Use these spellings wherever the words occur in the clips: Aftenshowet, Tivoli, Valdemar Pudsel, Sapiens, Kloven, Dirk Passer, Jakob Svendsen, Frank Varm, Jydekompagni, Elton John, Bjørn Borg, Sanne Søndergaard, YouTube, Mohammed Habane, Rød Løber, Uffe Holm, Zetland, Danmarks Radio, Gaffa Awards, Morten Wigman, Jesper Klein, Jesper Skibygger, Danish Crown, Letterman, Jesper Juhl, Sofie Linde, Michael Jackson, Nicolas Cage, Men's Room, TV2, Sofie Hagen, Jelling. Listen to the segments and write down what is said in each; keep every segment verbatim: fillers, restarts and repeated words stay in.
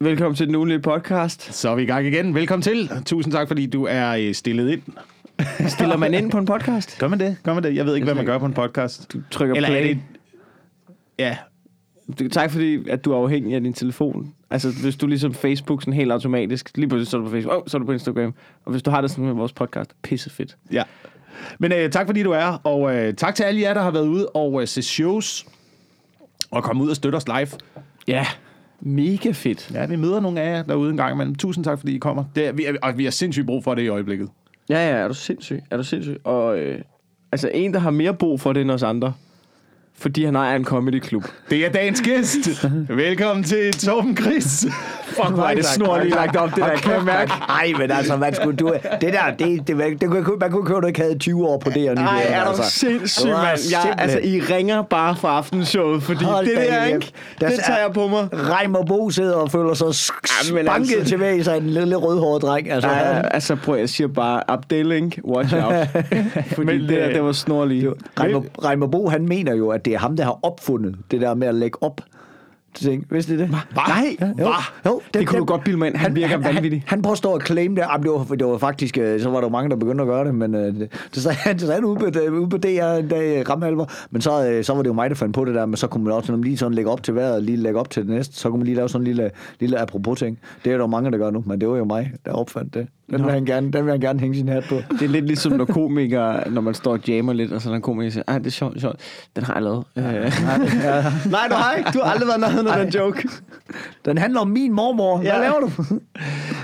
Velkommen til den ugenlige podcast. Så er vi i gang igen. Velkommen til. Tusind tak, fordi du er stillet ind. Stiller man ind på en podcast? Gør man det? Gør man det? Jeg ved ikke, hvad man gør på en podcast. Du trykker Eller play. Det... Ja. Tak, fordi at du er afhængig af din telefon. Altså, hvis du ligesom Facebook sådan helt automatisk, lige pludselig så er du på Facebook, oh, så er du på Instagram. Og hvis du har det sådan med vores podcast, pissefedt. Ja. Men øh, tak, fordi du er, og øh, tak til alle jer, der har været ude og øh, se shows, og komme ud og støtte os live. Ja. Mega fedt. Ja, vi møder nogle af jer derude en gang imellem. Tusind tak, fordi I kommer. Det er, vi, og vi har sindssygt brug for det i øjeblikket. Ja, ja, er du sindssyg? Er du sindssyg? Og øh, altså, en, der har mere brug for det end os andre, fordi han ejer en comedyklub. Det er dagens gæst. Velkommen til Torben Chris. Fuck, hvor er det snorligt lagt op, det der. Kan jeg mærke? Ej, men altså, man skulle... Du, det der, det, det, man, det, man kunne købe noget kæde tyve år på det. Nej, er du altså sindssyg, mand. Jeg, altså, I ringer bare fra Aftenshowet, fordi hold det der, ikke? Det tager jeg på mig. Reimer Bo sidder og føler sig spanket altså til væg sig en lille rødhåret dreng. Altså, ja, ja. Altså, prøv, jeg siger bare, Abdelling, watch out. Fordi men, det der, det var snorligt. Reimer Bo, han mener jo, at det er ham, der har opfundet det der med at lægge op. Vidste I det? Hva? Nej, ja, jo. Jo, det, det kunne den, du godt bilde mig ind. Han, han virker vanvittig. Han, han påstår at claim det. Jamen, det, var, det var faktisk, så var der mange, der begyndte at gøre det, men øh, det, det sagde han, han ude på D R en dag, rammealver. Men så, øh, så var det jo mig, der fandt på det der, men så kunne man også sådan, lige sådan lægge op til vejret, lige lægge op til det næste, så kunne man lige lave sådan en lille, lille apropos-ting. Det er jo der mange, der gør nu, men det var jo mig, der opfandt det. Den vil, han gerne, den vil han gerne hænge sin hat på. Det er lidt ligesom, når komikere, når man står og jammer lidt, og så en komiker siger, ej, det er sjovt, sjovt. Den har jeg lavet. Øh, nej, nej, du har ikke. Du har aldrig været noget af den joke. Den handler om min mormor. Hvad ja. laver du?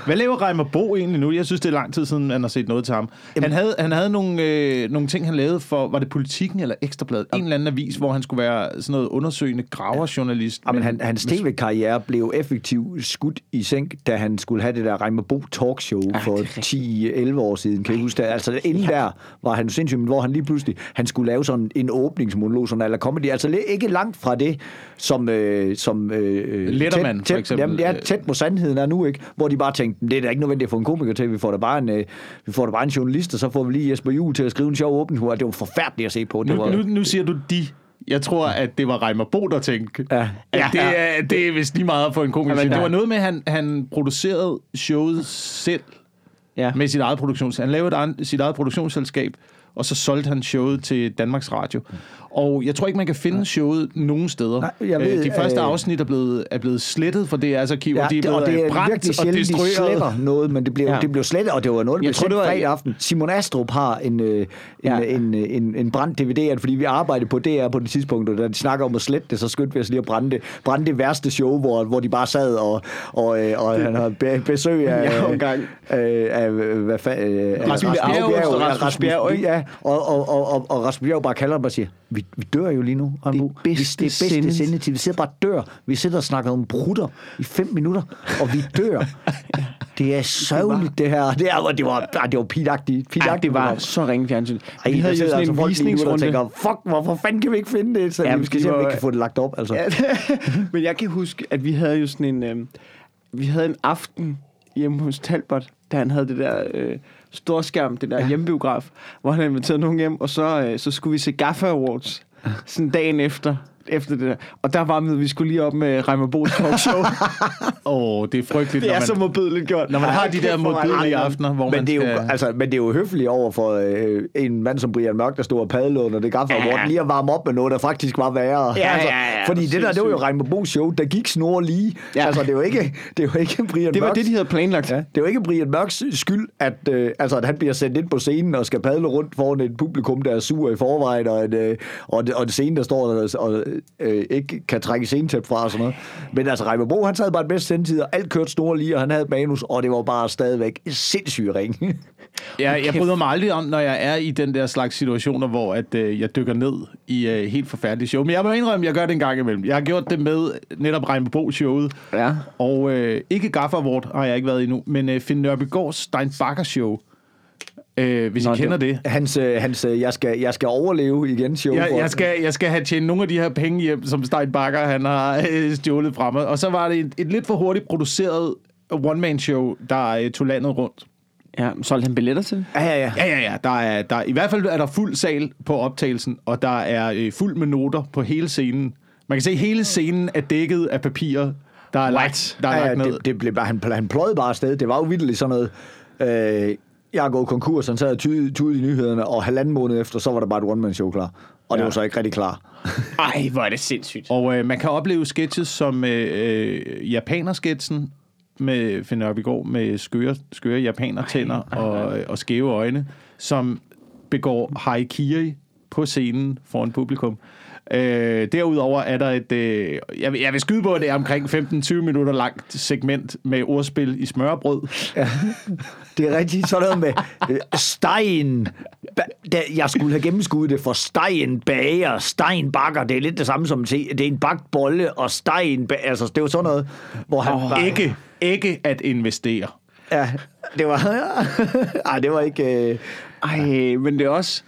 Hvad laver Reimer Bo egentlig nu? Jeg synes, det er lang tid siden, man har set noget til ham. Jamen. Han havde, han havde nogle, øh, nogle ting, han lavede for, var det Politikken eller Ekstrabladet? En eller anden avis, hvor han skulle være sådan noget undersøgende graverjournalist. Ja. Men han, hans tv-karriere blev effektivt skudt i sænk, da han skulle have det der Reimer Bo talkshow for ti elleve år siden, kan jeg huske det. Altså inden ja. der var han sindssygt, hvor han lige pludselig han skulle lave sådan en åbningsmonolog, sådan eller comedy, altså ikke langt fra det, som øh, som øh, Letterman tæt, for eksempel. Jamen det er tæt på sandheden er nu, ikke, hvor de bare tænkte, det er da ikke nødvendigt at få en komiker til, vi får da bare en øh, vi får da bare en journalist, og så får vi lige Jesper Juhl til at skrive en sjov åbningsmonolog. Det var forfærdeligt at se på. Det var, nu, nu, nu siger du de. Jeg tror, at det var Reimer Bo, der tænkte. Ja. Ja, det, ja. Det, det er vist lige meget for en komiker. Ja, men, ja. Det var noget med, at han, han producerede showet selv. Ja. Med sit eget produktions... Han lavede sit eget produktionsselskab, og så solgte han showet til Danmarks Radio. Og jeg tror ikke, man kan finde showet nogen steder. Nej, jeg ved, de første øh... afsnit er blevet, er blevet slettet fra D R's arkiv, ja, og de er blevet det er brændt og sjældent, destrueret. Det er virkelig sjældent, de sletter noget, men det blev, ja. det blev slettet, og det var noget, der blev slettet fredag aften. Simon Astrup har en, en, ja. en, en, en, en brændt D V D'er, fordi vi arbejdede på D R på det tidspunkt, og da de snakker om at slette det, så skyndte vi os lige at brænde det, brænde det værste show, hvor, hvor de bare sad og, og, og, og han har besøg af... Rasmus Bjerg, ja. Og, og, og, og, og Rasmus Bjerg bare kalder dem og siger, vi, vi dør jo lige nu. Det bedste, bedste sendetid. Vi sidder bare dør. Vi sidder og snakker om brutter i fem minutter, og vi dør. Det er sørgeligt, det her. Det, er, det var, det var pinagtigt. Pinagtigt ja, var det. Så ringe fjernsyn. Ej, vi havde jo sådan en visningsrunde. Tænker, fuck, hvorfor fanden kan vi ikke finde det? Så ja, vi skal se, om vi kan få det lagt op. Altså. Ja, men jeg kan huske, at vi havde jo sådan en... Øh, vi havde en aften hjemme hos Talbot, da han havde det der... Øh, storskærm, det der ja. hjemmebiograf, hvor han inviterede nogen hjem, og så, øh, så skulle vi se Gaffa Awards sådan dagen efter, efter det der. Og der var med, vi skulle lige op med Reimer Bo's talkshow. Åh, oh, det er frygteligt. Det er man, så modbydeligt gjort. Når man har de der modbydelige aftener, hvor men man det er jo, skal... altså, men det er jo høfligt over for øh, en mand som Brian Mørk, der stod og padlede, når det Gaffa Awards, ja. lige at varme op med noget, der faktisk var værre. Ja, altså, ja, ja, fordi det, det der, det var jo Reimer Bo's show, der gik snor lige. Ja. Altså, det var ikke, det var ikke Brian Mørk. Det var Mørks, det, de havde planlagt. Ja. Det var ikke Brian Mørks skyld, at, øh, altså, at han bliver sendt ind på scenen og skal padle rundt foran et publikum, der er sur i forvejen, og, et, øh, og, og det scene, der står der, og Øh, ikke kan trække scenetæp fra og sådan noget. Men altså, Reimer Bo, han sad bare den bedste sendetid, og alt kørte store lige, og han havde manus, og det var bare stadigvæk sindssygt ringe. Ja, jeg bryder mig aldrig om, når jeg er i den der slags situationer, hvor at, øh, jeg dykker ned i øh, helt forfærdelige show. Men jeg må indrømme, jeg gør det en gang imellem. Jeg har gjort det med netop Reimer Bo-showet, ja. og øh, ikke Gaffa Award har jeg ikke været endnu, men øh, Finn Nørbygaards Stein Bakker-show. Øh, hvis Nå, I kender det. det. Hans, hans jeg, skal, jeg skal overleve igen. Show jeg, jeg, skal, jeg skal have tjent nogle af de her penge hjem, som Stein Bakker han har øh, stjålet fremme. Og så var det et, et lidt for hurtigt produceret one-man-show, der øh, tog landet rundt. Ja, solgte han billetter til? Ja, ja, ja. ja, ja, ja. Der er, der, i hvert fald er der fuld sal på optagelsen, og der er øh, fuld med noter på hele scenen. Man kan se, hele scenen er dækket af papirer Der er lagt, der er lagt ja, ned. Det, det blev, han, han pløjede bare afsted. Det var jo vildt sådan noget. Øh, jeg er gået konkurs, han sad tydeligt tyde i nyhederne, og halvanden måned efter, så var der bare et one-man-show klar. Og ja. Det var så ikke rigtig klar. Ej, hvor er det sindssygt. Og øh, man kan opleve sketches som øh, japanersketsen med Finn Nørbygaard, med skøre, skøre japanertænder og, og skæve øjne, som begår harakiri på scenen foran publikum. Øh, derudover er der et, øh, jeg, jeg vil skyde på, at det er omkring femten tyve minutter langt segment med ordspil i smørbrød. Ja, det er rigtigt sådan noget med øh, Stein. Ba- da, jeg skulle have gennemskuddet det for Stein bager, Stein bakker. Det er lidt det samme som te- det er en bagt bolle og Stein bager. Altså det var sådan noget, hvor han oh, var... ikke ikke at investere. Ja, det var. Nej, det var ikke. Øh... Ej, men det er også.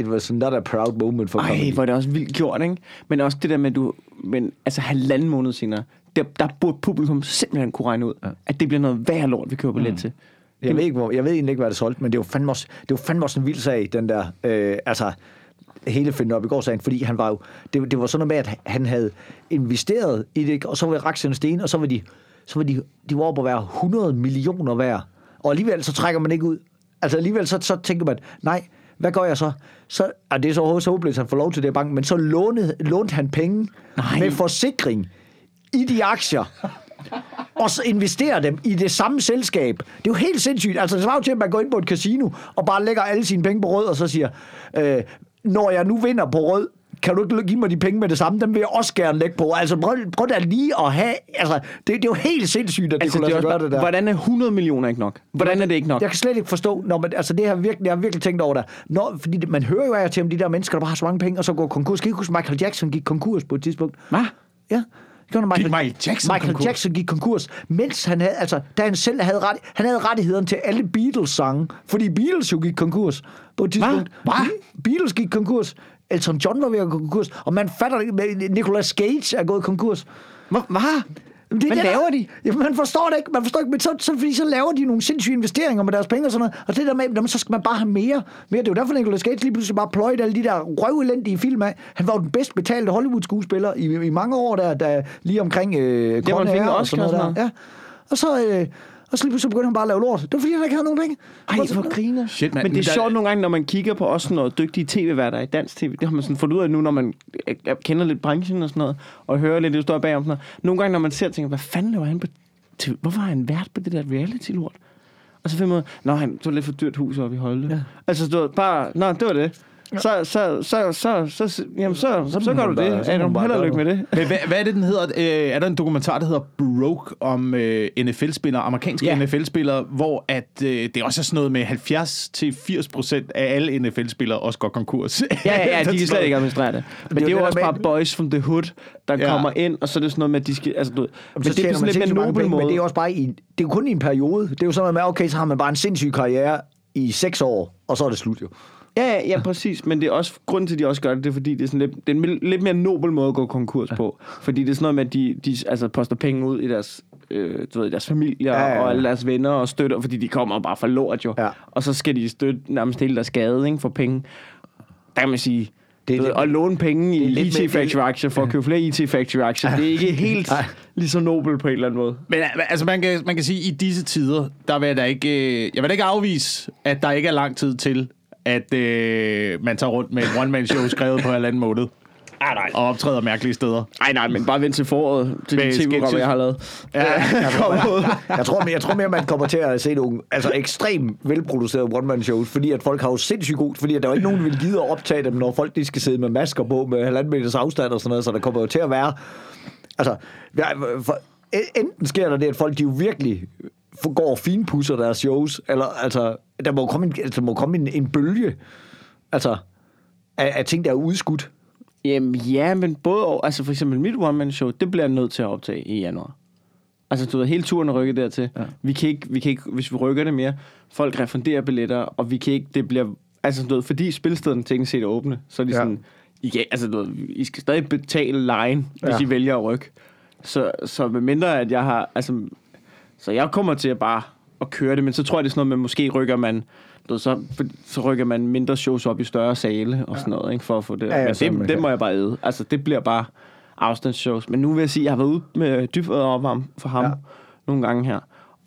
It was not a proud moment for comedy. Ej, hvor er det også vildt gjort, ikke? Men også det der med, du... Men altså halvanden måned senere, der, der burde publikum simpelthen kunne regne ud, ja. At det bliver noget værre lort, vi kører billet mm. til. Jeg ved, ikke, hvor, jeg ved egentlig ikke, hvad det solgte, men det var fandme også, det var fandme også en vild sag, den der... Øh, altså, hele Finn Nørbygaard-sagen, fordi han var jo... Det, det var sådan noget med, at han havde investeret i det, og så var det rakt sine sten, og så var de... Så var de, de var oppe at være hundrede millioner værd. Og alligevel, så trækker man ikke ud. Altså alligevel, så, så tænker man, nej... Hvad gør jeg så? Så og det er så overhovedet, at han får lov til det i banken, men så lånede, lånte han penge Nej. Med forsikring i de aktier, og så investerer dem i det samme selskab. Det er jo helt sindssygt. Altså, det svarer jo til, at man går ind på et casino, og bare lægger alle sine penge på rød, og så siger, øh, når jeg nu vinder på rød, kan du ikke give mig de penge med det samme? Dem vil jeg også gerne lægge på. Altså, prøv, prøv da lige at have... Altså, det, det er jo helt sindssygt, at det altså, kunne lade sig gøre det der. Hvordan er hundrede millioner ikke nok? Hvordan er det ikke nok? Jeg kan slet ikke forstå... Når man, altså, det har jeg virkelig, virkelig tænkt over der. Når, fordi man hører jo af til, om de der mennesker, der bare har så mange penge, og så går konkurs. Kan I huske, Michael Jackson gik konkurs på et tidspunkt? Hvad? Ja. Michael, Michael, Jackson, Michael Jackson gik konkurs, mens han havde, altså, da han selv havde, ret, han havde rettighederne til alle Beatles-sange, fordi Beatles jo gik konkurs på et tidspunkt. Hvad? Hvad? Beatles gik konkurs. Elton John var ved at gå konkurs, og man fatter ikke, Nicolas Cage er gået konkurs. Hvad? Hvad laver de? Jamen, man forstår det ikke, man forstår ikke, men så, så, fordi så laver de nogle sindssyge investeringer med deres penge og sådan noget, og det der med, jamen, så skal man bare have mere. mere. Det er jo derfor, Nicolas Cage lige pludselig bare pløjede alle de der røvelendige film af. Han var jo den bedst betalte Hollywood-skuespiller i, i mange år, der, der lige omkring øh, Grønne Ære og sådan noget. Der. Ja. Og så... Øh, Og så lige pludselig begyndte han bare at lave lort. Det var fordi, han ikke havde nogen penge. Ej, hvor griner. Shit, man. Men det er sjovt nogle gange, når man kigger på også noget dygtige tv-værter i dansk tv. Det har man sådan fundet ud af nu, når man kender lidt branchen og sådan noget, og hører lidt, det står bagom sådan noget. Nogle gange, når man ser tænker, hvad fanden laver han på tv? Hvorfor har han været på det der reality-lort? Og så finder man, nå, han tog lidt for dyrt hus op i Holde. Ja. Altså, det var bare, nå, det var det. Ja. Så så så så så jamen så så, så gør du det. Er du held og lykke med det? Men, hvad, hvad er det den hedder? Øh, er der en dokumentar der hedder Broke om øh, N F L-spillere, amerikanske yeah. N F L-spillere, hvor at øh, det også er sådan noget med halvfjerds til firs procent af alle N F L-spillere også går konkurs. Ja ja, ja de kan slet ikke administrere det. Men det er jo, det er jo også bare boys from the hood der ja. Kommer ind, og så er det sådan noget med at de skal altså du ved, men så det er sådan lidt en nobel måde. Men det er også bare i det er kun i en periode. Det er jo sådan noget med okay, så har man bare en sindssyg karriere i seks år, og så er det slut jo. Ja, ja, ja, præcis, men det er også grunden til, at de også gør det, det er, fordi det er, sådan lidt, det er en lidt mere nobel måde at gå konkurs på. Fordi det er sådan noget med, at de, de altså, poster penge ud i deres, øh, du ved, deres familier ja, ja, ja. Og alle deres venner og støtter, fordi de kommer bare fra lort jo. Ja. Og så skal de støtte nærmest hele deres skade ikke, for penge. Der kan man sige, det er ved, at låne penge i I T-factory-aktier for at købe flere I T-factory-aktier, det er ikke helt lige så nobel på en eller anden måde. Men altså, man kan, man kan sige, at i disse tider, der vil der ikke, jeg vil da ikke afvise, at der ikke er lang tid til, at øh, man tager rundt med et one-man-show skrevet på halvanden måned. Ej, nej. Og optræder mærkelige steder. Nej, nej, men bare vent til foråret. Til de tv-programmer, jeg har lavet. Ja, jeg, jeg, tror mere, jeg tror mere, man kommer til at se nogle altså, ekstremt velproducerede one-man-shows, fordi at folk har jo sindssygt godt, fordi at der jo ikke nogen, der vil gide at optage dem, når folk de skal sidde med masker på, med halvanden meters afstand og sådan noget, så der kommer jo til at være... Altså, for, enten sker der det, at folk de jo virkelig... går og finpudser deres shows, eller altså, der må komme en, altså, må komme en, en bølge, altså, af, af ting, der er udskudt. Jamen ja, men både, og, altså for eksempel mit one-man-show, det bliver jeg nødt til at optage i januar. Altså, du ved, hele turen er rykket dertil. Ja. Vi kan ikke, vi kan ikke, hvis vi rykker det mere, folk refunderer billetter, og vi kan ikke, det bliver, altså du ved, fordi spilstederne teknisk set er åbne, så er de ja. Sådan, I, kan, altså, du ved, I skal stadig betale lejen, hvis ja. I vælger at rykke. Så, så med mindre, at jeg har, altså, så jeg kommer til at bare at køre det, men så tror jeg, det er sådan noget, man måske rykker man, ved, så, så rykker man mindre shows op i større sale og sådan noget, ikke, for at få det. Ja, ja, men det, det må jeg bare æde. Altså, det bliver bare... afstandsshows. Men nu vil jeg sige, at jeg har været ude med dybere opvarm for ham ja. nogle gange her.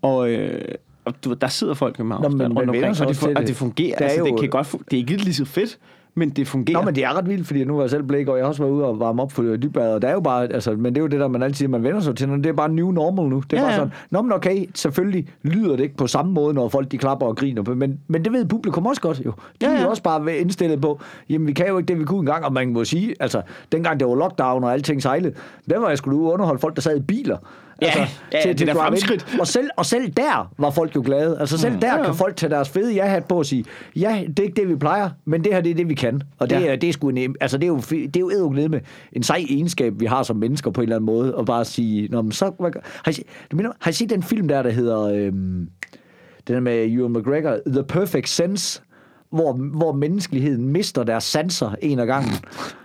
Og, øh, og du, der sidder folk med afstand. Nå, men, rundt omkring, og, det, og, det, og det fungerer. Det er, altså, det kan jo, godt fu- det er ikke lige så fedt, men det fungerer. Nå, men det er ret vildt, fordi nu var jeg selv blæk, og jeg har også været ude og varme op for dybbad, og det er jo bare, altså, men det er jo det, der man altid siger, man vender sig til, det er bare new normal nu. Det er ja, bare sådan, nå, men okay, selvfølgelig lyder det ikke på samme måde, når folk de klapper og griner, men, men det ved publikum også godt jo. Det er ja, jo også bare indstillet på, jamen vi kan jo ikke det, vi kunne engang, og man må sige, altså, dengang det var lockdown, og alting sejlede, der var jeg skulle ude og underholde folk, der sad i biler. Altså, ja, ja, til, det til er fremskridt. Og selv, og selv der var folk jo glade. Altså selv mm, der ja. kan folk tage deres fede ja-hat på og sige, ja, det er ikke det, vi plejer, men det her, det er det, vi kan. Og det, ja. er, det, er, sgu en, altså, det er jo det er jo edderknede med en sej egenskab, vi har som mennesker på en eller anden måde, og bare sige, nå, men så... Hvad, har, I, du mener, har I set den film der, der hedder... Øhm, den der med Ewan McGregor, The Perfect Sense... Hvor, hvor menneskeligheden mister deres sanser en af gangen.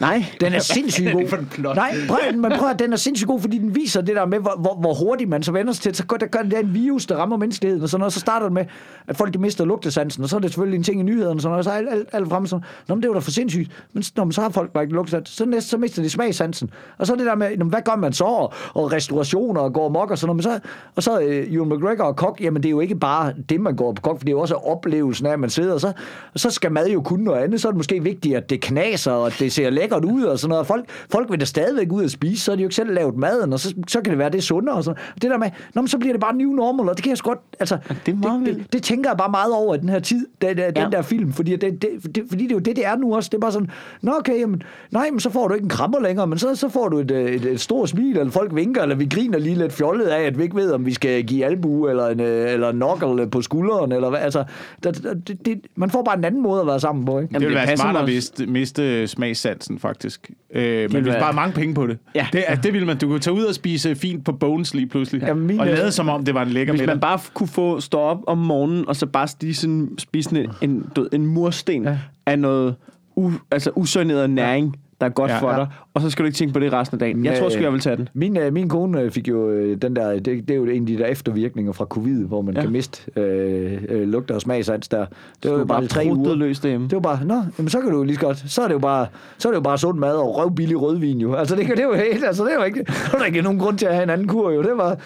Nej. Den er sindssygt god. Er Nej, prøv, man prøver, den er sindssygt god, fordi den viser det der med, hvor, hvor hurtigt man så vender sig til. Så gør, der gør den der en virus, der rammer menneskeligheden, og sådan noget. Så starter det med, at folk de mister lugtesansen, og så er det selvfølgelig en ting i nyhederne, sådan noget, og så er alt, alt, alt fremme sådan. Nå, men det er jo da for sindssygt. Men når man så har folk bare ikke lugtesansen, så, næste, så mister de smagsansen. Og så det der med, hvad gør man så? Og, og restaurationer og går og mok og sådan noget. Så, og så uh, Ewan McGregor og kok, jamen det er jo ikke bare det, man går på kok, for det er jo også oplevelsen af, at man sidder og så. Så skal mad jo kunne noget andet, så er det måske vigtigt, at det knaser, og det ser lækkert ud, og sådan noget. Folk, folk vil da stadigvæk ud og spise, så har de jo ikke selv lavet maden, og så, så kan det være, det er sundere og sådan. Og det der med, nå, men så bliver det bare new normal, og det kan jeg sgu godt, altså, det, det, det, det tænker jeg bare meget over i den her tid, den, den ja. der film, fordi det, det, fordi det er jo det, det er nu også, det er bare sådan, nå okay, jamen, nej, men så får du ikke en krammer længere, men så, så får du et, et, et stort smil, eller folk vinker, eller vi griner lige lidt fjollet af, at vi ikke ved, om vi skal give albue, eller en, eller en knuckle på skulderen, eller hvad, altså, det, det, det, man får bare en anden måde at være sammen på, ikke? Jamen, det ville være smartere at miste smagssansen, faktisk. Øh, men vi ville spare mange penge på det. Ja. Det, altså, det ville man. Du kunne tage ud og spise fint på Bones lige pludselig. Ja. Jamen, og lade som om, det var en lækker middag. Hvis man bare kunne få stå op om morgenen, og så bare sådan, spise en, en, en mursten ja. af noget u, altså usøgneret næring. Ja. Der er godt ja, for dig, ja. og så skal du ikke tænke på det resten af dagen. Jeg Næh, tror sgu, jeg vil tage den. Min, min kone fik jo den der, det, det er jo en af de der eftervirkninger fra covid, hvor man ja. kan miste øh, lugter og smagsans der. Det så var jo bare tre uger. Løs det var bare, nå, jamen, så kan du jo lige godt, så er det jo bare, så er det jo bare sund mad og røvbillig rødvin jo. Altså det, det er jo helt, altså det er jo ikke, der er ikke nogen grund til at have en anden kur jo. Det var,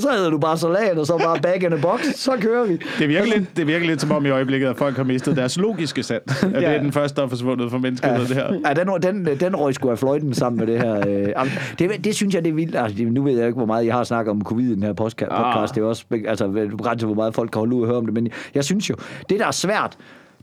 så havde du bare salat, og så bare back in the box, så kører vi. Det er virkelig, det er virkelig lidt som om i øjeblikket, at folk har mistet deres logiske sans. ja. Det er den første, der er forsvundet fra mennesket ja. det her. Ja, den, Den, den røg sgu af fløjten sammen med det her. Det, det synes jeg, det er vildt. Altså, nu ved jeg ikke, hvor meget jeg har snakket om covid i den her podcast. Ah. Det er også altså, begrænset, hvor meget folk kan holde ud og høre om det. Men jeg synes jo, det der er svært,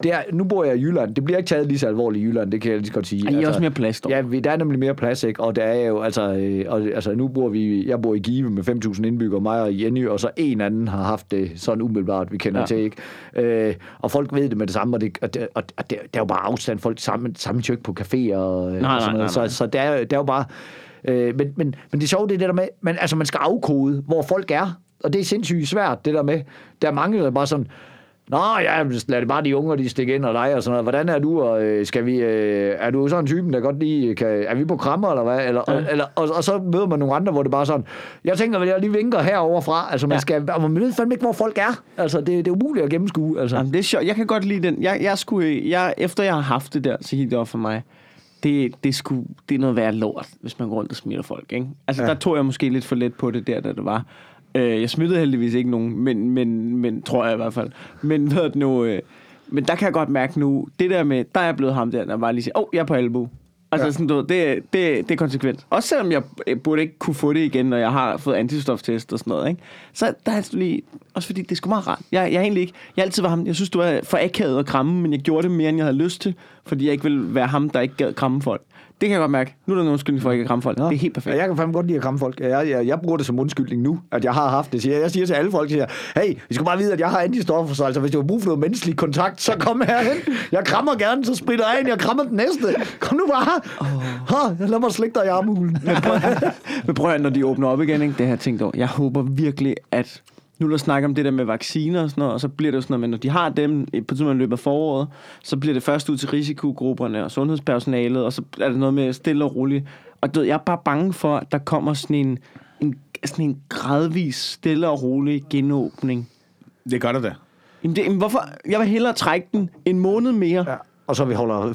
det er, nu bor jeg i Jylland. Det bliver ikke taget lige så alvorligt i Jylland, det kan jeg lige så godt sige. Der er altså, også mere plads, dog. Ja, der er nemlig mere plads, ikke? Og der er jo, altså, øh, og, altså nu bor vi, jeg bor i Give med fem tusind indbyggere, mig og Jenny, og så en anden har haft det sådan umiddelbart, vi kender ja. til, ikke? Øh, og folk ved det med det samme, og, det, og, det, og det, der er jo bare afstand, folk sammen, sammen tjøk på caféer og, nej, og sådan noget, nej, nej, nej. så, så der, der er jo bare, øh, men, men, men det sjove, det er det der med, man, altså man skal afkode, hvor folk er, og det er sindssygt svært, det der med, der er mange, der er bare sådan, nå ja, lad det bare de unger, de stikker ind og leger og sådan noget. Hvordan er du, og øh, skal vi, øh, er du sådan en typen, der godt lige kan, er vi på krammer eller hvad? Eller, ja. eller, og, og så møder man nogle andre, hvor det bare sådan, jeg tænker, at jeg lige vinker herovre fra. Altså man ja. skal, og man ved fandme ikke, hvor folk er. Altså det, det er umuligt at gennemskue. Altså. Jamen, det er sjovt. Jeg kan godt lide den. Jeg, jeg skulle, jeg, efter jeg har haft det der, så helt det op for mig. Det, det, skulle, det er noget værd lort, hvis man går rundt og smitter folk, ikke? Altså ja. der tog jeg måske lidt for let på det der, da det var. Jeg smittede heldigvis ikke nogen, men, men, men tror jeg i hvert fald. Men, ved du, nu, øh, men der kan jeg godt mærke nu, det der med, der er blevet ham der, der bare lige siger, åh, oh, jeg er på albu. Altså ja. sådan, du, det, det, det er konsekvent. Også selvom jeg burde ikke kunne få det igen, når jeg har fået antistoftest og sådan noget, ikke? Så der er lige, også fordi det er sgu meget rart. Jeg, jeg egentlig ikke, jeg altid var ham, jeg synes, du var for akavet at kramme, men jeg gjorde det mere, end jeg havde lyst til, fordi jeg ikke ville være ham, der ikke gad kramme folk. Det kan jeg godt mærke. Nu er der en undskyldning for, at jeg kan kramme folk. Ja. Det er helt perfekt. Ja, jeg kan fandme godt lide at kramme folk. Jeg, jeg, jeg bruger det som undskyldning nu, at jeg har haft det. Så jeg, jeg siger til alle folk, siger, hey, vi skal bare vide, at jeg har antistoffer, så altså, hvis du har brug for noget menneskelig kontakt, så kom herhen. Jeg krammer gerne, så spritter jeg ind, jeg krammer den næste. Kom nu bare. Oh. Hå, lad mig slikke dig i armhulen. Men prøv at når de åbner op igen, ikke? Det har jeg tænkt over. Jeg håber virkelig, at... Nu lad snakke om det der med vacciner og sådan noget, og så bliver det jo sådan noget, men når de har dem, på tiden man løber foråret, så bliver det først ud til risikogrupperne og sundhedspersonalet, og så er det noget med stille og roligt. Og jeg er bare bange for, at der kommer sådan en, en, sådan en gradvis, stille og rolig genåbning. Det gør det da. Jamen det, jamen hvorfor? Jeg vil hellere trække den en måned mere, ja. og så vi holder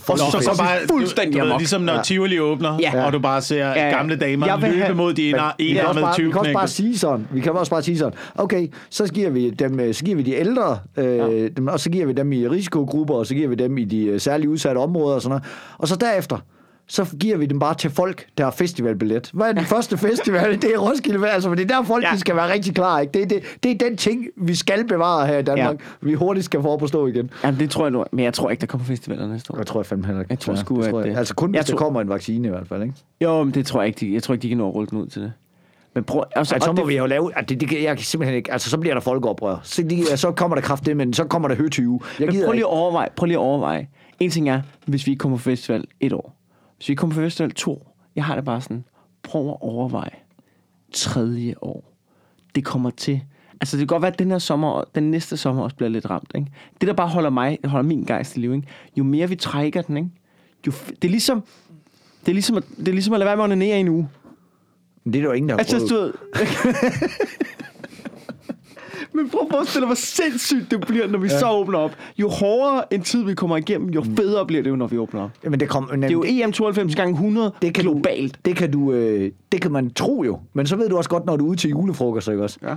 fuldstændig amok. Ligesom når ja. Tivoli åbner, ja. Og du bare ser ja. gamle damer løbe have, mod de ene enarmede tyveknægte. Vi kan også bare sige sådan. Vi kan også bare sige sådan. Okay, så giver vi dem, så giver vi de ældre, øh, ja. dem, og så giver vi dem i risikogrupper, og så giver vi dem i de særligt udsatte områder og sådan noget. Og så derefter så giver vi dem bare til folk, der har festivalbillet. Hvad er den første festival? Det er Roskilde, altså, for det er der folk, ja. de skal være rigtig klar, ikke? Det er, det, det er den ting, vi skal bevare her i Danmark. Ja. Vi hurtigt skal få op og stå igen. Jamen, det tror jeg nu. Men jeg tror ikke, der kommer festivaler næste år. Jeg tror jeg fandme heller ikke. Jeg tror sgu, at det... Altså kun, hvis tror... der kommer en vaccine i hvert fald, ikke? Jo, men det tror jeg ikke. De... Jeg tror ikke, de kan nå at rulle den ud til det. Men prøv, altså, altså, så må det, vi jo lave... Altså, det, det, jeg kan simpelthen ikke... Altså, så bliver der folkeoprør. Så, de, så kommer der kraft det, men så kommer der høtyve. Jeg men prøv lige at overveje. Prøv lige at overveje. En ting er, hvis vi ikke kommer på festival et år. Så vi kommer for festival to. Jeg har det bare sådan, prøv at overveje tredje år. Det kommer til. Altså det kan godt være, at den her sommer, den næste sommer også bliver lidt ramt. Ikke? Det der bare holder mig, holder min gejst i liv. Ikke? Jo mere vi trækker den, ikke? Jo f- det er ligesom, det er ligesom, at, det er ligesom at lade være med at onanere i en uge. Men det er der jo ingen der har altså, prøvet. Men prøv at forestille dig, hvor sindssygt det bliver, når vi ja. så åbner op. Jo hårdere en tid vi kommer igennem, jo federe bliver det jo, når vi åbner op. Jamen, det, kom, jamen, det er jo E M tooghalvfems gange hundrede det kan globalt. Du, det, kan du, øh, det kan man tro jo. Men så ved du også godt, når du er ude til julefrokost, ikke også? Ja.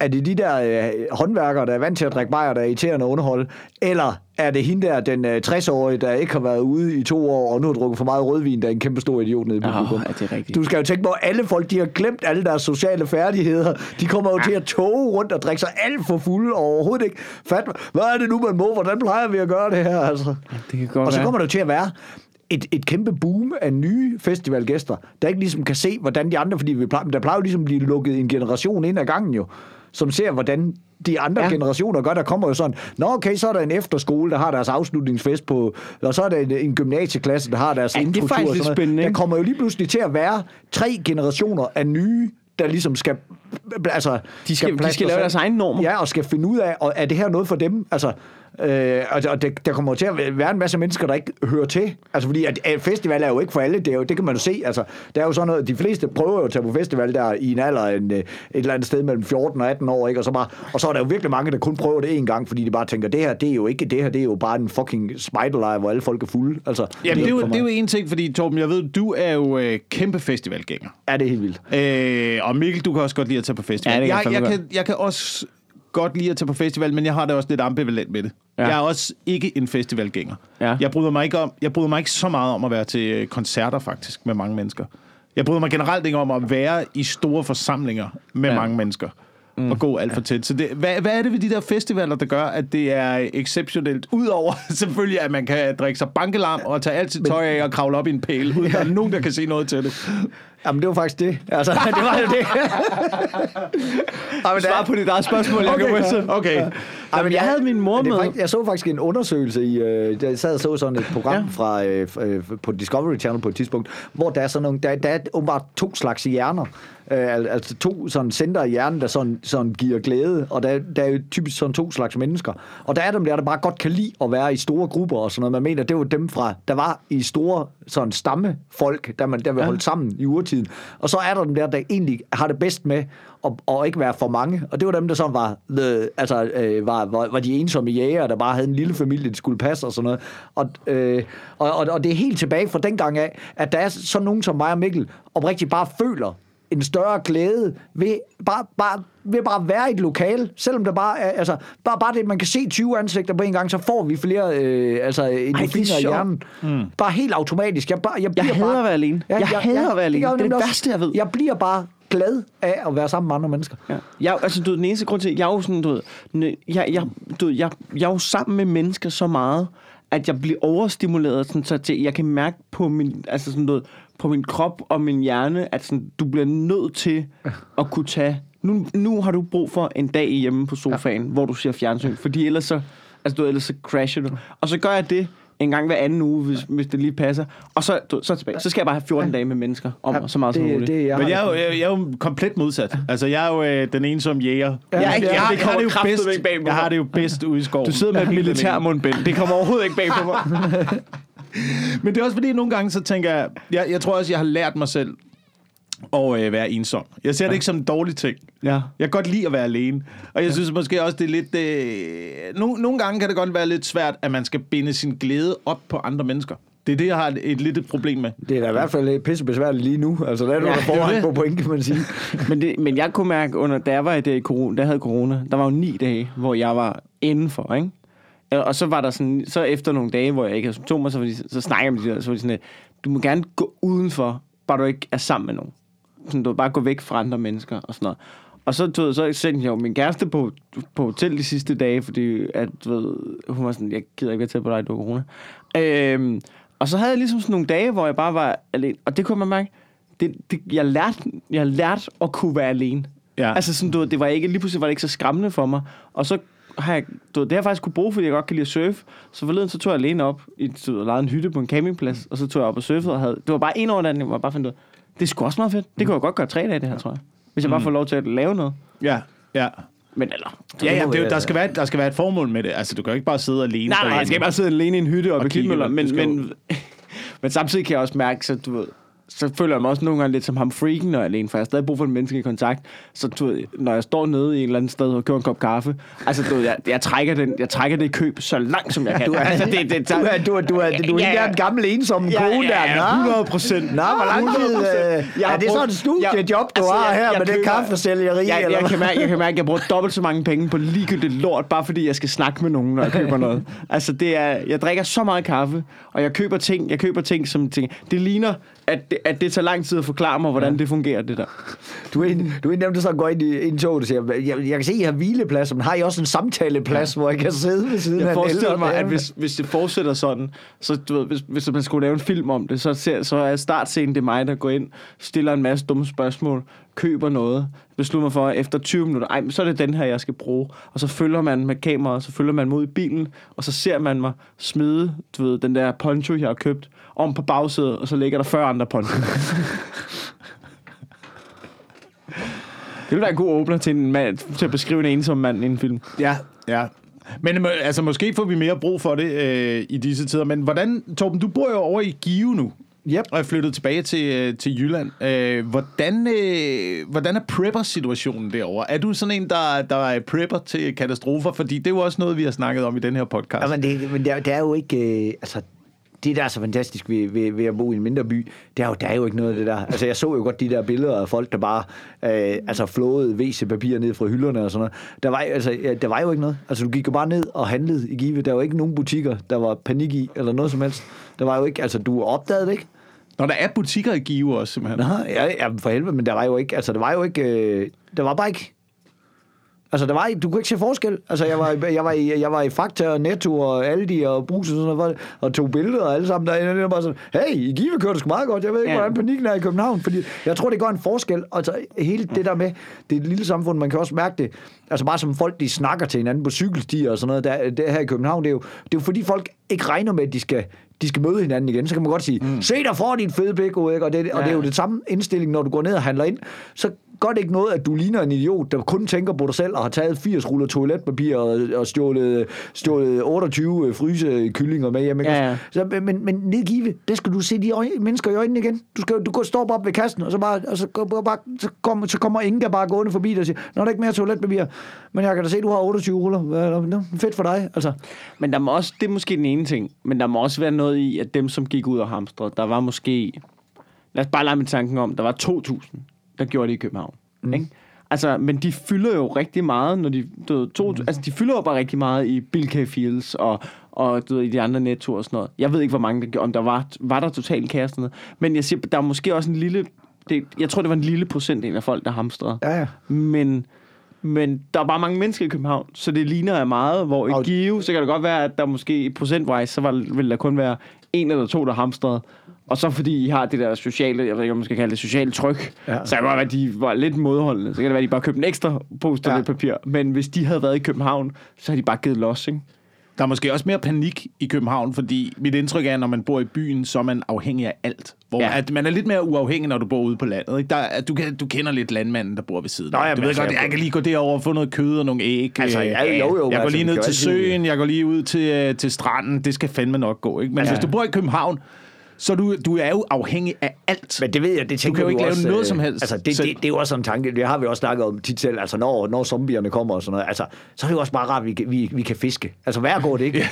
Er det de der øh, håndværkere, der er vant til at drikke bajer, der er irriterende at underholde? Eller er det hende der, den øh, tres-årige, der ikke har været ude i to år, og nu har drukket for meget rødvin, der er en kæmpe stor idiot nede i publikum? Oh, du skal jo tænke på, at alle folk, de har glemt alle deres sociale færdigheder. De kommer jo ah. til at tåge rundt og drikke sig alt for fulde, og overhovedet ikke fat. Hvad er det nu, man må? Hvordan plejer vi at gøre det her? Altså? Det kan godt og så kommer være. Det til at være... Et, et kæmpe boom af nye festivalgæster, der ikke ligesom kan se, hvordan de andre, fordi vi plejer, der plejer jo ligesom at blive lukket en generation ind ad gangen jo, som ser, hvordan de andre ja. generationer gør, der kommer jo sådan, nå okay, så er der en efterskole, der har deres afslutningsfest på, og så er der en, en gymnasieklasse, der har deres ja, intro-tur. Det er faktisk lidt spændende. Der kommer jo lige pludselig til at være tre generationer af nye, der ligesom skal... Altså, de skal, skal, de skal lave deres egne normer. Ja, og skal finde ud af, og er det her noget for dem? Altså... Øh, og det, der kommer til at være en masse mennesker, der ikke hører til. Altså fordi at festival er jo ikke for alle, det, er jo, det kan man jo se. Altså, der er jo sådan noget, de fleste prøver jo at tage på festival der i en alder en, et eller andet sted mellem fjorten og atten år, ikke? Og, så bare, og så er der jo virkelig mange, der kun prøver det en gang, fordi de bare tænker, det her, det er jo ikke det her, det er jo bare en fucking spejderlejr, hvor alle folk er fulde. Altså, ja, det, det, det er jo en ting, fordi Torben, jeg ved, du er jo øh, kæmpe festivalgænger. Ja, det er helt vildt. Øh, og Mikkel, du kan også godt lide at tage på festival. Ja, jeg, jeg, jeg, kan, jeg kan også... godt lide at tage på festival, men jeg har det også lidt ambivalent med det. Ja. Jeg er også ikke en festivalgænger. Ja. Jeg bryder mig ikke om, jeg bryder mig ikke så meget om at være til koncerter faktisk med mange mennesker. Jeg bryder mig generelt ikke om at være i store forsamlinger med ja. mange mennesker mm. og gå alt for tæt. Så det, hvad, hvad er det ved de der festivaler, der gør, at det er exceptionelt? Udover selvfølgelig, at man kan drikke sig bankelam og tage alt sit tøj af og kravle op i en pæl, uden ja. der er nogen, der kan se noget til det. Jamen, det var faktisk det. Altså, det var jo det. Jamen, svar på dit eget spørgsmål. Okay. Okay. okay. Jamen, Jamen, jeg havde min mor med. Faktisk, jeg så faktisk en undersøgelse i... Øh, jeg sad og så sådan et program ja. fra, øh, på Discovery Channel på et tidspunkt, hvor der er sådan nogle... Der, der er åbenbart to slags hjerner. Øh, altså to sådan center i hjernen, der sådan, sådan giver glæde. Og der, der er jo typisk sådan to slags mennesker. Og der er dem der, der bare godt kan lide at være i store grupper og sådan noget. Man mener, det var dem fra... Der var i store sådan stammefolk, der man der vil ja. holde sammen i urtiden. Og så er der dem der, der egentlig har det bedst med at, at ikke være for mange. Og det var dem, der sådan var, the, altså, øh, var, var, var de ensomme jæger, der bare havde en lille familie, der skulle passe og sådan noget. Og, øh, og, og, og det er helt tilbage fra dengang af, at der er sådan nogen som mig og Mikkel, oprigtigt bare føler en større glæde ved bare, bare, ved bare at være i et lokale, selvom der bare er, altså, bare, bare det, man kan se tyve ansigter på en gang, så får vi flere, øh, altså, endorfiner i hjernen. Mm. Bare helt automatisk. Jeg, bare, jeg, jeg hader bare, at være alene. Ja, jeg, jeg hader at være alene. Det er det også, værste, jeg ved. Jeg bliver bare glad af at være sammen med andre mennesker. Ja. Jeg, altså, du ved, den eneste grund til, jeg er jo sådan, du ved, jeg, jeg, du ved, jeg, jeg er jo sammen med mennesker så meget, at jeg bliver overstimuleret, sådan, så til, jeg kan mærke på min, altså sådan noget, på min krop og min hjerne, at sådan, du bliver nødt til at kunne tage... Nu, nu har du brug for en dag hjemme på sofaen, ja. hvor du ser fjernsyn, fordi ellers så, altså, du, ellers så crasher du. Og så gør jeg det en gang hver anden uge, hvis, hvis det lige passer. Og så, du, så tilbage. Så skal jeg bare have fjorten ja. dage med mennesker om mig, ja, så meget det, som muligt. Det, jeg Men jeg er, jo, jeg, jeg er jo komplet modsat. Altså, jeg er jo øh, den ensomme jæger. Ja, jeg, jeg, jeg, jeg, har det jo bedst, jeg har det jo bedst ude i skoven. Du sidder med et militærmundbind. Det kommer overhovedet ikke bag på mig. Men det er også fordi, nogle gange så tænker jeg, jeg, jeg tror også, jeg har lært mig selv, og øh, være ensom. Jeg ser det ja. ikke som en dårlig ting. Ja. Jeg kan godt lide at være alene. Og jeg ja. synes måske også, det er lidt... Øh, no, nogle gange kan det godt være lidt svært, at man skal binde sin glæde op på andre mennesker. Det er det, jeg har et, et lidt problem med. Det er da i hvert fald pissebesværligt lige nu. Altså, der er du ja, der forhånd på point, kan man sige. men, det, men jeg kunne mærke, under, da jeg var i det, corona, der havde corona, der var jo ni dage, hvor jeg var indenfor, ikke? Og så var der sådan, så efter nogle dage, hvor jeg ikke havde symptomer, så, de, så snakkede jeg med de der, så var de sådan, at du må gerne gå udenfor, bare du ikke er sammen med nogen. Sådan, du bare gå væk fra andre mennesker og sådan noget. Og så, du ved, så sendte jeg jo min kæreste på, på hotel de sidste dage, fordi at, du ved, hun var sådan, jeg gider ikke være tæt på dig, du har corona. Øhm, og så havde jeg ligesom sådan nogle dage, hvor jeg bare var alene. Og det kunne man mærke, det, det, jeg, lærte, jeg lærte at kunne være alene. Ja. Altså sådan, du ved, det var ikke, lige pludselig var det ikke så skræmmende for mig. Og så har jeg, du ved, det har jeg faktisk kunne bruge, fordi jeg godt kan lide at surfe. Så forleden, så tog jeg alene op i, du ved, og lejede en hytte på en campingplads, og så tog jeg op og surfede og havde, det var bare en overnatning, hvor jeg bare fandt ud af, det er sgu også meget fedt. Det kunne jeg godt gøre tre dage, det her, tror jeg. Hvis jeg bare får lov til at lave noget. Ja, ja. Men eller... Ja, ja, det, der, skal være, der skal være et formål med det. Altså, du kan jo ikke bare sidde alene. Nej, nej, jeg skal ikke bare sidde alene i en hytte og ved klitmøller. Men, men, men samtidig kan jeg også mærke, så du ved... Så føler jeg mig også nogle gange lidt som ham freaken, når jeg er alene, for jeg har stadig brug for en menneske i kontakt. Så du ved, når jeg står nede i et eller andet sted og køber en kop kaffe, altså du ved, jeg, jeg, trækker den, jeg trækker det køb så langt, som jeg kan. Du er ikke den gamle ensomme ja, kone ja, ja, der. hundrede procent. Nå, hvor lang tid øh, er det så et studiejob, du altså, har her jeg, jeg med køber, det kaffesælgeri? Jeg, jeg, jeg, kan mærke, jeg kan mærke, at jeg bruger dobbelt så mange penge på ligegyldigt lort, bare fordi jeg skal snakke med nogen, når jeg køber noget. Altså det er, jeg drikker så meget kaffe, og jeg køber ting, jeg køber ting som ting. Det ligner... At det, at det tager lang tid at forklare mig, hvordan ja. det fungerer, det der. Du er en, du er en dem, der så går ind i en tog, der siger, jeg, jeg kan se, at I har hvileplads, men har I også en samtaleplads, ja. hvor jeg kan sidde ved siden jeg af en ældre? Jeg forestiller mig, at hvis, hvis det fortsætter sådan, så du ved, hvis, hvis man skulle lave en film om det, så, ser, så er startscenen, det er mig, der går ind, stiller en masse dumme spørgsmål, køber noget, beslutter mig for, efter tyve minutter, ej, så er det den her, jeg skal bruge. Og så følger man med kameraet, så følger man mod i bilen, og så ser man mig smide, du ved, den der poncho, jeg har købt, om på bagsædet, og så ligger der fyrre andre ponchoer. Det ville være en god åbner til, en mand, til at beskrive en ensom mand i en film. Ja, ja. Men altså, måske får vi mere brug for det øh, i disse tider. Men hvordan, Torben, du bor jo over i Give nu. Yep. Og jeg flyttede tilbage til, til Jylland. Øh, hvordan, øh, hvordan er prepper-situationen derovre? Er du sådan en, der, der er prepper til katastrofer? Fordi det er jo også noget, vi har snakket om i den her podcast. Ja, men det, men det, er, det er jo ikke... Øh, altså det, der er så fantastisk ved, ved, ved at bo i en mindre by, det er jo, der er jo ikke noget af det der. Altså, jeg så jo godt de der billeder af folk, der bare øh, altså, flåede W C-papir ned fra hylderne og sådan noget. Der var, altså, der var jo ikke noget. Altså, du gik jo bare ned og handlede i Give. Der var ikke nogen butikker, der var panik i, eller noget som helst. Der var jo ikke, altså, du opdagede det ikke. Når der er butikker i Give også, simpelthen. Nå, ja, ja, for helvede, men der var jo ikke, altså, der var jo ikke, øh, der var bare ikke. Altså, der var, du kunne ikke se forskel. Altså, jeg var, jeg var, i, jeg var i Fakta og Netto og Aldi og Brugsen og sådan noget, og tog billeder og alle sammen derinde, og bare sådan, hey, i Give kører det sgu meget godt, jeg ved ikke, hvordan panikken er i København, fordi jeg tror, det gør en forskel. Altså, hele det der med, det er et lille samfund, man kan også mærke det. Altså, bare som folk, de snakker til hinanden på cykelstier og sådan noget, der, der her i København, det er jo, det er jo fordi folk ikke regner med, at de skal... de skal møde hinanden igen, så kan man godt sige, mm. se dig for din fede beko, ikke? Og, det, og ja. det er jo det samme indstilling, når du går ned og handler ind, så gør det ikke noget, at du ligner en idiot, der kun tænker på dig selv, og har taget firs ruller toiletpapir, og, og stjålet, stjålet otteogtyve frysekyllinger med hjem, ikke? Ja, ja. Så, men, men ned Give, det skal du se de øje, mennesker i øjnene igen. Du, skal, du står bare op ved kassen, og så, bare, og så, bare, så, kommer, så kommer Inga bare gående forbi dig og siger, nå, der er ikke mere toiletpapir, men jeg kan da se, du har otteogtyve ruller. Hvad, fedt for dig, altså. Men der må også, det er måske den ene ting, men der må også være noget i, at dem, som gik ud og hamstrede, der var måske... Lad os bare lege med tanken om, der var to tusind, der gjorde det i København. Mm. Ikke? Altså, men de fylder jo rigtig meget, når de... Du ved, to, mm. Altså, de fylder jo bare rigtig meget i Bilka Fields og, og du ved, i de andre Netto og sådan noget. Jeg ved ikke, hvor mange der gjorde, om der var, var der totalt kaos eller noget. Men jeg siger, der er måske også en lille... Det, jeg tror, det var en lille procentdel af folk, der hamstrede. Ja, ja. Men... Men der er bare mange mennesker i København, så det ligner af meget, hvor i og Give, så kan det godt være, at der måske procentvejs, så var, ville der kun være en eller to, der hamstrede. Og så fordi I har det der sociale, jeg ved ikke, om man skal kalde det sociale tryk, ja. Så kan det godt være, at de var lidt modholdende. Så kan det være, at de bare købte en ekstra pose toiletpapir. Ja. Men hvis de havde været i København, så havde de bare givet los, ikke? Der er måske også mere panik i København, fordi mit indtryk er, at når man bor i byen, så er man afhængig af alt. Hvor ja. at man er lidt mere uafhængig, når du bor ude på landet. Ikke? Der, at du, du kender lidt landmanden, der bor ved siden. Nå, jamen, du ved godt, jeg, jeg kan lige gå derover og få noget kød og nogle æg. Altså, jeg, jo, jo, jeg går altså, lige ned til søen, jeg går lige ud til, til stranden. Det skal fandme nok gå. Ikke? Men ja. altså, hvis du bor i København, Så du, du er jo afhængig af alt. Men det ved jeg, det tænker du kan jo ikke lave også, noget som helst. Altså, det, så... det, det er jo også en tanke, det har vi også snakket om tit selv, altså når, når zombierne kommer og sådan noget, altså, så er det jo også bare rart, vi, vi, vi kan fiske. Altså, hvad går det ikke? Ja.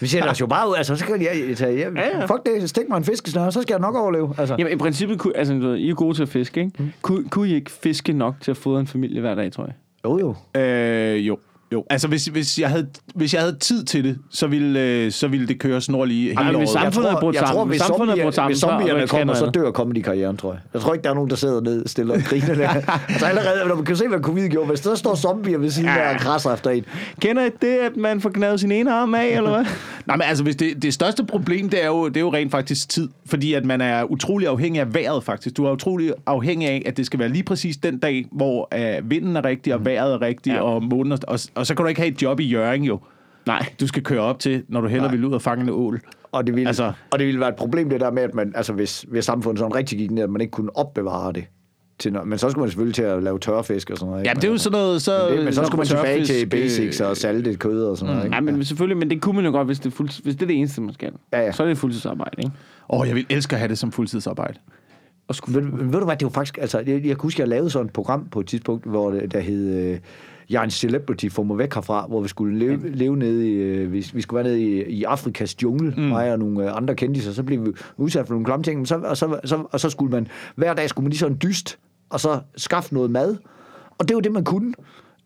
Vi sætter os jo bare ud, altså, så skal jeg tage hjem. Ja, ja. Fuck det, stik mig en fiskesnøre, så skal jeg nok overleve. Altså. Jamen, i princippet, kunne, altså, I er gode til at fiske, ikke? Mm. Kun, kunne I ikke fiske nok til at fodre en familie hver dag, tror jeg? Jo, jo. Øh, jo. Jo, altså hvis hvis jeg havde hvis jeg havde tid til det, så ville så ville det køre snorlige hele året. Hvis samfundet er brudt sammen, hvis samfundet er brudt sammen, hvis zombierne kommer, så dør comedy-karrieren, tror jeg. Jeg tror ikke der er nogen der sidder ned stille og griner der. Altså allerede når man kan se hvad covid gjorde, hvis der står zombier ved siden af og krasser efter en. Kender I det at man får gnavet sin ene arm af eller hvad? Nej, men altså hvis det det største problem det er jo det er jo rent faktisk tid, fordi at man er utrolig afhængig af vejret faktisk. Du er utrolig afhængig af at det skal være lige præcis den dag hvor øh, vinden er rigtig og vejret er rigtig ja. og månen og Og så kan du ikke have et job i Hjørring, jo. Nej. Du skal køre op til, når du hellere vil ud og fange en ål. Og det ville, altså, og det ville være et problem, det der med, at man, altså, hvis, hvis samfundet sådan rigtig gik ned, at man ikke kunne opbevare det. Til noget, men så skulle man selvfølgelig til at lave tørfisk og sådan noget. Ikke? Ja, det er jo sådan noget... Så, men, det, men så, så skulle man tilbage til basics og salte kød og sådan noget. Ikke? Ja, men selvfølgelig, men det kunne man jo godt, hvis det, fuld, hvis det er det eneste, man skal. Ja, ja. Så er det fuldtidsarbejde, ikke? Åh, oh, jeg vil elske at have det som fuldtidsarbejde. Og skulle, ved, ved du hvad, det var faktisk... Altså, jeg, jeg kan huske, jeg lavede sådan et program på et tidspunkt, hvor det, der hed... Øh, Jeg er en celebrity, får mig væk herfra, hvor vi skulle leve, leve nede i, øh, vi, vi skulle være nede i, i Afrikas jungle, mm. mig og nogle øh, andre kendtiser, så blev vi udsat for nogle klamme ting, så, og, så, så, og så skulle man, hver dag skulle man lige sådan dyst, og så skaffe noget mad, og det var det, man kunne.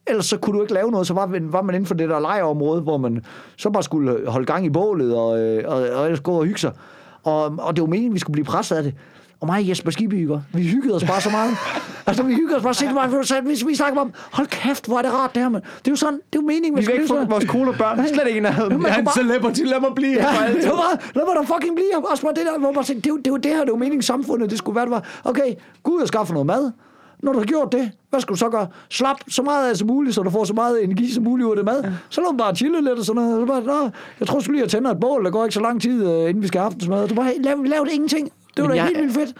Ellers så kunne du ikke lave noget, så var, var man inden for det der lejeområde, hvor man så bare skulle holde gang i bålet, og, øh, og, og ellers gå og hygge sig. Og, og det var meningen, vi skulle blive presset af det. Og mig og Jesper Skibygger, vi hyggede os bare så meget. Altså, vi hyggede os bare så meget. Vi, vi snakkede om, hold kæft, hvor er det rart det her, mand. Det er jo sådan, det er jo meningen, vi skal leve sådan. Vi væk fra vores cool og børn. Nej. Slet ikke nærheden. Jeg er en celebrity, lad mig blive. Ja, det var bare, lad mig da fucking blive. Også bare det der, hvor man tænkte, det er jo det her, det er jo meningen samfundet, det skulle være, det var, okay, gå ud og skaffe noget mad. Når du har gjort det, hvad skal du så gøre? Slap så meget af som muligt, så du får så meget energi som muligt ud af det mad. Ja. Så lad dem bare chille lidt og sådan noget. Så bare, jeg tror sgu lige, at tænde et bål, der går ikke så lang tid, inden vi skal have aftensmad. Du bare, lav, lav det ingenting. Det var da helt vildt fedt.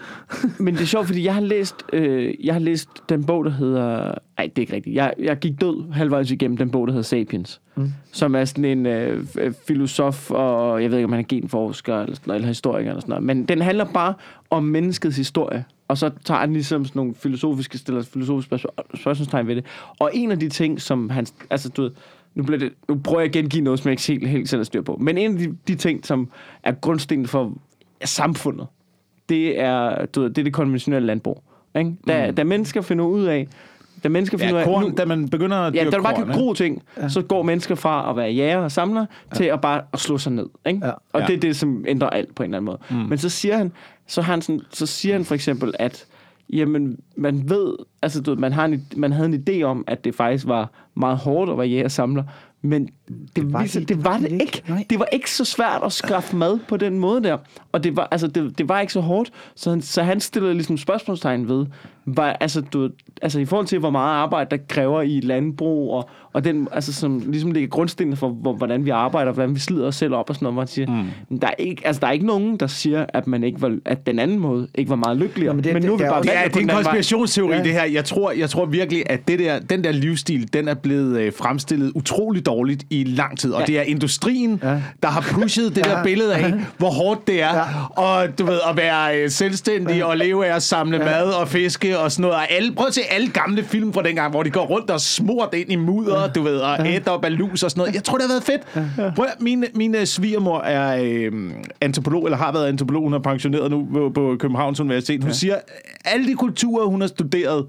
Men det er sjovt, fordi jeg har læst, øh, jeg har læst den bog, der hedder... Nej, det er ikke rigtigt. Jeg, jeg gik død halvvejs igennem den bog, der hedder Sapiens. Mm. Som er sådan en øh, filosof, og jeg ved ikke, om han er genforsker, eller, sådan noget, eller historiker, eller sådan noget. Men den handler bare om menneskets historie. Og så tager han ligesom sådan nogle filosofiske, stiller filosofiske spørgsmålstegn ved det. Og en af de ting, som han... Altså, du ved, nu, bliver det, nu prøver jeg at gengive noget, som jeg ikke helt, helt selv har styr på. Men en af de, de ting, som er grundstenen for samfundet, det er, du ved, det er det konventionelle landbrug, ikke? Da, mm. da mennesker finder ud af, da mennesker finder ja, ud af, korn, nu, da man begynder at dyrke ja, da man bare kan gro ting, ja. Så går mennesker fra at være jæger og samler ja. Til at bare at slå sig ned, ikke? Ja. Og ja. Det er det, som ændrer alt på en eller anden måde. Mm. Men så siger han, så han sådan, så siger han for eksempel, at jamen, man ved, altså du ved, man har en, man havde en idé om, at det faktisk var meget hårdt at være jæger og samler. Men det, det, var, viser, det, det var det ikke. ikke. Det var ikke så svært at skaffe mad på den måde der. Og det var, altså, det, det var ikke så hårdt. Så han, så han stillede ligesom spørgsmålstegn ved, var, altså, du, altså i forhold til, hvor meget arbejde der kræver i landbrug, og, og den, altså, som ligesom ligger grundstenen for, hvor, hvordan vi arbejder, hvordan vi slider os selv op og sådan noget, hvor han siger, mm. der, er ikke, altså, der er ikke nogen, der siger, at, man ikke var, at den anden måde ikke var meget lykkeligere. Nå, men, det, men nu det, det, er vi bare... Ja, det er en konspirationsteori, ja. Det her. Jeg tror, jeg tror virkelig, at det der, den der livsstil, den er blevet øh, fremstillet utroligt dårligt i lang tid, og ja. Det er industrien, ja. Der har pushet det ja. Der billede af, hvor hårdt det er, ja. Og du ved, at være selvstændig, ja. Og leve af at samle ja. Mad og fiske og sådan noget. Og alle, prøv at se alle gamle film fra dengang, hvor de går rundt og smurt ind i mudder, ja. Du ved, og ja. Ætter og balus og sådan noget. Jeg tror, det har været fedt. Ja. Prøv at, min, min svigermor er øh, antropolog, eller har været antropolog, hun er pensioneret nu på, på Københavns Universitet. Hun ja. Siger, alle de kulturer, hun har studeret,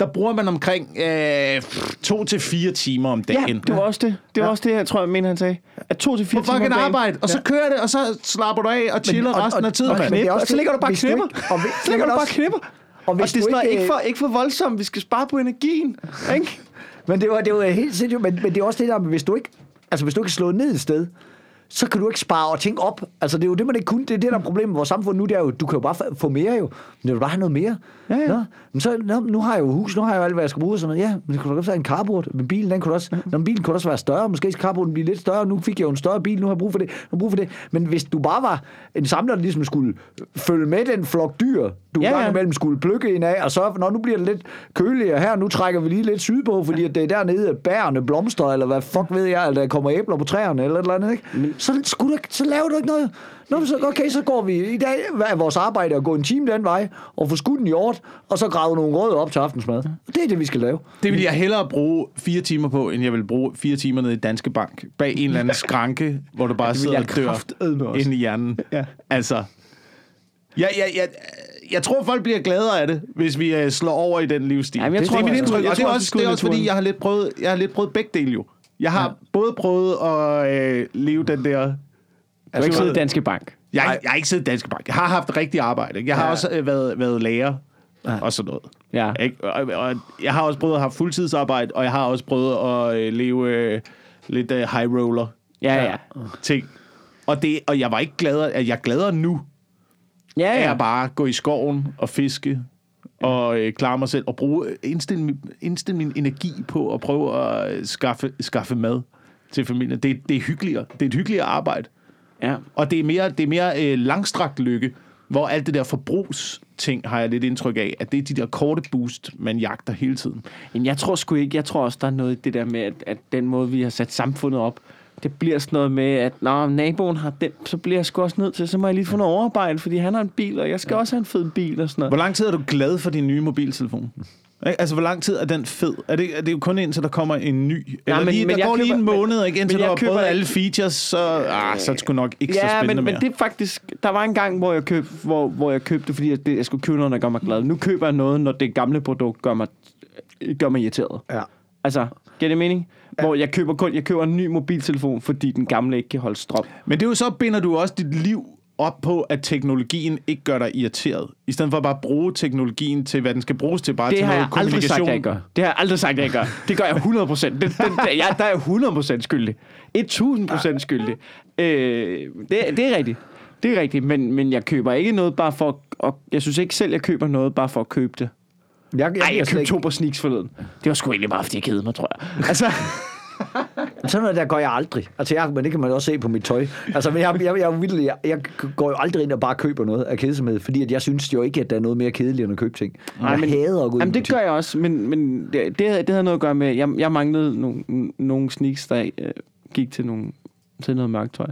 der bruger man omkring øh, to til fire timer om dagen. Ja, det var også det. Det var ja. Også det, jeg tror, jeg mener, han sagde. At to til fire timer om dagen. Arbejde, og så ja. Kører det, og så slapper du af og chiller men, og, resten og, af tiden. Og, og, knipper, og så ligger du bare knipper. Og så ligger du bare knipper. Og det er sådan noget, ikke for, ikke for voldsomt. Vi skal spare på energien. Ikke? Men det var, det var helt sindssygt. Men, men det er også det der, hvis du ikke, altså hvis du ikke slår ned et sted, så kan du ikke spare og tænke op. Altså, det er jo det, man ikke kunne. Det er det, der er problemet. Vores samfund nu, det er jo, du kan jo bare få mere jo. Men du vil bare have noget mere. Ja, ja. Nå, men så, nå, nu har jeg jo hus, nu har jeg jo alt, hvad jeg skal bruge og sådan noget. Ja, men det kunne da godt være en cardboard. Men bilen, den kunne også, ja. Nå, bilen kunne også være større. Måske skal cardboarden blive lidt større. Nu fik jeg jo en større bil, nu har jeg brug for det. Nu har jeg brug for det. Men hvis du bare var en samler, der ligesom skulle følge med den flok dyr, du ja, gang imellem skulle plukke en af, og så, når nu bliver det lidt køligere her, nu trækker vi lige lidt sydpå, fordi at det er dernede, at bærene blomstrer, eller hvad fuck ved jeg, eller der kommer æbler på træerne, eller et eller andet, ikke? Men... Så, skulle du, så laver du ikke noget. Nå, så, okay, så går vi i dag, hvad er vores arbejde, at gå en time den vej, og få skudt en hjort, og så grave nogle rødder op til aftensmad. Det er det, vi skal lave. Det vil jeg hellere bruge fire timer på, end jeg vil bruge fire timer nede i Danske Bank, bag en eller anden skranke, hvor du bare ja, sidder og dør inde i hjernen. Ja. Altså... Ja, ja, ja, jeg tror, folk bliver gladere af det, hvis vi uh, slår over i den livsstil. Jamen, jeg det, tror, det er mit indtryk, og det er også, det er også fordi, jeg har lidt prøvet, jeg har lidt prøvet begge dele jo. Jeg har ja. både prøvet at øh, leve den der... Du har ikke siddet i Danske Bank? Jeg, jeg, jeg har ikke siddet i Danske Bank. Jeg har haft rigtig arbejde. Jeg har ja. også øh, været, været lærer ja. og sådan noget. Ja. Jeg, og, og jeg har også prøvet at have fuldtidsarbejde, og jeg har også prøvet at øh, leve øh, lidt øh, high roller ja, ja. ting. Og, det, og jeg var ikke gladere, jeg er gladere nu. Ja, ja. Er bare gå i skoven og fiske og øh, klare mig selv og bruge indstille min, indstille min energi på at prøve at skaffe skaffe mad til familien. Det, det er hyggeligere. Det er et hyggeligere arbejde. Ja. Og det er mere det er mere øh, langstrakt lykke, hvor alt det der forbrugsting har jeg lidt indtryk af, at det er de der korte boost man jagter hele tiden. Jamen, jeg tror sgu ikke. Jeg tror også der er noget i det der med at, at den måde vi har sat samfundet op. Det bliver sådan noget med, at når naboen har den, så bliver jeg sgu også nødt til, så må jeg lige få noget overarbejde, fordi han har en bil, og jeg skal ja. også have en fed bil og sådan noget. Hvor lang tid er du glad for din nye mobiltelefon? Altså, hvor lang tid er den fed? Er det, er det jo kun indtil der kommer en ny? Eller ja, men, lige, men der går køber, lige en måned, ikke? Indtil du har prøvet alle features, så, ah, så er det sgu nok ikke ja, så spændende men, mere. Ja, men det er faktisk... Der var en gang, hvor jeg, køb, hvor, hvor jeg købte, fordi jeg, jeg skulle købe noget, der gør mig glad. Nu køber jeg noget, når det gamle produkt gør mig, gør mig irriteret. Ja. Altså, giver det mening? Hvor jeg køber kun, jeg køber en ny mobiltelefon, fordi den gamle ikke kan holde strøm. Men det er jo så, binder du også dit liv op på, at teknologien ikke gør dig irriteret. I stedet for at bare bruge teknologien til, hvad den skal bruges til, bare det til noget kommunikation. Sagt, det har jeg aldrig sagt, at jeg gør. Det gør jeg hundrede procent. Den, den, ja, der er jeg hundrede procent skyldig. tusind procent skyldig. Øh, det, det er rigtigt. Det er rigtigt, men, men jeg køber ikke noget bare for... At, jeg synes ikke selv, jeg køber noget bare for at købe det. Nej, jeg, jeg, jeg købte to på sneaks forleden. Det var sgu egentlig bare, fordi jeg kedede mig, tror jeg. Altså... Sådan noget der går jeg aldrig. Altså, jeg, men det kan man også se på mit tøj. Altså, men jeg, jeg, jeg, jeg, jeg går jo aldrig ind og bare køber noget af kedsomhed, fordi at jeg synes jo ikke, at der er noget mere kedeligt end at købe ting. Nej, jeg men, hader at gå jamen, det gør jeg også, men, men det, det, det har noget at gøre med, at jeg, jeg manglede nogle, nogle sneaks, der øh, gik til, nogle, til noget mørkt tøj.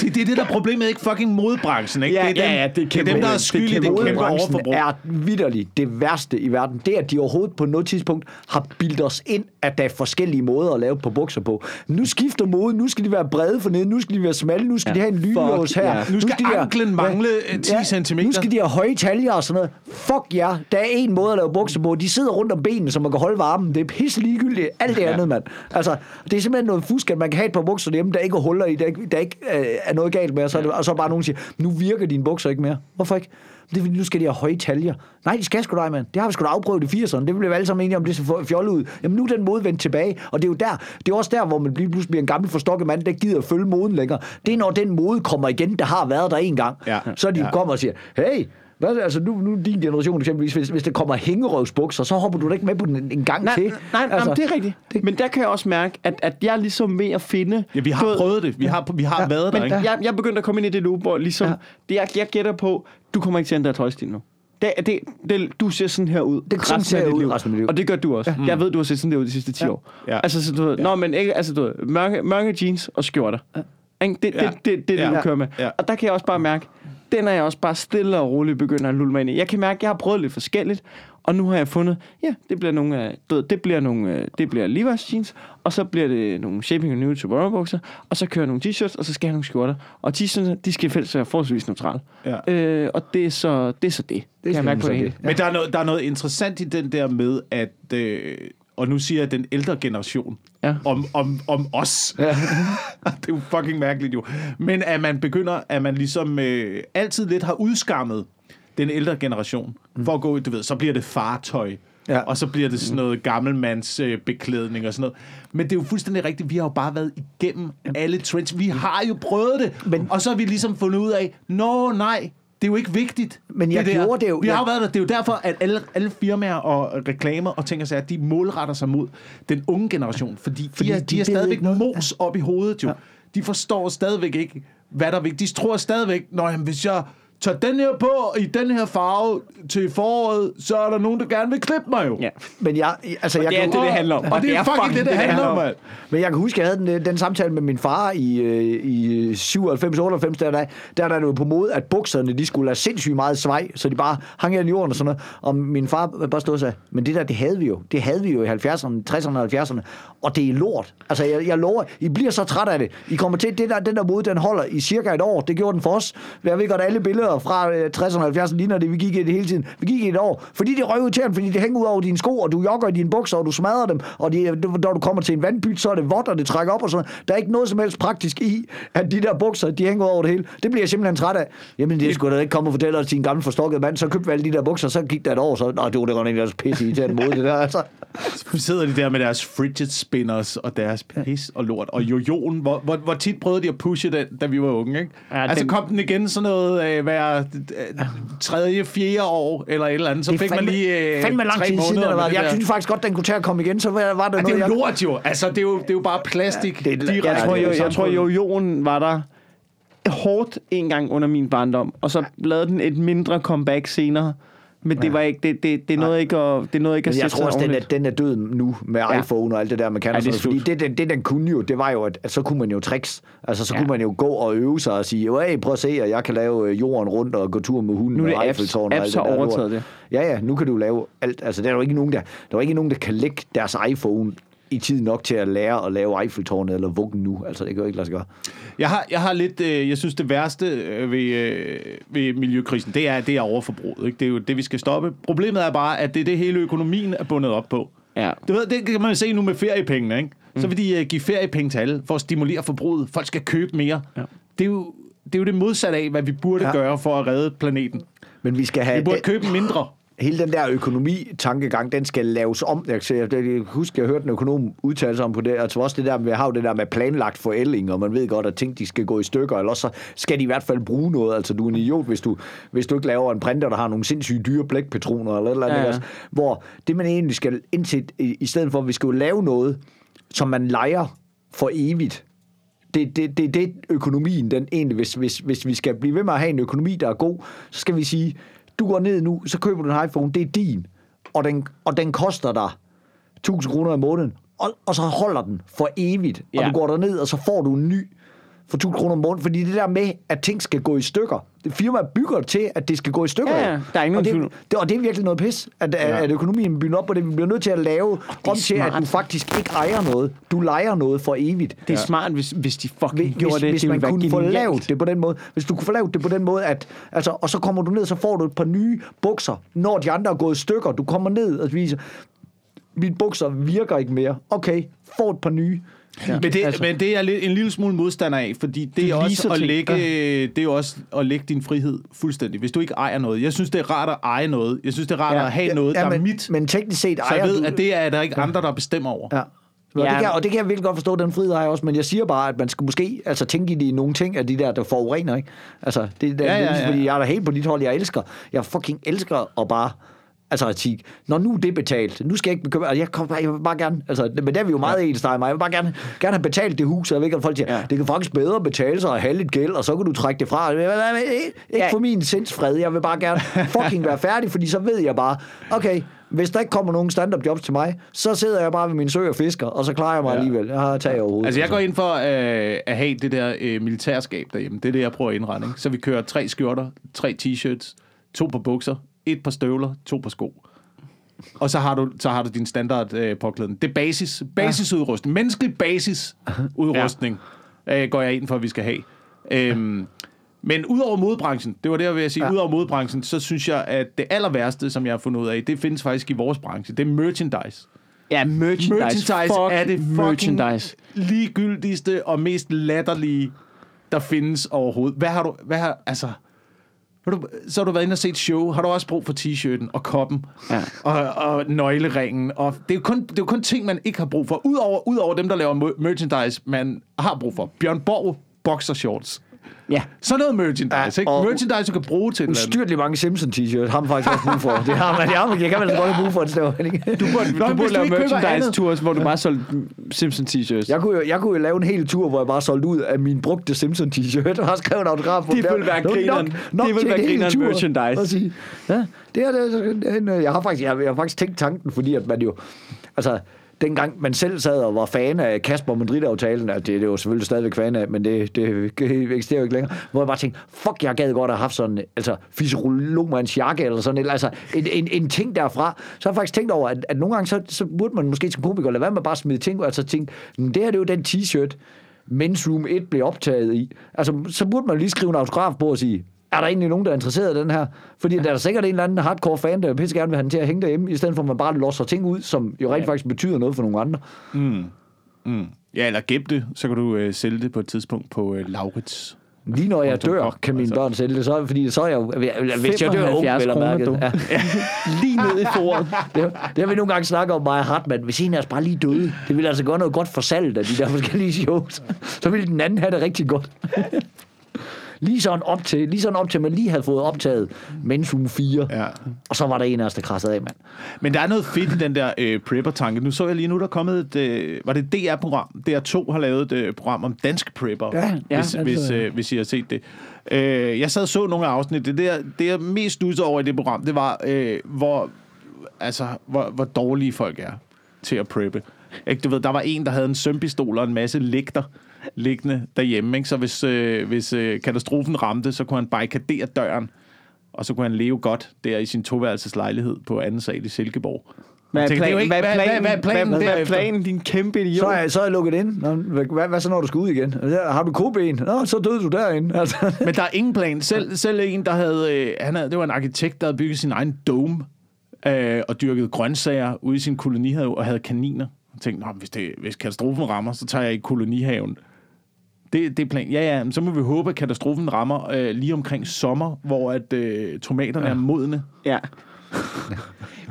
Det er det, der er problemet, ikke fucking modebranchen, ikke? Ja, det er dem, ja, det er kæmpe, det er dem der er skyldige, det kæmpe, kæmpe overforbrug. Er vitterligt det værste i verden. Det, at de overhovedet på noget tidspunkt har bildt os ind, at der er forskellige måder at lave på bukser på. Nu skifter mode, nu skal de være brede for nede, nu skal de være smalle, nu skal ja, de have en lynlås her. Ja. Nu, skal nu skal de anklen der, mangle ja, ti centimeter. Nu skal de have høje taljer og sådan noget. Fuck jer, yeah, der er en måde at lave bukser på. De sidder rundt om benene, så man kan holde varmen. Det er pisse ligegyldigt. Alt det ja. andet, mand. Altså, det er simpelthen noget fusk, at man kan have et par bukser derhjemme, der ikke har huller i, der ikke... Der ikke øh, er noget galt med, og så, ja. og så bare nogen siger, nu virker dine bukser ikke mere. Hvorfor ikke? Det er fordi, nu skal de have høje taljer. Nej, de skal sgu dig, mand. Det har vi sgu da afprøvet i firserne. Det blev vi alle sammen enige om, det så fjollet ud. Jamen nu er den mode vendt tilbage, og det er jo der. Det er også der, hvor man pludselig bliver en gammel forstokket mand, der gider at følge moden længere. Det er, når den mode kommer igen, der har været der en gang. Ja. Så de ja. kommer og siger, hey, hvad, altså nu, nu din generation eksempelvis, hvis, hvis der kommer hængerøvsbukser, så hopper du da ikke med på den en gang nej, til. Nej, nej, altså, nej, det er rigtigt. Det, men der kan jeg også mærke, at, at jeg er ligesom ved at finde... Ja, vi har du, prøvet det. Vi har, vi har ja, været der, ikke? Jeg, jeg begyndte at komme ind i det loop, hvor ligesom... Ja. Det, jeg, jeg gætter på, du kommer ikke til at ændre tøjstil nu. Det, det, det, du ser sådan her ud. Det resten ser af dit ud, liv. Resten af liv. Og det gør du også. Ja. Mm. Jeg ved, du har set sådan der ud de sidste ti ja. år. Ja. Altså, så du ved... Ja. Nå, men ikke... Altså, du ved, mørke, mørke jeans og skjorter. Ja. Det, det, ja. det, det, det, ja. det, du kører med. Ja. Og der kan jeg også bare mærke... Den er jeg også bare stille og roligt begynder at lulle mig ind i. Jeg kan mærke, at jeg har prøvet lidt forskelligt, og nu har jeg fundet, ja, det bliver nogle, det bliver nogle, det bliver Levi's jeans, og så bliver det nogle Shaping New Tomorrow bukser, og så kører jeg nogle t-shirts, og så skal jeg have nogle skjorter. Og t-shirts, de skal fælles være forholdsvis neutrale. Ja. Øh, og det er så det. Er så det. det kan jeg mærke på det hele. Men der er, noget, der er noget interessant i den der med, at, øh, og nu siger jeg den ældre generation, ja. om, om, om os. Ja. Det er jo fucking mærkeligt jo. Men at man begynder, at man ligesom øh, altid lidt har udskammet den ældre generation. Mm. For at gå, du ved, så bliver det fartøj. Ja. Og så bliver det sådan noget gammelmands øh, beklædning og sådan noget. Men det er jo fuldstændig rigtigt. Vi har jo bare været igennem alle trends. Vi har jo prøvet det. Men... Og så har vi ligesom fundet ud af, nå nej, det er jo ikke vigtigt. Men jeg det gjorde det jo. Vi har jo været der. Det er jo derfor, at alle, alle firmaer og reklamer og ting og sager, de målretter sig mod den unge generation. Fordi, fordi de, er, de, de er stadigvæk mos op i hovedet jo. Ja. De forstår stadigvæk ikke, hvad der er vigtigt. De tror stadigvæk, når hvis jeg tager den her på i den her farve til foråret, så er der nogen, der gerne vil klippe mig jo. Ja. Men jeg, altså, og jeg det er kan... det, det handler om. Og, og det, det er fucking det, det handler om, mand. Men jeg kan huske, jeg havde den, den samtale med min far i, i syvoghalvfems otteoghalvfems, der der, der der jo på mode, at bukserne, de skulle have sindssygt meget svej, så de bare hang i jorden og sådan noget. Og min far bare stod og sagde, men det der, det havde vi jo. Det havde vi jo i halvfjerdserne, tresserne og halvfjerdserne. Og det er lort. Altså, jeg, jeg lover, I bliver så træt af det. I kommer til, det der, den der mode, den holder i cirka et år. Det gjorde den for os. Jeg ved godt, alle billeder fra tresserne og halvfjerdserne ligner det. Vi gik i det hele tiden. Vi gik i et år. Fordi det røg ud til ham, fordi det hænger ud over dine sko, og du jogger i dine bukser, og du smadrer dem. Og de, når du kommer til en vandbyt, så er det vådt, og det trækker op og sådan. Der er ikke noget som helst praktisk i, at de der bukser, de hænger ud over det hele. Det bliver jeg simpelthen træt af. Jamen, det skulle da ikke komme og fortælle os til en gammel forstokket mand. Så købte vi alle de der bukser, så gik der et år, så nej, det var da godt ikke også pisse i den måde, det der altså. Så sidder de der med deres fidget spinners og deres pis og lort og jojoen. Hvor, hvor, hvor tit prøvede de at pushe den, da vi var unge, ikke? Ja, altså den... kom den igen sådan noget af hver tredje, fjerde år eller et eller andet. Så fik fandme, man lige øh, fandme lang tid siden, der var. Jeg synes faktisk godt, den kunne tage at komme igen, så var der ja, noget. Det er jo lort jo. Altså, det er jo, det er jo bare plastik. Ja, det, direkte. Jeg tror, jeg, jeg tror jojoen var der hårdt en gang under min barndom, og så lavede den et mindre comeback senere. Men ja. det var ikke det det det nåede ikke at det nåede ikke at jeg tror også den er, den er død nu med ja. iPhone og alt det der med kanon, ja, fordi det, det det den kunne jo det var jo at, at så kunne man jo tricks, altså så ja. kunne man jo gå og øve sig og sige, "Hey, prøv at se, at jeg kan lave jorden rundt og gå tur med hunden nu og Eiffeltårnet og alt det der." Overtaget det. Ja ja, nu kan du lave alt, altså der er jo ikke nogen der, der er ikke nogen der kan lægge deres iPhone i tid nok til at lære at lave Eiffeltårnet eller vuggen nu, altså det kan jo ikke lade sig gøre. Jeg har, jeg har lidt, øh, jeg synes det værste øh, ved, øh, ved miljøkrisen, det er, det er overforbruget, ikke? Det er jo det, vi skal stoppe. Problemet er bare, at det er det hele økonomien er bundet op på. Ja. Det, ved, det kan man se nu med feriepengene, ikke? Mm. Så vil de øh, give feriepenge til alle for at stimulere forbruget. Folk skal købe mere. Ja. Det er jo det, er jo det modsatte af, hvad vi burde ja. gøre for at redde planeten. Men vi skal have... Vi burde det... købe mindre. Hele den der økonomi-tankegang, den skal laves om. Jeg kan huske, jeg hørte en økonom udtale sig om på det, og også det der, vi har jo det der med planlagt forældring, og man ved godt, at ting, de skal gå i stykker, eller så skal de i hvert fald bruge noget. Altså, du er en idiot, hvis du, hvis du ikke laver en printer, der har nogle sindssygt dyre blækpatroner, eller et eller andet. Ja, ja. Hvor det, man egentlig skal indsætte, i stedet for, at vi skal lave noget, som man leger for evigt. Det er det, det, det økonomien, den egentlig, hvis, hvis, hvis vi skal blive ved med at have en økonomi, der er god, så skal vi sige... Du går ned nu, så køber du en iPhone, det er din, og den, og den koster dig tusind kroner om måneden, og, og så holder den for evigt, ja. Og du går derned, og så får du en ny for tusind kroner om måneden, fordi det der med, at ting skal gå i stykker, det firma bygger til, at det skal gå i stykker. Ja, ja. Der er ingen og, det, det, og det er virkelig noget pis, at, ja. at økonomien bygger op på det, vi bliver nødt til at lave, om til, at du faktisk ikke ejer noget, du lejer noget for evigt. Det er ja. smart, hvis, hvis de fucking hvis, gjorde det. Hvis det man kunne få lavet det på den måde, hvis du kunne få lavet det på den måde, at, altså, og så kommer du ned, så får du et par nye bukser, når de andre er gået i stykker, du kommer ned og viser, mine bukser virker ikke mere, okay, få et par nye. Ja, men, det, altså. men det er lidt, en lille smule modstander af, fordi det er, også at lægge, det er jo også at lægge din frihed fuldstændig, hvis du ikke ejer noget. Jeg synes, det er rart at eje noget. Jeg synes, det er rart ja. at have ja, noget, ja, der men, er mit. Men teknisk set ejer du... Så jeg ved, du... at det er der ikke ja. andre, der bestemmer over. Ja. Ja, det kan, og det kan jeg virkelig godt forstå, den frihed har jeg også, men jeg siger bare, at man skal måske altså, tænke i de, nogle ting af de der, der forurener, ikke? Altså, det, der, ja, ja, ja. Fordi jeg er da helt på dit hold, jeg elsker. Jeg fucking elsker at bare... Altså at sige, når nu det er betalt, nu skal jeg ikke bekymre, altså, jeg, kommer, jeg vil bare gerne, altså, men der er vi jo meget ja. ens, der er mig, jeg vil bare gerne, gerne have betalt det hus, og jeg ved ikke, at folk siger, ja. det kan faktisk bedre betale sig at have lidt gæld, og så kan du trække det fra, ikke ja. for min sindsfred, jeg vil bare gerne fucking være færdig, fordi så ved jeg bare, okay, hvis der ikke kommer nogen stand-up jobs til mig, så sidder jeg bare ved min sø og fisker, og så klarer jeg mig ja. alligevel. Jeg har tag overhovedet. Altså, jeg går ind for øh, at have det der øh, militærskab derhjemme, det er det, jeg prøver at indrette, ikke? Så vi kører tre skjorter, tre t-shirts, to par bukser, et par støvler, to par sko. Og så har du, så har du din standard øh, påklædning. Det er basis, basisudrustning. Menneskelig basisudrustning ja. øh, går jeg ind for, at vi skal have. Øhm, men udover modebranchen, det var det, jeg ville sige, ja. udover modebranchen, så synes jeg, at det aller værste, som jeg har fundet ud af, det findes faktisk i vores branche. Det er merchandise. Ja, merchandise. Merchandise Fuck er det fucking merchandise. ligegyldigste og mest latterlige, der findes overhovedet. Hvad har du... Hvad har, altså... Så har du været inde og set show, har du også brug for t-shirten og koppen ja. og, og nøgleringen. Og det, er kun, det er jo kun ting, man ikke har brug for. Udover, udover dem, der laver merchandise, man har brug for. Bjørn Borg, boxershorts. Ja. Sådan noget merchandise, ja, ikke? Merchandise, du kan bruge til et eller andet. Ustyrtelig mange Simpson-t-shirts har man faktisk også brug for. Det har man, det har man. Jeg kan vel godt bruge for et sted. Du burde, Nå, du burde lave merchandise-tours, hvor du bare solgte Simpson-t-shirts. Jeg kunne, jo, jeg kunne jo lave en hel tur, hvor jeg bare solgte ud af min brugte Simpson-t-shirt og har skrevet en autograf på det. Det ville være grineren. Det ville være grineren merchandise. Ja, det er det. Jeg har faktisk, jeg, jeg har faktisk tænkt tanken, fordi at man jo... Altså, dengang man selv sad og var fan af Kasper Madrid-aftalen, altså det, det var selvfølgelig stadigvæk fan af, men det, det, det eksisterer jo ikke længere, hvor jeg bare tænkte, fuck, jeg gad godt at have haft sådan, altså, fysiologmans jakke eller sådan, eller altså, en, en, en ting derfra. Så har jeg faktisk tænkt over, at, at nogle gange, så, så burde man måske som komiker lade være med bare at smide ting, og altså tænke, det her, det er jo den t-shirt, Men's Room et blev optaget i. Altså, så burde man lige skrive en autograf på og sige, er der egentlig nogen, der er interesseret i den her? Fordi der er sikkert en eller anden hardcore fan, der pisse gerne vil have den til at hænge derhjemme, i stedet for at man bare losser ting ud, som jo rent ja. faktisk betyder noget for nogle andre. Mm. Mm. Ja, eller gem det, så kan du øh, sælge det på et tidspunkt på øh, Laurits. Lige når jeg dør, kan mine børn sælge det, så, fordi så er jeg jo... Hvis jeg dør, åben, ja. Lige nede i foråret. Det, det har vi nogle gange snakket om, Maja Hartmann. Hvis en af os bare lige døde, det ville altså gøre noget godt for salget af de der forskellige shows. Så ville den anden have det rigtig godt. Lige sådan op til, lige sådan op til, man lige havde fået optaget Men's Room fire. Ja. Og så var der en af os, der krassede af, mand. Men der er noget fedt i den der øh, prepper-tanke. Nu så jeg lige nu, der er kommet et... Øh, var det D R-program? D R to har lavet et øh, program om dansk prepper, ja, ja, hvis, hvis, øh, hvis I har set det. Øh, jeg sad og så nogle af afsnit. Det, der, det jeg mest studsede over i det program, det var, øh, hvor, altså, hvor, hvor dårlige folk er til at preppe. Ikke, du ved, der var en, der havde en sømpistol og en masse lægter liggende derhjemme, ikke? Så hvis, øh, hvis øh, katastrofen ramte, så kunne han barrikadere døren, og så kunne han leve godt der i sin toværelseslejlighed på anden sal i Silkeborg. Hvad er planen? Hvad er planen, din kæmpe idiot? Så er, så er jeg lukket ind. Nå, hvad, hvad så, når du skal ud igen? Har du koben? Nå, så døde du derinde. Altså. Men der er ingen plan. Selv, selv en, der havde, øh, han havde... Det var en arkitekt, der havde bygget sin egen dome øh, og dyrket grøntsager ude i sin kolonihave og havde kaniner. Jeg tænkte, hvis, det, hvis katastrofen rammer, så tager jeg i kolonihaven. Det, det er plan. Ja, ja, så må vi håbe, at katastrofen rammer øh, lige omkring sommer, hvor at, øh, tomaterne ja. er modne. Ja.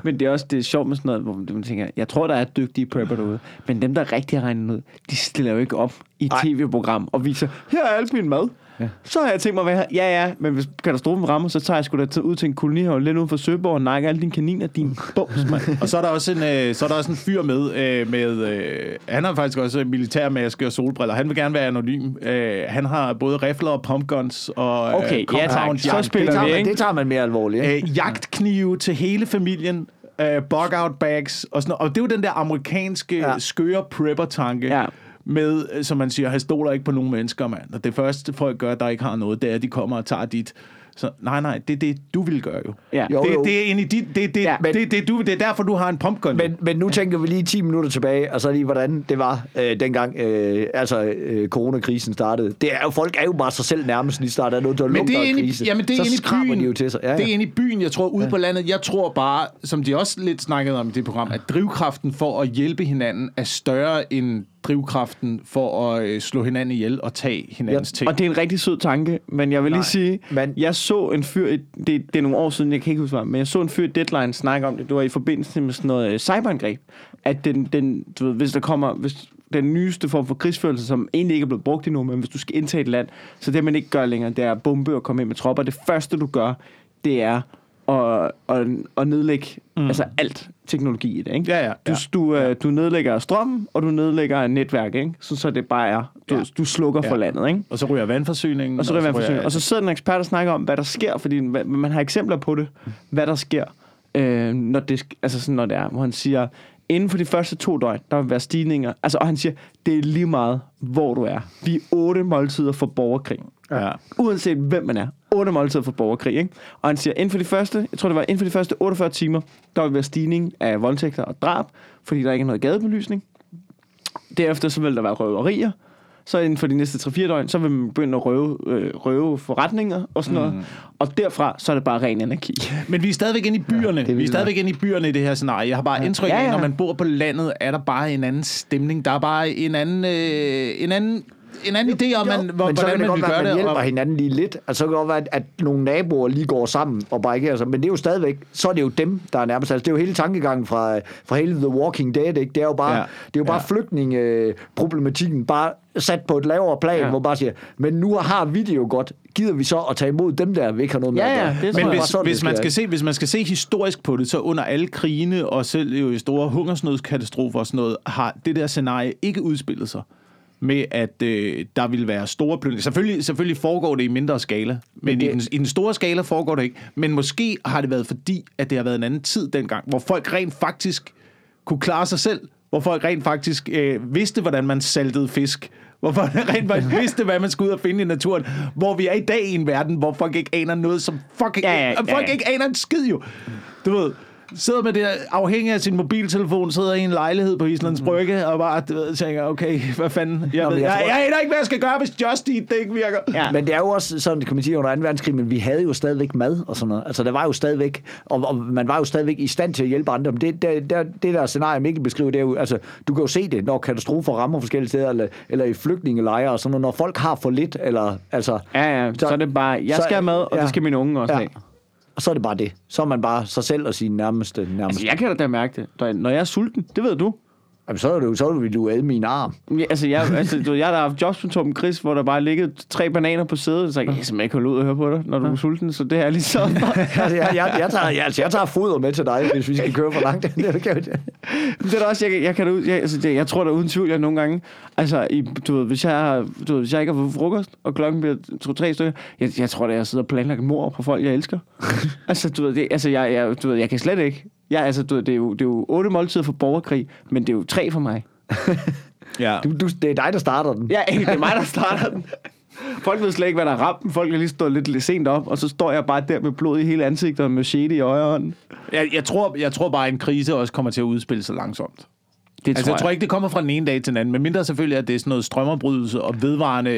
Men det er også det er sjovt med sådan noget, hvor man tænker, jeg tror, der er dygtige prepper derude, men dem, der rigtig har regnet ud, de stiller jo ikke op i et tv-program og viser, her er alt min mad. Ja. Så har jeg tænkt mig, hvad her. Ja, ja, men hvis katastrofen rammer, så tager jeg sgu da ud til en kolonihave lidt uden for Søborg og nakker alle dine kaniner, din bums, mand. Og så er der også en, øh, så er der også en fyr med, øh, med øh, han har faktisk også militærmaske og solbriller. Han vil gerne være anonym. Øh, han har både rifler og pumpguns og øh, okay, ja, tak. Så spiller det, tager man, det tager man mere alvorligt. Øh, jagtknive til hele familien. Øh, bug-out bags og sådan noget. Og det er jo den der amerikanske ja. skøre prepper-tanke. Ja. Med, som man siger, han stoler ikke på nogen mennesker, mand. Og det første folk gør, der ikke har noget, det er, at de kommer og tager dit... Så, nej, nej, det er det, du vil gøre jo. Ja. jo, jo. Det, det er inde i dit... Det, det, ja, men, det, det, du, det er derfor, du har en pumpgun. Men, men nu tænker vi lige ti minutter tilbage, og så lige, hvordan det var øh, dengang, øh, altså øh, coronakrisen startede. Det er jo, folk er jo bare sig selv nærmest lige startet af noget, der lugter af krisen. Jamen, det er inde i byen. De jo til sig. Ja, ja. Det er inde i byen, jeg tror, ude ja. på landet. Jeg tror bare, som de også lidt snakkede om i det program, at drivkraften for at hjælpe hinanden er større end... drivkraften for at slå hinanden ihjel og tage hinandens ja. ting. Og det er en rigtig sød tanke, men jeg vil Nej, lige sige, man... jeg så en fyr, i, det, det er nogle år siden, jeg kan ikke huske mig, men jeg så en fyr i Deadline snakke om det, det var i forbindelse med sådan noget cyberangreb, at den, den, du ved, hvis der kommer, hvis den nyeste form for krigsførelse, som egentlig ikke er blevet brugt endnu, men hvis du skal indtage et land, så det man ikke gør længere, det er at bombe og komme ind med tropper. Det første du gør, det er Og, og, og nedlægge mm. altså alt teknologi i det, ikke? Ja, ja, ja. Du, du, du nedlægger strømmen, og du nedlægger netværk, ikke? Så, så det bare er, du, ja. du slukker ja. for landet, ikke? Og så ryger vandforsyningen. Og så ryger vandforsyningen. Og så sidder en ekspert og snakker om, hvad der sker, fordi man har eksempler på det, hvad der sker, øh, når, det, altså sådan, når det er, hvor han siger, inden for de første to døgn, der vil være stigninger. Altså, og han siger, det er lige meget, hvor du er. Vi er otte måltider for borgerkrig. Ja. Uanset hvem man er. Otte måltider for borgerkrig, ikke? Og han siger, inden for de første, jeg tror det var inden for de første otteogfyrre timer, der vil være stigning af voldtægter og drab, fordi der ikke er noget gadebelysning. Derefter så vil der være røverier. Så inden for de næste tre-fire døgn, så vil man begynde at røve, øh, røve forretninger og sådan noget. Mm. Og derfra, så er det bare ren anarki. Men vi er stadigvæk inde i byerne. Ja, vi er stadigvæk inde i byerne i det her scenarie. Jeg har bare ja. indtryk af, ja, ja. når man bor på landet, er der bare en anden stemning. Der er bare en anden... Øh, en anden en anden idé om, man, hvor, hvordan man vil gøre det. Men så kan det godt være, at man hjælper og... hinanden lige lidt. Altså, så kan det godt være, at nogle naboer lige går sammen og barrikerer sig. Men det er jo stadigvæk, så er det jo dem, der er nærmest. Altså, det er jo hele tankegangen fra, fra hele The Walking Dead, ikke? Det er jo bare, ja. det er jo bare ja. flygtningeproblematikken, bare sat på et lavere plan, ja. hvor man bare siger, men nu har vi det jo godt. Gider vi så at tage imod dem der, vi ikke har noget med? Ja, ja, det men hvis, sådan, hvis, det man skal se, hvis man skal se historisk på det, så under alle krigene og selv jo i store hungersnødskatastrofer og sådan noget, har det der scenarie ikke udspillet sig med, at øh, der vil være store plønninger. Selvfølgelig, selvfølgelig foregår det i mindre skala, men, men det... i, den, i den store skala foregår det ikke. Men måske har det været fordi, at det har været en anden tid dengang, hvor folk rent faktisk kunne klare sig selv, hvor folk rent faktisk øh, vidste, hvordan man saltede fisk, hvor folk rent faktisk vidste, hvad man skulle ud og finde i naturen, hvor vi er i dag i en verden, hvor folk ikke aner noget, som fucking... Ja, ja. Folk ikke aner en skid, jo. Du ved, sidder med det afhængig af sin mobiltelefon, sidder i en lejlighed på Islands Brygge, og bare du ved, tænker, okay, hvad fanden... Jeg, Nå, ved, jeg, jeg, tror... jeg aner ikke, hvad jeg skal gøre, hvis Just Eat det ikke virker. Ja. Men det er jo også sådan, kan man sige, under anden verdenskrig, men vi havde jo stadigvæk mad og sådan noget. Altså, der var jo stadigvæk... Og, og man var jo stadigvæk i stand til at hjælpe andre. Men det, der, der, det der scenarie, Mikkel beskriver, det er jo... Altså, du kan jo se det, når katastrofer rammer forskellige steder, eller, eller i flygtningelejre og sådan noget. Når folk har for lidt, eller... Altså, ja, ja, så, så er det bare... Jeg så, skal med, og ja, det skal mine unge også ja. have. Og så er det bare det. Så er man bare sig selv og sine nærmeste, nærmeste. Altså, jeg kan da mærke det. Når jeg er sulten, det ved du. Jamen, så er det jo, så vil du æde min arm. Ja, altså, jeg, altså, du, jeg har da haft jobs med Torben Chris, hvor der bare liggede tre bananer på sædet, og så sagde jeg, jeg kan ikke holde ud og høre på dig, når du er sulten, så det er lige sådan. altså, jeg, jeg, jeg, tager, jeg, altså, jeg tager foder med til dig, hvis vi skal køre for langt. det, er, det, kan jeg. det er da også, jeg, jeg kan ud. Jeg, altså, det, jeg tror da uden tvivl, jeg nogle gange, altså, i, du, ved, hvis jeg, du ved, hvis jeg ikke har fået frokost, og klokken bliver to-tre stykker, jeg, jeg tror da, jeg sidder og planlægger mord på folk, jeg elsker. altså, du ved, det, altså jeg, jeg, du ved, jeg kan slet ikke. Ja, altså, det er, jo, det er jo otte måltider for borgerkrig, men det er jo tre for mig. ja. du, du, det er dig, der starter den. Ja, det er mig, der starter den. Folk ved slet ikke, hvad der rammer. Folk er lige stået lidt, lidt sent op, og så står jeg bare der med blod i hele ansigtet og machete i øjeren. Jeg, jeg, tror, jeg tror bare, at en krise også kommer til at udspille sig langsomt. Det altså, tror jeg. jeg tror ikke, det kommer fra den ene dag til den anden, men mindre selvfølgelig, at det er sådan noget strømmerbrydelse og vedvarende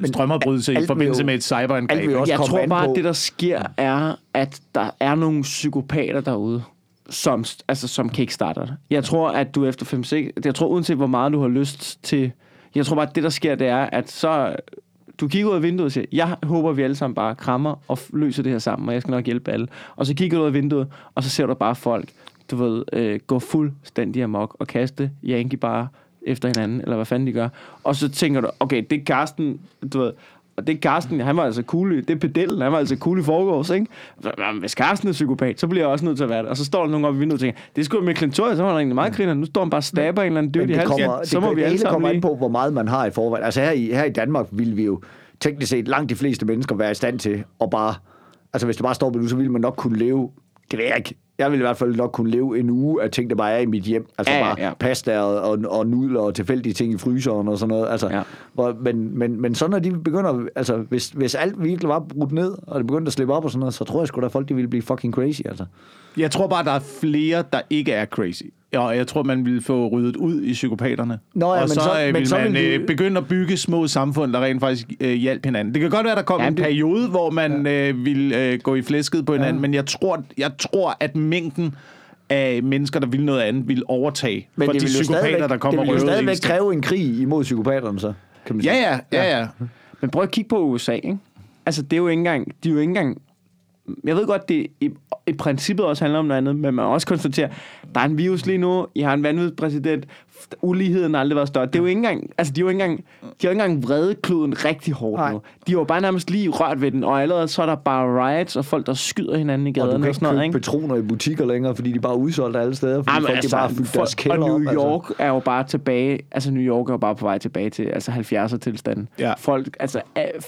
men strømmerbrydelse i forbindelse jo, med et cyberangreb. Jeg tror bare, at det, der sker, er, at der er nogle psykopater derude. Som, altså som kickstarter. Jeg tror, at du efter fem seks... Jeg tror, uanset hvor meget du har lyst til... Jeg tror bare, at det, der sker, det er, at så... Du kigger ud af vinduet og siger, jeg håber, vi alle sammen bare krammer og løser det her sammen, og jeg skal nok hjælpe alle. Og så kigger du ud af vinduet, og så ser du bare folk, du ved, øh, gå fuldstændig amok og kaste janky bare efter hinanden, eller hvad fanden de gør. Og så tænker du, okay, det er Karsten, du ved... Og det er Karsten, han var altså cool i, det er pedellen, han var altså cool i forgårs, ikke? Hvis Karsten er psykopat, så bliver jeg også nødt til at være det. Og så står der nogen oppe i vinduet og tænker, det er sgu med Klintorius, så var der egentlig meget griner, nu står han bare og stabber en eller anden død i halsen. Ja, så må det, vi alle sammen kommer an på, hvor meget man har i forvejen. Altså her i, her i Danmark ville vi jo teknisk set langt de fleste mennesker være i stand til at bare... Altså hvis det bare står på nu, så ville man nok kunne leve... Det ved jeg ikke. Jeg ville i hvert fald nok kunne leve en uge af ting, der bare er i mit hjem. Altså ja, ja, ja. Bare pasta og, og nudler og tilfældige ting i fryseren og sådan noget. Altså, ja. hvor, men, men, men så når de begynder... Altså, hvis, hvis alt virkelig var brudt ned, og det begyndte at slippe op og sådan noget, så tror jeg sgu da, folk de ville blive fucking crazy, altså. Jeg tror bare, der er flere, der ikke er crazy. Og jeg tror, man ville få ryddet ud i psykopaterne. Nå, ja, og så, så øh, ville så man vil øh, vi... begynde at bygge små samfund, der rent faktisk øh, hjalp hinanden. Det kan godt være, der kom ja, en det... periode, hvor man ja. øh, ville øh, gå i flæsket på hinanden, ja. men jeg tror, jeg tror, at mængden af mennesker, der ville noget andet, ville overtage men for de psykopater, der kommer og røvede. Det ville jo stadigvæk kræve en krig imod psykopaterne, så kan man sige. Ja, ja, ja, ja. Men prøv at kigge på U S A, ikke? Altså, det er jo ikke engang... De er jo ikke engang jeg ved godt, det i, i princippet også handler om noget andet, men man også konstaterer, der er en virus lige nu, I har en vanvittig præsident, uligheden har aldrig været større. Det er jo ikke engang, altså de er jo ikke engang, de er jo ikke engang vrede kloden rigtig hårdt nu. De er jo bare nærmest lige rørt ved den, og allerede så er der bare riots og folk, der skyder hinanden i gaderne. Og du kan ikke købe patroner i butikker længere, fordi de bare er udsolgt alle steder, fordi jamen, folk altså, de bare fyldt deres kælder op. Og New York op, altså. er jo bare tilbage, altså New York er jo bare på vej tilbage til altså halvfjerdser tilstanden. Ja. Folk, altså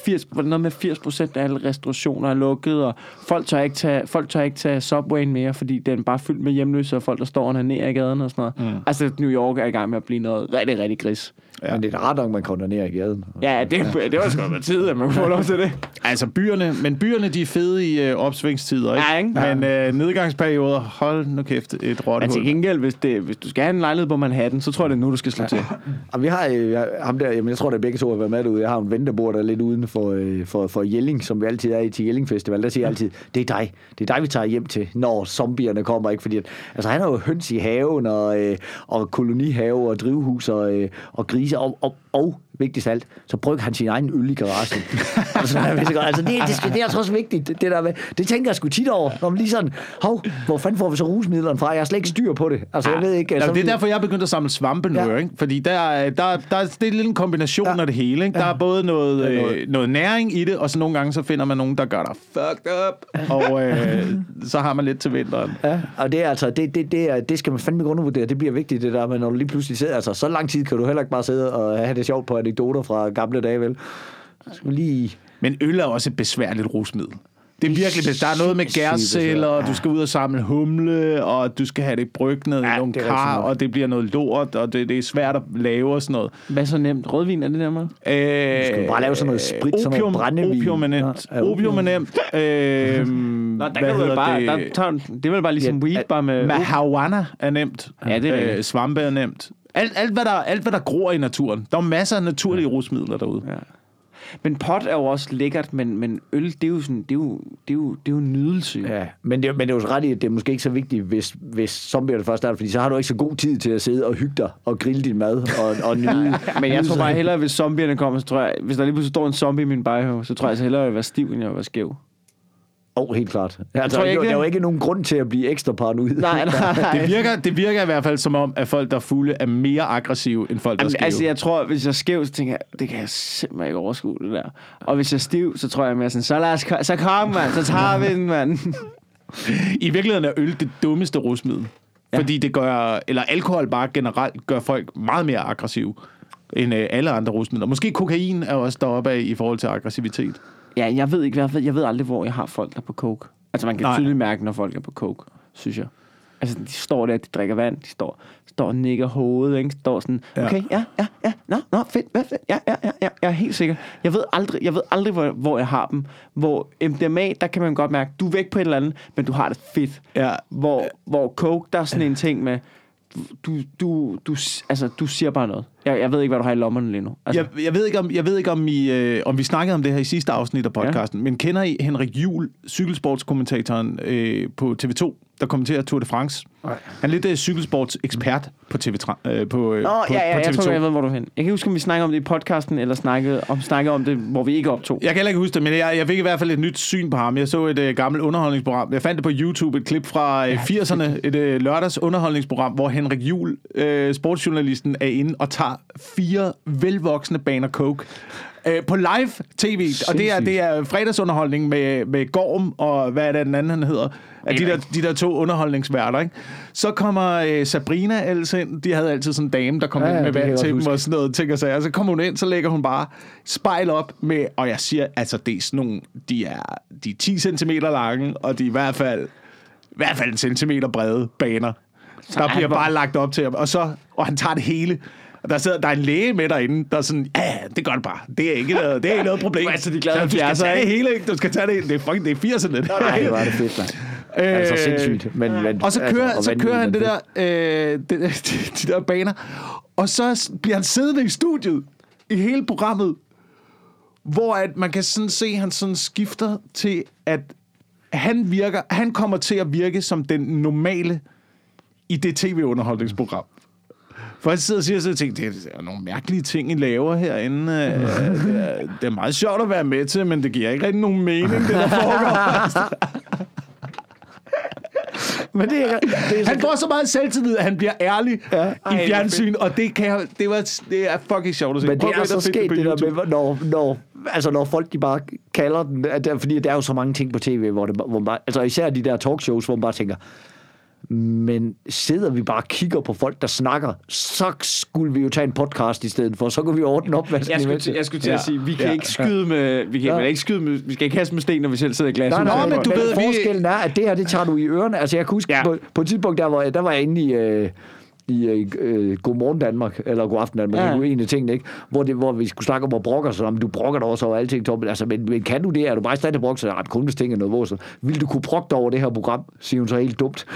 firs, noget med firs procent af alle restaurationer er lukket, og folk tør ikke tage, folk tør ikke tage Subwayen mere, fordi den er bare fyldt med hjemløse og folk, der står og ned i gaderne og sådan noget. Mm. Altså New York er i gang med at blive noget rigtig, rigtig gris. Ja. Men det er ret nok, man kommer ned i gaden. Ja, det, det var sgu med tid, at man kunne få lov til det. Altså byerne, men byerne de er fede i øh, opsvingstider, ikke? Ja, ikke? Men øh, nedgangsperioder, hold nu kæft, et rottehul. Altså til gengæld, hvis, det, hvis du skal have en lejlighed på Manhattan, så tror jeg, det er nu, du skal slå ja. til. Og vi har øh, ham der, jamen, jeg tror, det er begge to at være med derude. Jeg har en ven, der bor der lidt uden for, øh, for, for Jelling, som vi altid er i til Jelling Festival. Der siger jeg altid, det er dig. Det er dig, vi tager hjem til, når zombierne kommer, ikke? Fordi at, altså, han har jo høns i haven og, øh, og kolonihave og drivhus og, øh, og grise og, og, og vigtigst alt, så brygger han sin egen øl i garagen. Altså, altså, det, det, det er også vigtigt, det der med, det tænker jeg sgu tit over, når man lige sådan, hov, hvor fanden får vi så rusmidlerne fra? Jeg har slet ikke styr på det. Altså, jeg ved ikke, altså, jamen, det er derfor, jeg begyndte at samle svampe nu, ja. Ikke? Fordi der, der, der, det er en lille kombination ja. Af det hele. Ikke? Der er både noget, ja, noget. Øh, noget næring i det, og så nogle gange så finder man nogen, der gør dig fucked up, og øh, så har man lidt til vinteren. Ja, og det er altså, det, det, det, er, det skal man fandme undervurdere. Det bliver vigtigt, det der, men når du lige pludselig sidder, altså så lang tid kan du heller ikke bare sidde og have det sjovt på anekdoter fra gamle dage, vel? Lige... Men øl er også et besværligt rusmiddel. Det er virkelig, der er noget med gærceller, og du skal ud og samle humle, og du skal have det bryg ned i ja, nogle kar, og det bliver noget lort, og det, det er svært at lave og sådan noget. Hvad så nemt? Rødvin er det nemmere? Øh, du skal bare lave sådan noget sprit, opium, sådan noget brændevin. Opium er nemt. Ja, opium. Opium er nemt. Øh, Nå, der kan du bare, det? Der tager, det er vel bare ligesom ja, weed, bare med... Marihuana er nemt. Ja, det er øh, svampe er nemt. Alt, alt, hvad der, alt, hvad der gror i naturen. Der er masser af naturlige ja. Rusmidler derude. Ja. Men pot er jo også lækkert, men, men øl, det er jo sådan, det er jo, det er jo, det er jo nydelse. Ja, men det, men det er jo ret i, at det er måske ikke så vigtigt, hvis, hvis zombier det først er, fordi så har du ikke så god tid til at sidde og hygge dig og grille din mad og, og nyde. Men jeg tror bare hellere, hvis zombierne kommer, så tror jeg, hvis der lige pludselig står en zombie i min bajhøv, så tror jeg så hellere, at jeg vil være stiv, end jeg vil være skæv. Oh, helt klart. Jeg altså, tror jeg ikke, der er jo ikke nogen grund til at blive ekstra paranoid. Nej, nej, nej. Det virker, det virker i hvert fald som om, at folk, der er fulde, er mere aggressive, end folk, der er skæve. Altså, jeg tror, hvis jeg er skæv, så tænker jeg, det kan jeg simpelthen ikke overskue, det der. Og hvis jeg er stiv, så tror jeg mere sådan, så lad os, så kom, mand, så tager vi den, mand. I virkeligheden er øl det dummeste rusmiddel. Ja. Fordi det gør, eller alkohol bare generelt, gør folk meget mere aggressive, end alle andre rusmidler. Måske kokain er også deroppe af i forhold til aggressivitet. Ja, jeg ved ikke i hvert fald, jeg ved aldrig, hvor jeg har folk, der er på coke. Altså, man kan nej. Tydeligt mærke, når folk er på coke, synes jeg. Altså, de står der, de drikker vand, de står, står og nikker hovedet, ikke? De står sådan, ja. Okay, ja, ja, ja, nå, nå, fedt, fedt, ja, ja, ja, ja, jeg er helt sikker. Jeg ved aldrig, jeg ved aldrig hvor, hvor jeg har dem. Hvor M D M A, der kan man godt mærke, du er væk på et eller andet, men du har det fedt. Ja. Hvor, hvor coke, der er sådan en ting med... Du, du, du, altså, du siger bare noget. Jeg, jeg ved ikke, hvad du har i lommerne lige nu. Altså. Jeg, jeg ved ikke, om, jeg ved ikke om, I, øh, om vi snakkede om det her i sidste afsnit af podcasten, ja. Men kender I Henrik Juhl, cykelsportskommentatoren øh, på T V to, der kommenterer Tour de France? Nej. Han er lidt øh, cykelsportsekspert på T V to. Øh, på, øh, Nå, på, ja, ja, på T V to. Jeg tror, jeg ved, hvor du er hen. Jeg kan huske, om vi snakkede om det i podcasten, eller snakkede om, snakkede om det, hvor vi ikke optog. Jeg kan heller ikke huske det, men jeg, jeg fik i hvert fald et nyt syn på ham. Jeg så et øh, gammelt underholdningsprogram. Jeg fandt det på YouTube, et klip fra øh, firserne, et øh, lørdags underholdningsprogram, hvor Henrik Juhl, øh, sportsjournalisten, er inde og tager fire velvoksne baner coke øh, på live tv, sindssygt. Og det er, det er fredagsunderholdning med, med Gorm og hvad er det den anden han hedder, de der, de der to underholdningsværter, ikke? Så kommer øh, Sabrina altså ind, de havde altid sådan en dame, der kom ja, ind med vand til dem og sådan noget, tænker sig, og så kommer hun ind, så lægger hun bare spejl op med, og jeg siger, altså det er sådan nogle, de er, de er ti centimeter lange, og de er i hvert fald, i hvert fald en centimeter brede baner, så der bliver bare lagt op til ham, og så, og han tager det hele. Der sidder, der er en læge med derinde, der er sådan, ja, det gør det bare. Det er ikke noget, det er ikke noget problem. Du, altså, de glade, du skal tage det hele, ikke? Du skal tage det hele. Det er fucking, det er firserne. Nej, det var det fedt, man. Øh, altså sindssygt. Men, men, og så kører, altså, og så kører han det der, øh, det, de, de der baner, og så bliver han siddende i studiet i hele programmet, hvor at man kan sådan se, han sådan skifter til, at han virker, han kommer til at virke som den normale i det tv-underholdningsprogram. For jeg sidder og siger sådan ting, det er nogle mærkelige ting, I laver herinde. Det er, det er meget sjovt at være med til, men det giver ikke rigtig nogen mening, det der foregår. Men det er, det er han får så meget selvtillid, at han bliver ærlig ja. Ej, i fjernsyn, og det, kan, det, var, det er fucking sjovt at se. Men det er så sket det der med, når, når, altså når folk de bare kalder den, at, fordi der er jo så mange ting på tv, hvor, det, hvor man, altså især de der talkshows, hvor man bare tænker... Men sidder vi bare og kigger på folk, der snakker, så skulle vi jo tage en podcast i stedet for, så kunne vi ordne op. Hvad jeg, skulle til, jeg skulle til ja. At sige, vi kan ja. Ikke skyde med, vi kan ja. Ikke skyde med, vi skal ikke kaste med sten, når vi selv sidder i glasset. Nej, nej, men du ved, forskellen er, at det her, det tager du i ørerne. Altså, jeg kan huske, ja. på, på et tidspunkt, der var, der var jeg inde i... Øh, i øh, Godmorgen Danmark, eller Godaften Danmark, ja. Det er jo en af tingene, ikke? Hvor, det, hvor vi skulle snakke om at brokke os, du brokker dig også over alting, Torben. Altså, men, men kan du det? Er du bare i stand til at brokke sig? Nej, kun hvis ting er noget vores. Vil du kunne brokke dig over det her program? Siger hun så helt dumt.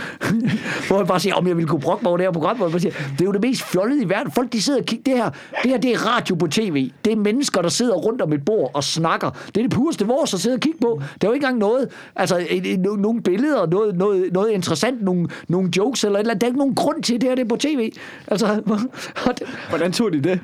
Hvor jeg bare siger, om jeg ville kunne brokke mig over det her program? Hvor jeg bare siger, det er jo det mest fjollede i verden. Folk, de sidder og kigger det her. Det her, det er radio på tv. Det er mennesker, der sidder rundt om et bord og snakker. Det er det pureste vores at sidde og kigge på. Der er jo ikke engang noget, altså et, et, et, nogle billeder, noget, noget, noget interessant, nogle, nogle jokes eller et eller andet. Der er ikke nogen grund til det her, det er på tv. Altså, hvordan tog de det?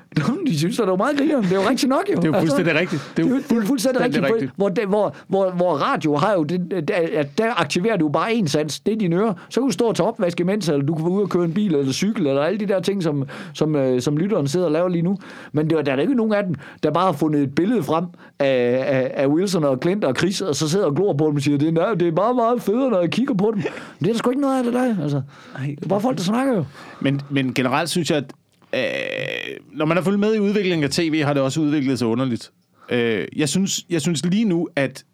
De synes, at det var meget griner. Det er jo rigtigt nok, jo. Det er jo fuldstændig altså, rigtigt. Det er jo fuldstændig, fuldstændig rigtigt. rigtigt. Hvor, hvor, hvor, hvor radio har jo, det, der, der aktiverer du bare en sans, det er dine ører. Så kan du stå og tage opvask imens, eller du kan være ude og køre en bil, eller cykel, eller alle de der ting, som, som, som lytteren sidder og laver lige nu. Men der, der er der ikke nogen af dem, der bare har fundet et billede frem af, af, af Wilson og Clint og Chris, og så sidder og glor på dem og siger, det er, det er meget, meget federe, når jeg kigger på dem. Men det er der sgu ikke noget af det der. Altså, det er bare folk, der snakker jo. Men, men generelt synes jeg, at øh, når man har fulgt med i udviklingen af tv, har det også udviklet sig underligt. Øh, jeg, synes, jeg synes lige nu, at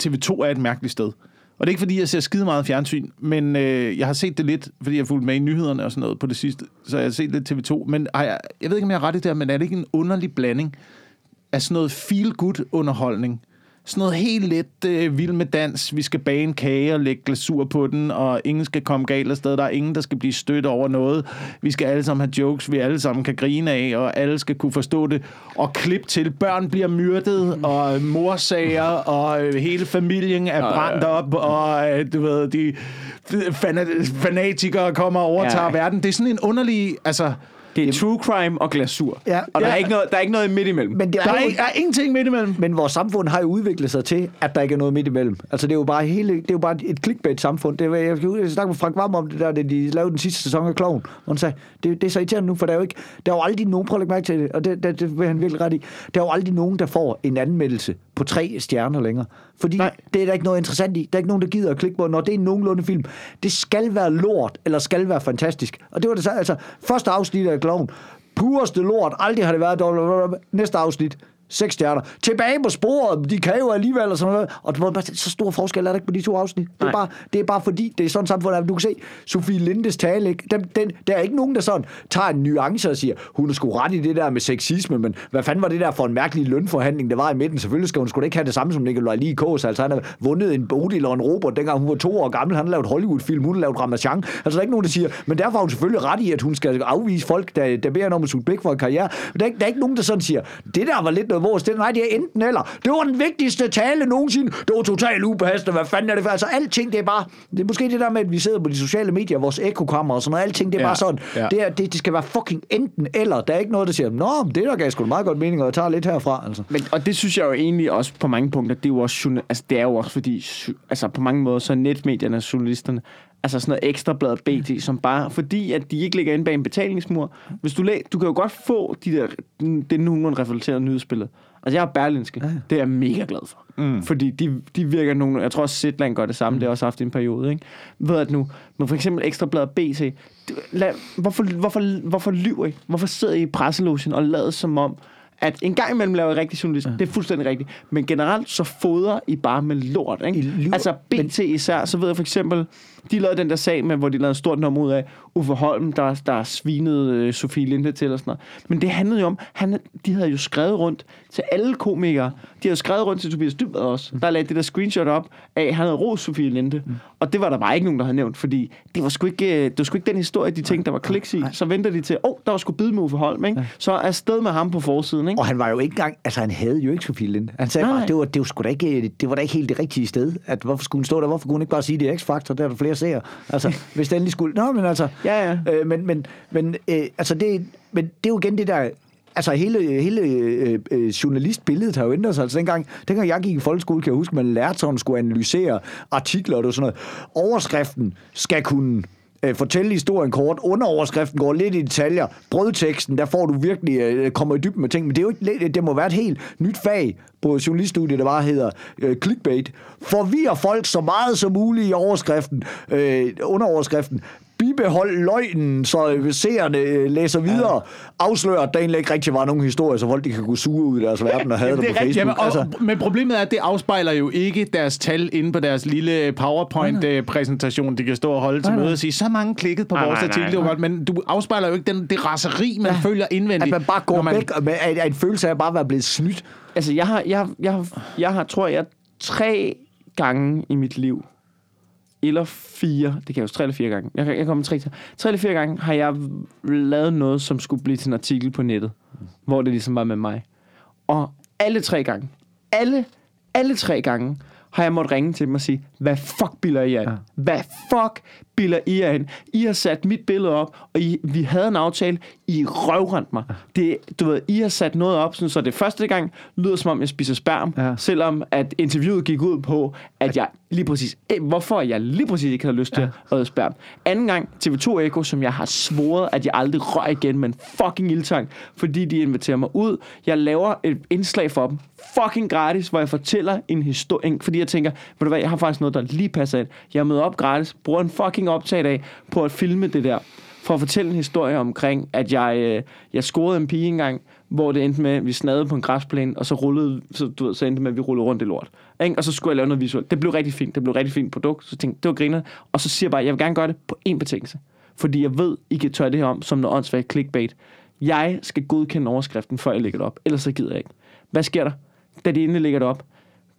T V to er et mærkeligt sted. Og det er ikke, fordi jeg ser skide meget fjernsyn, men øh, jeg har set det lidt, fordi jeg har fulgt med i nyhederne og sådan noget på det sidste, så jeg har set lidt T V to. Men ej, jeg ved ikke, om jeg har ret i det her, men er det ikke en underlig blanding af sådan noget feel-good-underholdning? Sådan noget helt lidt øh, vild med dans. Vi skal bage en kage og lægge glasur på den, og ingen skal komme galt af sted. Der er ingen, der skal blive stødt over noget. Vi skal alle sammen have jokes, vi alle sammen kan grine af, og alle skal kunne forstå det. Og klip til, børn bliver myrdet, og morsager, og øh, hele familien er brændt op, og øh, du ved, de fan- fanatikere kommer og overtager ja. verden. Det er sådan en underlig... altså. Det er true crime og glasur. Ja. Og der, ja. er ikke noget, der er ikke noget midt imellem. Men der er, er, jo, er ingenting midt imellem. Men vores samfund har jo udviklet sig til, at der ikke er noget midt imellem. Altså, det er jo bare, hele, det er jo bare et clickbait-samfund. Det er, jeg skal snakke med Frank Varm om det der, da de lavede den sidste sæson af Kloven. Og han sagde, det, det er så irriterende nu, for der er jo ikke... Der er jo aldrig nogen, prøv at lægge mærke til det, og det, det, det vil han virkelig ret i. Der er jo aldrig nogen, der får en anmeldelse på tre stjerner længere. Fordi Nej. det er der ikke noget interessant i. Der er ikke nogen, der gider at klikke på, når det er en nogenlunde film. Det skal være lort, eller skal være fantastisk. Og det var det så, altså, første afsnit af Kloven. Pureste lort. Aldrig har det været dårligt. Næste afsnit. Seks stjerner. Tilbage på sporet. De kan jo alligevel, og sådan noget. Og det var bare så stor forskel, er der ikke på de to afsnit. Det er, bare, det er bare fordi, det er sådan samfund, at du kan se Sofie Lindes tale, ikke? Den, den, der er ikke nogen, der sådan tager en nuance og siger, hun er sgu ret i det der med sexisme, men hvad fanden var det der for en mærkelig lønforhandling, der var i midten? Selvfølgelig skal hun sgu ikke have det samme som Nicolas Cage. Altså, han har vundet en Bodil og en Robert, dengang hun var to år gammel. Han har lavet Hollywood-film, hun har lavet Ramachan. Altså, der er ikke nogen, der siger, men derfor har hun selvfølgelig ret i, at hun skal afvise folk, der, der beder om at suge bæk for en karriere. Der er, der er ikke nogen, der sådan siger, det der var lidt noget. Vores, det, nej, det er enten eller. Det var den vigtigste tale nogensinde. Det var totalt ubehasteligt. Hvad fanden er det for? Altså, alting, det er bare... Det er måske det der med, at vi sidder på de sociale medier, vores ekokammer og sådan noget. Alting, det er ja, bare sådan. Ja. Det, er, det, det skal være fucking enten eller. Der er ikke noget, der siger, nå, det der gav sgu meget godt mening, og jeg tager lidt herfra. Altså. Men, og det synes jeg jo egentlig også på mange punkter, det er jo også... Altså, det er jo også fordi... Altså, på mange måder, så er netmedierne og journalisterne... Altså sådan noget Ekstrabladet, B T, som bare... Fordi at de ikke ligger inde bag en betalingsmur. Hvis du, læ- du kan jo godt få de der... Den nogenlunde reflekterede nyhedsbillede. Altså jeg er berlinske. Ja, ja. Det er jeg mega glad for. Mm. Fordi de, de virker nogen... Jeg tror også Zetland gør det samme. Mm. Det har også haft en periode, ikke? Ved at nu... Men for eksempel Ekstrabladet, B T... Lad, hvorfor, hvorfor, hvorfor lyver I? Hvorfor sidder I i presselogen og lader som om... At en gang imellem laver I rigtig journalist. Ja. Det er fuldstændig rigtigt. Men generelt, så fodrer I bare med lort, ikke? Altså B T især, så ved jeg for eksempel... De lavede den der sag med, hvor de lavede et stort nummer ud af Uffe Holm, der, der svinede øh, Sofie Linde til og sådan noget. Men det handlede jo om, han, de havde jo skrevet rundt til alle komikere. De havde skrevet rundt til Tobias Dybvad også. Der lagde det der screenshot op af, han havde rost Sofie Linde. Mm. Og det var der bare ikke nogen, der havde nævnt, fordi det var sgu ikke, det var sgu ikke den historie, de tænkte, der var kliks i. Så venter de til, åh, oh, der var sgu bid med Uffe Holm, ikke? Så afsted med ham på forsiden, ikke? Og han var jo ikke engang, altså han havde jo ikke Sofie Linde. Han sagde bare, det var, det var sgu da ikke, det var da ikke helt det rigtige sted. At hvorfor skulle hun stå der? Hvorfor kunne hun ikke bare sige, det er X-faktor, der er der flere seere? Altså, hvis den lige skulle... Nå, men altså... Ja, ja. Øh, men, men, men, øh, altså det, men det er jo igen det der... Altså hele, hele øh, øh, journalistbilledet har jo ændret sig. Altså dengang, dengang jeg gik i folkeskole, kan jeg huske, man lærte, sådan skulle analysere artikler og sådan noget. Overskriften skal kunne... Fortælle historien kort. Underoverskriften går lidt i detaljer. Brødteksten, der får du virkelig øh, kommer i dybden med ting. Men det, er jo ikke, det må være et helt nyt fag på journaliststudiet, der bare hedder øh, clickbait. Forvirre folk så meget som muligt i overskriften, øh, underoverskriften. Bibehold løgnen, så seerne læser videre. Ja. Afslører, at der egentlig ikke rigtig var nogen historie, så folk de kan kunne suge ud i deres verden og have ja, det, det på Facebook. Jamen, altså. Men problemet er, at det afspejler jo ikke deres tal inde på deres lille PowerPoint-præsentation, de kan stå og holde til møde og sige, så mange klikket på nej, vores artikel, men du afspejler jo ikke den, det raseri, man ja. føler indvendigt. At man bare går man... væk, at en følelse af at bare være blevet snydt. Altså, jeg har, jeg, jeg, jeg har, tror jeg, tre gange i mit liv, eller fire, det kan jeg jo tre eller fire gange. Jeg, jeg kommer tre til. Tre eller fire gange har jeg lavet noget, som skulle blive til en artikel på nettet, mm. hvor det ligesom var med mig. Og alle tre gange, alle, alle tre gange, har jeg måttet ringe til dem og sige, hvad fuck bilder I af? Ja. Hvad fuck bilder I jer ind. I har sat mit billede op, og I, vi havde en aftale. I røvrendte mig. Det, du ved, I har sat noget op, sådan, så det første gang lyder som om, jeg spiser sperm, ja. Selvom at interviewet gik ud på, at jeg lige præcis, hvorfor jeg lige præcis ikke havde lyst til ja. At sperm. Anden gang, T V to Eko, som jeg har svoret, at jeg aldrig røg igen med en fucking ildtang, fordi de inviterer mig ud. Jeg laver et indslag for dem, fucking gratis, hvor jeg fortæller en historie, fordi jeg tænker, ved du hvad, jeg har faktisk noget, der lige passer ind. Jeg møder op gratis, bruger en fucking optag af på at filme det der, for at fortælle en historie omkring, at jeg, øh, jeg scorede en pige engang, hvor det endte med, at vi snadede på en græsplæne, og så, rullede, så, du ved, så endte med, at vi rullede rundt i lort. Ikke? Og så skulle jeg lave noget visuelt. Det blev rigtig fint. Det blev rigtig fint produkt. Så tænkte det var griner. Og så siger jeg bare, at jeg vil gerne gøre det på én betingelse. Fordi jeg ved, I kan tørre det her om som noget åndssvagt clickbait. Jeg skal godkende overskriften, før jeg lægger det op. Ellers så gider jeg ikke. Hvad sker der? Da de endelig lægger det op,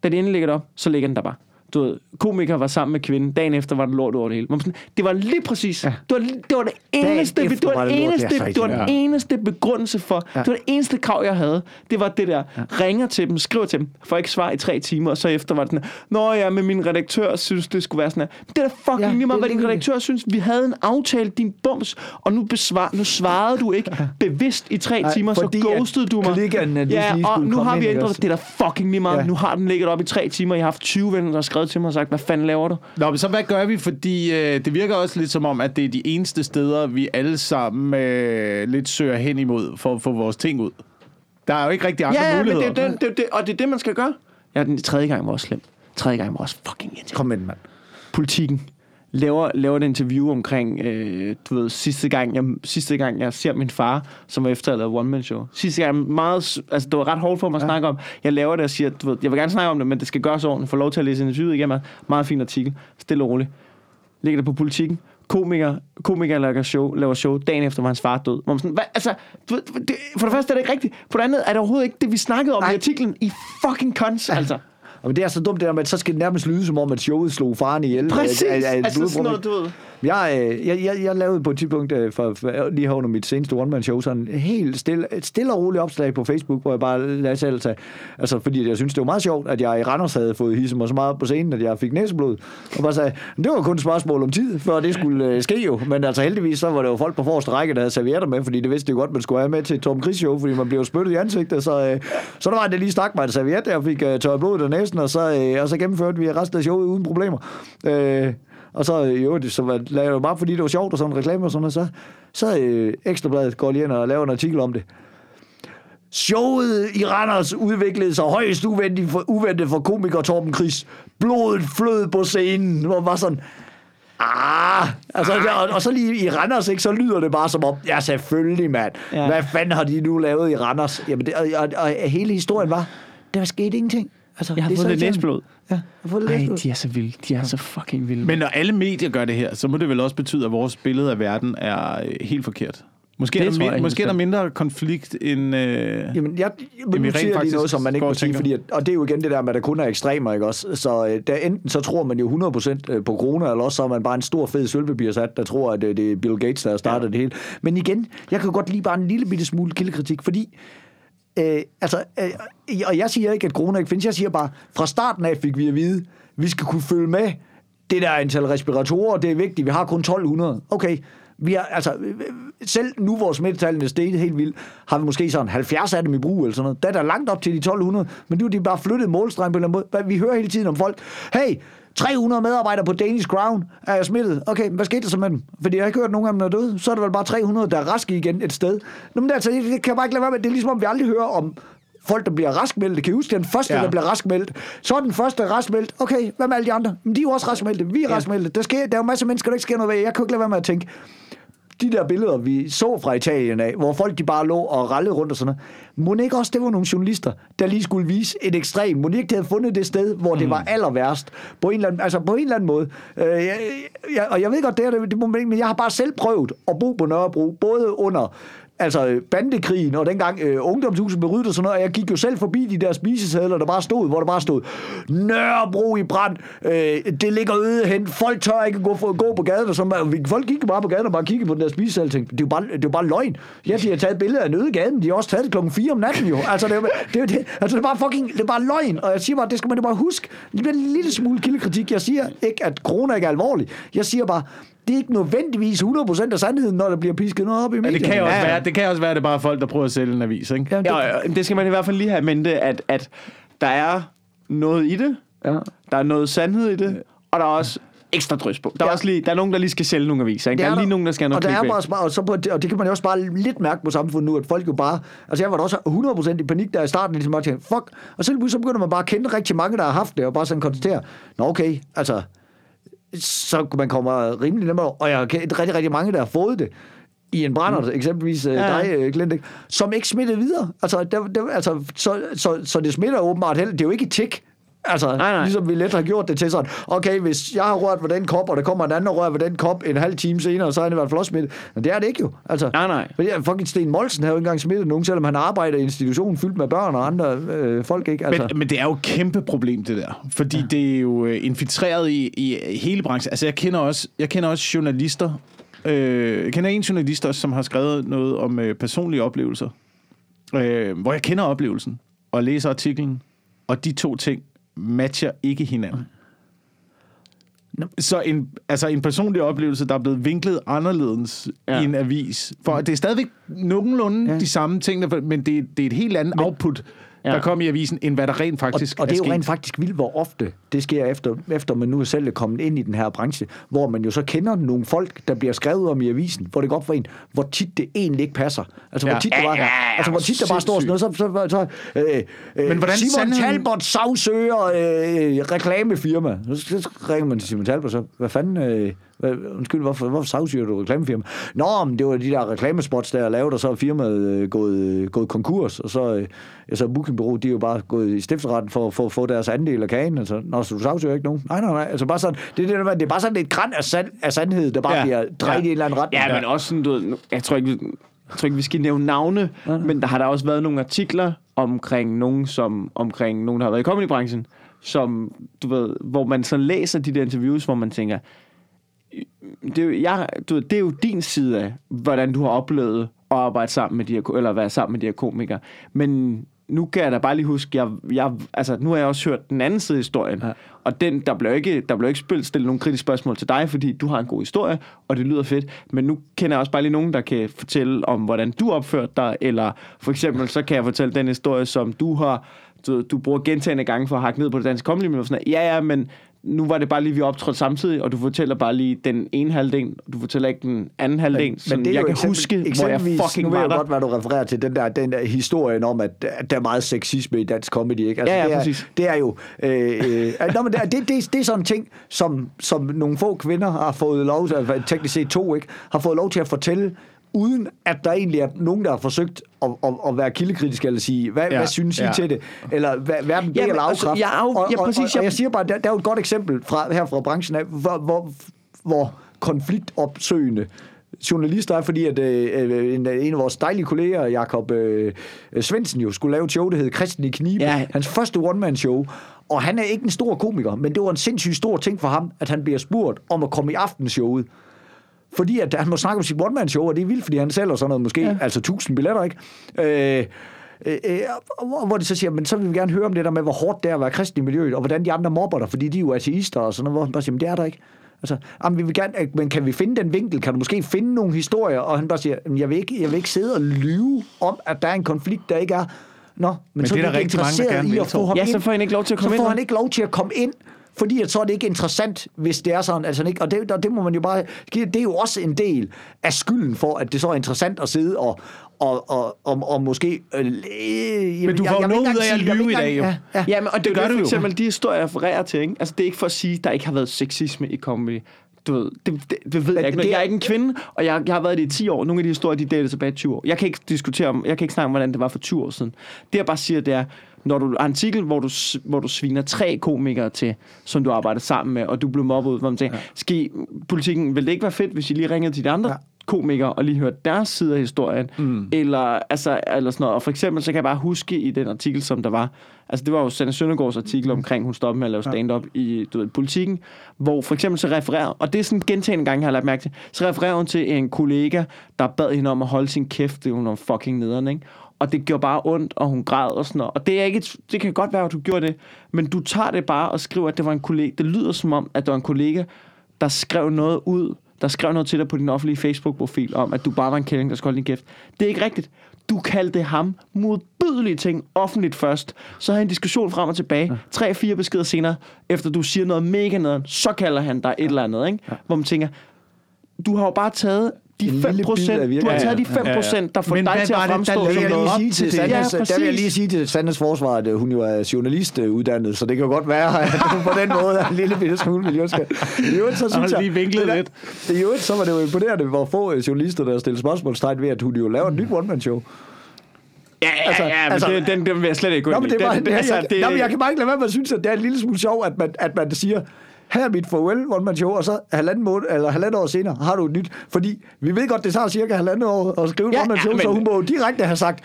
da de endelig lægger det op, så lægger den der bare. Du ved, komiker var sammen med kvinden. Dagen efter var det lort over det hele. Det var lige præcis. Ja. Det, var, det var det eneste, det var det eneste, det var, det var den eneste begrundelse for. Ja. Det var det eneste krav, jeg havde. Det var det der. Ja. Ringer til dem, skriver til dem, får ikke svar i tre timer, og så efter var det sådan, nå ja, men min redaktør synes, det skulle være sådan her. Det er da fucking ja, lige meget, hvad din redaktør synes. Vi havde en aftale, din bums, og nu, besvar, nu svarede du ikke bevidst i tre Ej, timer, så ghostede du mig. Ja, og nu har vi ændret det der fucking lige meget. Ja. Nu har den ligget op i tre timer, jeg har haft tyve venner, der til mig og sagt, hvad fanden laver du? Nå, men så hvad gør vi? Fordi øh, det virker også lidt som om, at det er de eneste steder, vi alle sammen øh, lidt søger hen imod, for at få vores ting ud. Der er jo ikke rigtig andre ja, muligheder. Ja, men det, det, det, og det er det, man skal gøre. Ja, den tredje gang var også slemt. Tredje gang var også fucking irriterende. Kom med den, mand. Politikken. Laver, laver et interview omkring, øh, du ved, sidste gang, jeg, sidste gang jeg ser min far, som var efter, jeg lavede one-man-show. Sidste gang, meget, altså det var ret hårdt for mig at ja. snakke om. Jeg laver det og siger, du ved, jeg vil gerne snakke om det, men det skal gøres ordentligt. Få lov til at læse interviewet igennem. Meget fin artikel. Stille og roligt. Lægger det på Politikken. Komiker, komiker laver show, laver show. Dagen efter var hans far død. Hvor man sådan, hvad, altså, du ved, det, for det første er det ikke rigtigt. For det andet er det overhovedet ikke det, vi snakkede om. Ej. I artiklen. I fucking cons, altså. Og det er så dumt det der med, at så skal det nærmest lyde som om, at showet slog faren ihjel. Præcis, at, at, at altså sådan noget, du ved. Jeg, jeg, jeg, jeg lavede på et tidspunkt, for, for, lige her under mit seneste one-man-show, sådan helt stille, et stille og roligt opslag på Facebook, hvor jeg bare lagde selv tage. Altså, fordi jeg synes det var meget sjovt, at jeg i Randers havde fået hisset mig så meget på scenen, at jeg fik næseblod. Og bare sagde, det var kun et spørgsmål om tid, før det skulle øh, ske jo. Men altså heldigvis, så var det jo folk på forreste række, der havde servietter med, fordi det vidste det godt, man skulle have med til Torben Chris show, fordi man blev spyttet i ansigtet. Så, øh, så der var det lige stak mig en serviet, der fik øh, tørret blodet og næsen, og så, øh, og så gennemførte vi resten af showet uden problemer. Øh, Og så, jo, det, så lavede jeg jo bare, fordi det var sjovt og sådan en reklame og sådan noget, så, så øh, Ekstrabladet går lige ind og laver en artikel om det. Showet i Randers udviklede sig højst uventet for, uventet for komiker Torben Chris. Blodet flød på scenen, hvor var sådan... Ah, altså, ah. Der, og, og så lige i Randers, ikke, så lyder det bare som om, ja selvfølgelig, mand. Ja. Hvad fanden har de nu lavet i Randers? Jamen, det, og, og, og hele historien var, der skete ingenting. Altså, jeg har det fået det næsblod. Ja, jeg har fået det næsblod. Ej, de er så vilde. De er ja. Så fucking vilde. Men når alle medier gør det her, så må det vel også betyde, at vores billede af verden er helt forkert. Måske det er der, min, jeg, måske er der mindre konflikt end... Øh, Jamen, jeg men nu siger lige noget, som man ikke må sige, fordi at, og det er jo igen det der med, at der kun er ekstremer, ikke også? Så der, enten så tror man jo hundrede procent på corona, eller også så er man bare en stor, fed sølvpapirshat, der tror, at det, det er Bill Gates, der har startet ja. Det hele. Men igen, jeg kan godt lide bare en lille bitte smule kildekritik, fordi... Øh, altså, øh, og jeg siger ikke, at corona ikke findes. Jeg siger bare, fra starten af fik vi at vide, vi skal kunne følge med det der antal respiratorer, det er vigtigt. Vi har kun tolv hundrede. Okay, vi har, altså, selv nu vores smittetallene steget helt vildt, har vi måske sådan halvfjerds af dem i brug eller sådan noget. Der er der langt op til de tolv hundrede, men nu er de bare flyttet målstregen på en eller anden måde. Vi hører hele tiden om folk, hey, tre hundrede medarbejdere på Danish Crown er smittet. Okay, hvad skete der så med dem? Fordi jeg har ikke hørt, at nogen af dem er døde. Så er der vel bare tre hundrede, der er raske igen et sted. Nå, men det, altså, det kan jeg bare ikke lade være med. Det er ligesom, om vi aldrig hører om folk, der bliver raskmeldt. Kan I huske den første, ja. Der bliver raskmeldt? Så er den første raskmeldt. Okay, hvad med alle de andre? Men de er jo også raskmeldte. Vi er ja. Raskmeldte. Der, sker, der er jo masser af mennesker, der ikke sker noget ved. Jeg kunne ikke lade være med at tænke... De der billeder, vi så fra Italien af, hvor folk de bare lå og rallede rundt og sådan noget. Må ikke også, det var nogle journalister, der lige skulle vise et ekstrem. Må ikke have fundet det sted, hvor det mm. var aller værst. På en eller anden, altså på en eller anden måde. Øh, jeg, jeg, og jeg ved godt, det er det, det må man ikke, men jeg har bare selv prøvet at bo på Nørrebro, både under... Altså bandekrigen, og dengang øh, ungdomshuset blev ryddet og sådan noget, og jeg gik jo selv forbi de der spisesedler, der bare stod, hvor der bare stod, Nørrebro i brand, øh, det ligger øde hen, folk tør ikke gå, for, gå på gaden, og sådan, folk gik bare på gaden og bare kiggede på den der spiseseddel, og tænkte, det er jo bare, det er jo bare løgn. Ja, de har taget billeder af nøde gaden, de har også taget det klokken fire om natten jo. Altså, det er, det er, det, altså, det er bare fucking, det er bare løgn, og jeg siger bare, det skal man jo bare huske. Det bliver en lille smule kildekritik. Jeg siger ikke, at corona ikke er alvorlig. Jeg siger bare, det er ikke nødvendigvis hundrede procent af sandheden, når der bliver pisket noget op i medierne. Ja, det kan også være, det kan også være, at det er bare folk, der prøver at sælge en avis, ikke? Jamen, det... Ja, ja, det skal man i hvert fald lige have i mente, at, at der er noget i det, ja. Der er noget sandhed i det, og der er også... ekstra drys på. Der er, ja. Også lige, der er nogen, der lige skal sælge nogle aviser. Ikke? Der er lige nogen, der skal have noget og, der er bare, og, så på, og det kan man jo også bare lidt mærke på samfundet nu, at folk jo bare... Altså jeg var da også hundrede procent i panik, der i starten ligesom bare tænkte, fuck. Og så begynder man bare at kende rigtig mange, der har haft det, og bare sådan konstatere, nå okay, altså... Så man kommer rimelig nemmere... Og jeg har kendt rigtig, rigtig mange, der har fået det. I en brænder, mm. eksempelvis ja. dig, Glendæk, som ikke smittede videre. Altså, der, der, altså så, så, så det smitter åbenbart heller. Det er jo ikke et tik. Altså, nej, nej. Ligesom vi let har gjort det til sådan, okay, hvis jeg har rørt ved den kop, og der kommer en anden og rører ved den kop en halv time senere, så er det i hvert fald også smittet. Men det er det ikke jo. Altså, nej, nej. Fordi fucking Sten Molsen har jo ikke engang smittet nogen, selvom han arbejder i institutionen fyldt med børn og andre øh, folk, ikke? Altså. Men, men det er jo et kæmpe problem, det der. Fordi ja. Det er jo infiltreret i, i hele branchen. Altså, jeg kender også, jeg kender også journalister. Øh, jeg kender en journalist også, som har skrevet noget om øh, personlige oplevelser. Øh, hvor jeg kender oplevelsen og læser artiklen, og de to ting matcher ikke hinanden. No. Så en, altså en personlig oplevelse, der er blevet vinklet anderledes ja. I en avis. For det er stadigvæk nogenlunde ja. De samme ting, men det, det er et helt andet men, output, ja. Der kommer i avisen, end hvad der rent faktisk og, og er sket. Og det er jo sket. Rent faktisk vildt, hvor ofte det sker, efter, efter man nu er selv kommet ind i den her branche, hvor man jo så kender nogle folk, der bliver skrevet om i avisen, hvor det går op for en, hvor tit det egentlig ikke passer. Altså, ja. Hvor tit, ja, var, ja, ja, altså, hvor tit der bare står sådan noget, så... så, så øh, øh, Men hvordan Simon Talbot sagsøger øh, reklamefirma. Så ringer man til Simon Talbot, så hvad fanden... Øh, undskyld, hvorfor, hvorfor sagsøger du reklamefirma? Nå, men det var de der reklamespots, der er lavet, og så er firmaet øh, gået, gået konkurs, og så øh, altså, bookingbureauet, de er jo bare gået i stiftsretten for at få deres andel af kagen. Altså, nå, så du sagsøger ikke nogen? Nej, nej, nej. Altså, bare sådan, det, det, det er bare sådan et gran af, sand, af sandhed, der bare ja. Bliver drejet ja. I en eller anden retning. Ja, der. Men også sådan, du ved, jeg tror ikke, vi, jeg tror ikke, vi skal nævne navne, ja, men der har der også været nogle artikler omkring nogen, som, omkring nogen der har været i comedybranchen, som, du ved, hvor man så læser de der interviews, hvor man tænker... Det er, jo, jeg, du ved, det er jo din side af, hvordan du har oplevet at arbejde sammen med de her, eller være sammen med de her komikere. Men nu kan jeg da bare lige huske, jeg, jeg, altså, nu har jeg også hørt den anden side af historien, ja. Og den, der bliver ikke, der bliver ikke spillet, stillet nogle kritiske spørgsmål til dig, fordi du har en god historie, og det lyder fedt. Men nu kender jeg også bare lige nogen, der kan fortælle om, hvordan du opførte dig, eller for eksempel, så kan jeg fortælle den historie, som du har, du, du bruger gentagne gange for at hakke ned på det danske komedie, sådan ja, ja, men... Nu var det bare lige, vi optrådte samtidig, og du fortæller bare lige den ene halvdel, du fortæller ikke den anden halvdel, så jeg kan eksempel, huske, hvor jeg fucking var der. Nu ved jeg godt, hvad du refererer til, den der, den der historien om, at der er meget sexisme i dansk comedy, ikke? Altså, ja, ja, det er, præcis. Det er jo... Øh, øh, nå, men det, det, det, det er sådan en ting, som, som nogle få kvinder har fået lov til, altså teknisk set to, ikke? Har fået lov til at fortælle, uden at der egentlig er nogen, der har forsøgt at, at, at være kildekritisk, eller sige, hvad, ja, hvad synes I ja. Til det? Eller hvad, hvad er den del eller afkræft? Altså, ja, og, og, ja, præcis, og, og jeg siger bare, der, der er jo et godt eksempel fra, her fra branchen af, hvor, hvor, hvor konfliktopsøgende journalister er, fordi at øh, en, en af vores dejlige kolleger, Jakob øh, Svendsen, jo skulle lave et show, der hed Kristen i Knibe, ja. Hans første one-man-show. Og han er ikke en stor komiker, men det var en sindssygt stor ting for ham, at han bliver spurgt om at komme i aftenshowet. Fordi at han må snakke om sit one-man-show, og det er vildt, fordi han sælger sådan noget, måske, ja. Altså tusind billetter, ikke? Øh, øh, øh, hvor det så siger, men så vil vi gerne høre om det der med, hvor hårdt det er at være kristen i miljøet, og hvordan de andre mobber dig, fordi de er jo ateister og sådan noget, hvor han bare siger, men det er der ikke. Altså, jamen, vi vil gerne, men kan vi finde den vinkel? Kan du måske finde nogle historier? Og han bare siger, jeg vil ikke, jeg vil ikke sidde og lyve om, at der er en konflikt, der ikke er. Nå, men, men så det er der rigtig mange, der gerne vil. Ja, så får han ikke lov til at komme ind. Så får han ikke lov til at komme ind. Fordi at så er det ikke interessant, hvis det er sådan, altså ikke, og det, det må man jo bare, det er jo også en del af skylden for, at det så er interessant at sidde og, og, og, og, og måske... Øh, men du får jo noget ud af at lyve i dag, jo. Ja, ja. Ja, men, og det, det gør det, du for eksempel, jo. De historier, jeg refererer til, ikke? Altså det er ikke for at sige, at der ikke har været sexisme i comedy. Du ved, det, det, det ved jeg ikke, men jeg er ikke en kvinde, og jeg, jeg har været det i ti år. Nogle af de historier, de delte tilbage i tyve år. Jeg kan ikke diskutere om, jeg kan ikke snakke om, hvordan det var for tyve år siden. Det jeg bare siger, det er, når du har en artikel, hvor du, hvor du sviner tre komikere til, som du arbejder sammen med, og du blev mobbet ud, hvor man tænker, ja. Skal politikken, vil det ikke være fedt, hvis I lige ringede til de andre ja. Komikere, og lige hørte deres side af historien, mm. eller, altså, eller sådan noget. Og for eksempel, så kan jeg bare huske i den artikel, som der var, altså det var jo Sanne Søndergaards artikel omkring, hun stoppede med at lave stand-up i, du ved, Politikken, hvor for eksempel så refererer, og det er sådan en gentagende gang, jeg har lagt mærke til, så refererer hun til en kollega, der bad hende om at holde sin kæft, det hun om fucking nederen, ikke? Og det gjorde bare ondt, og hun græd og sådan noget. Og det er ikke, det kan godt være, at du gjorde det, men du tager det bare og skriver, at det var en kollega. Det lyder som om, at der var en kollega, der skrev noget ud, der skrev noget til dig på din offentlige Facebook-profil om, at du bare var en kælling, der skulle holde din kæft. Det er ikke rigtigt. Du kaldte ham modbydelige ting offentligt først. Så havde en diskussion frem og tilbage. tre-fire ja. beskeder senere, efter du siger noget mega nederen, så kalder han dig et eller andet. Ikke? Ja. Hvor man tænker, du har jo bare taget... De fem procent, du har taget de fem procent, der får men dig til at fremstå det, som noget op til det. Sandnes, ja, der vil jeg lige sige til Sandnes forsvar, at hun jo er journalistuddannet, så det kan jo godt være, at hun på den måde er en lille bitte smule miljøskab. I øvrigt, så synes jeg, det der, i øvrigt, så var det jo imponerende, hvor få journalister, der stiller spørgsmålstegn ved, at hun jo laver et nyt one-man-show. Ja, ja, altså, ja, men altså, det, den, den vil jeg slet ikke gå ind i. Nå, men det var, den, det, altså, jeg, det, jeg, jeg kan bare ikke lade være med at synes, at det er en lille smule sjov, at man, at man siger... Her er mit farewell, hvor man jo, og så halvanden, måned, eller halvanden år senere har du et nyt. Fordi vi ved godt, det tager cirka halvanden år at skrive, ja, hvor man jo, ja, men... så hun må direkte have sagt,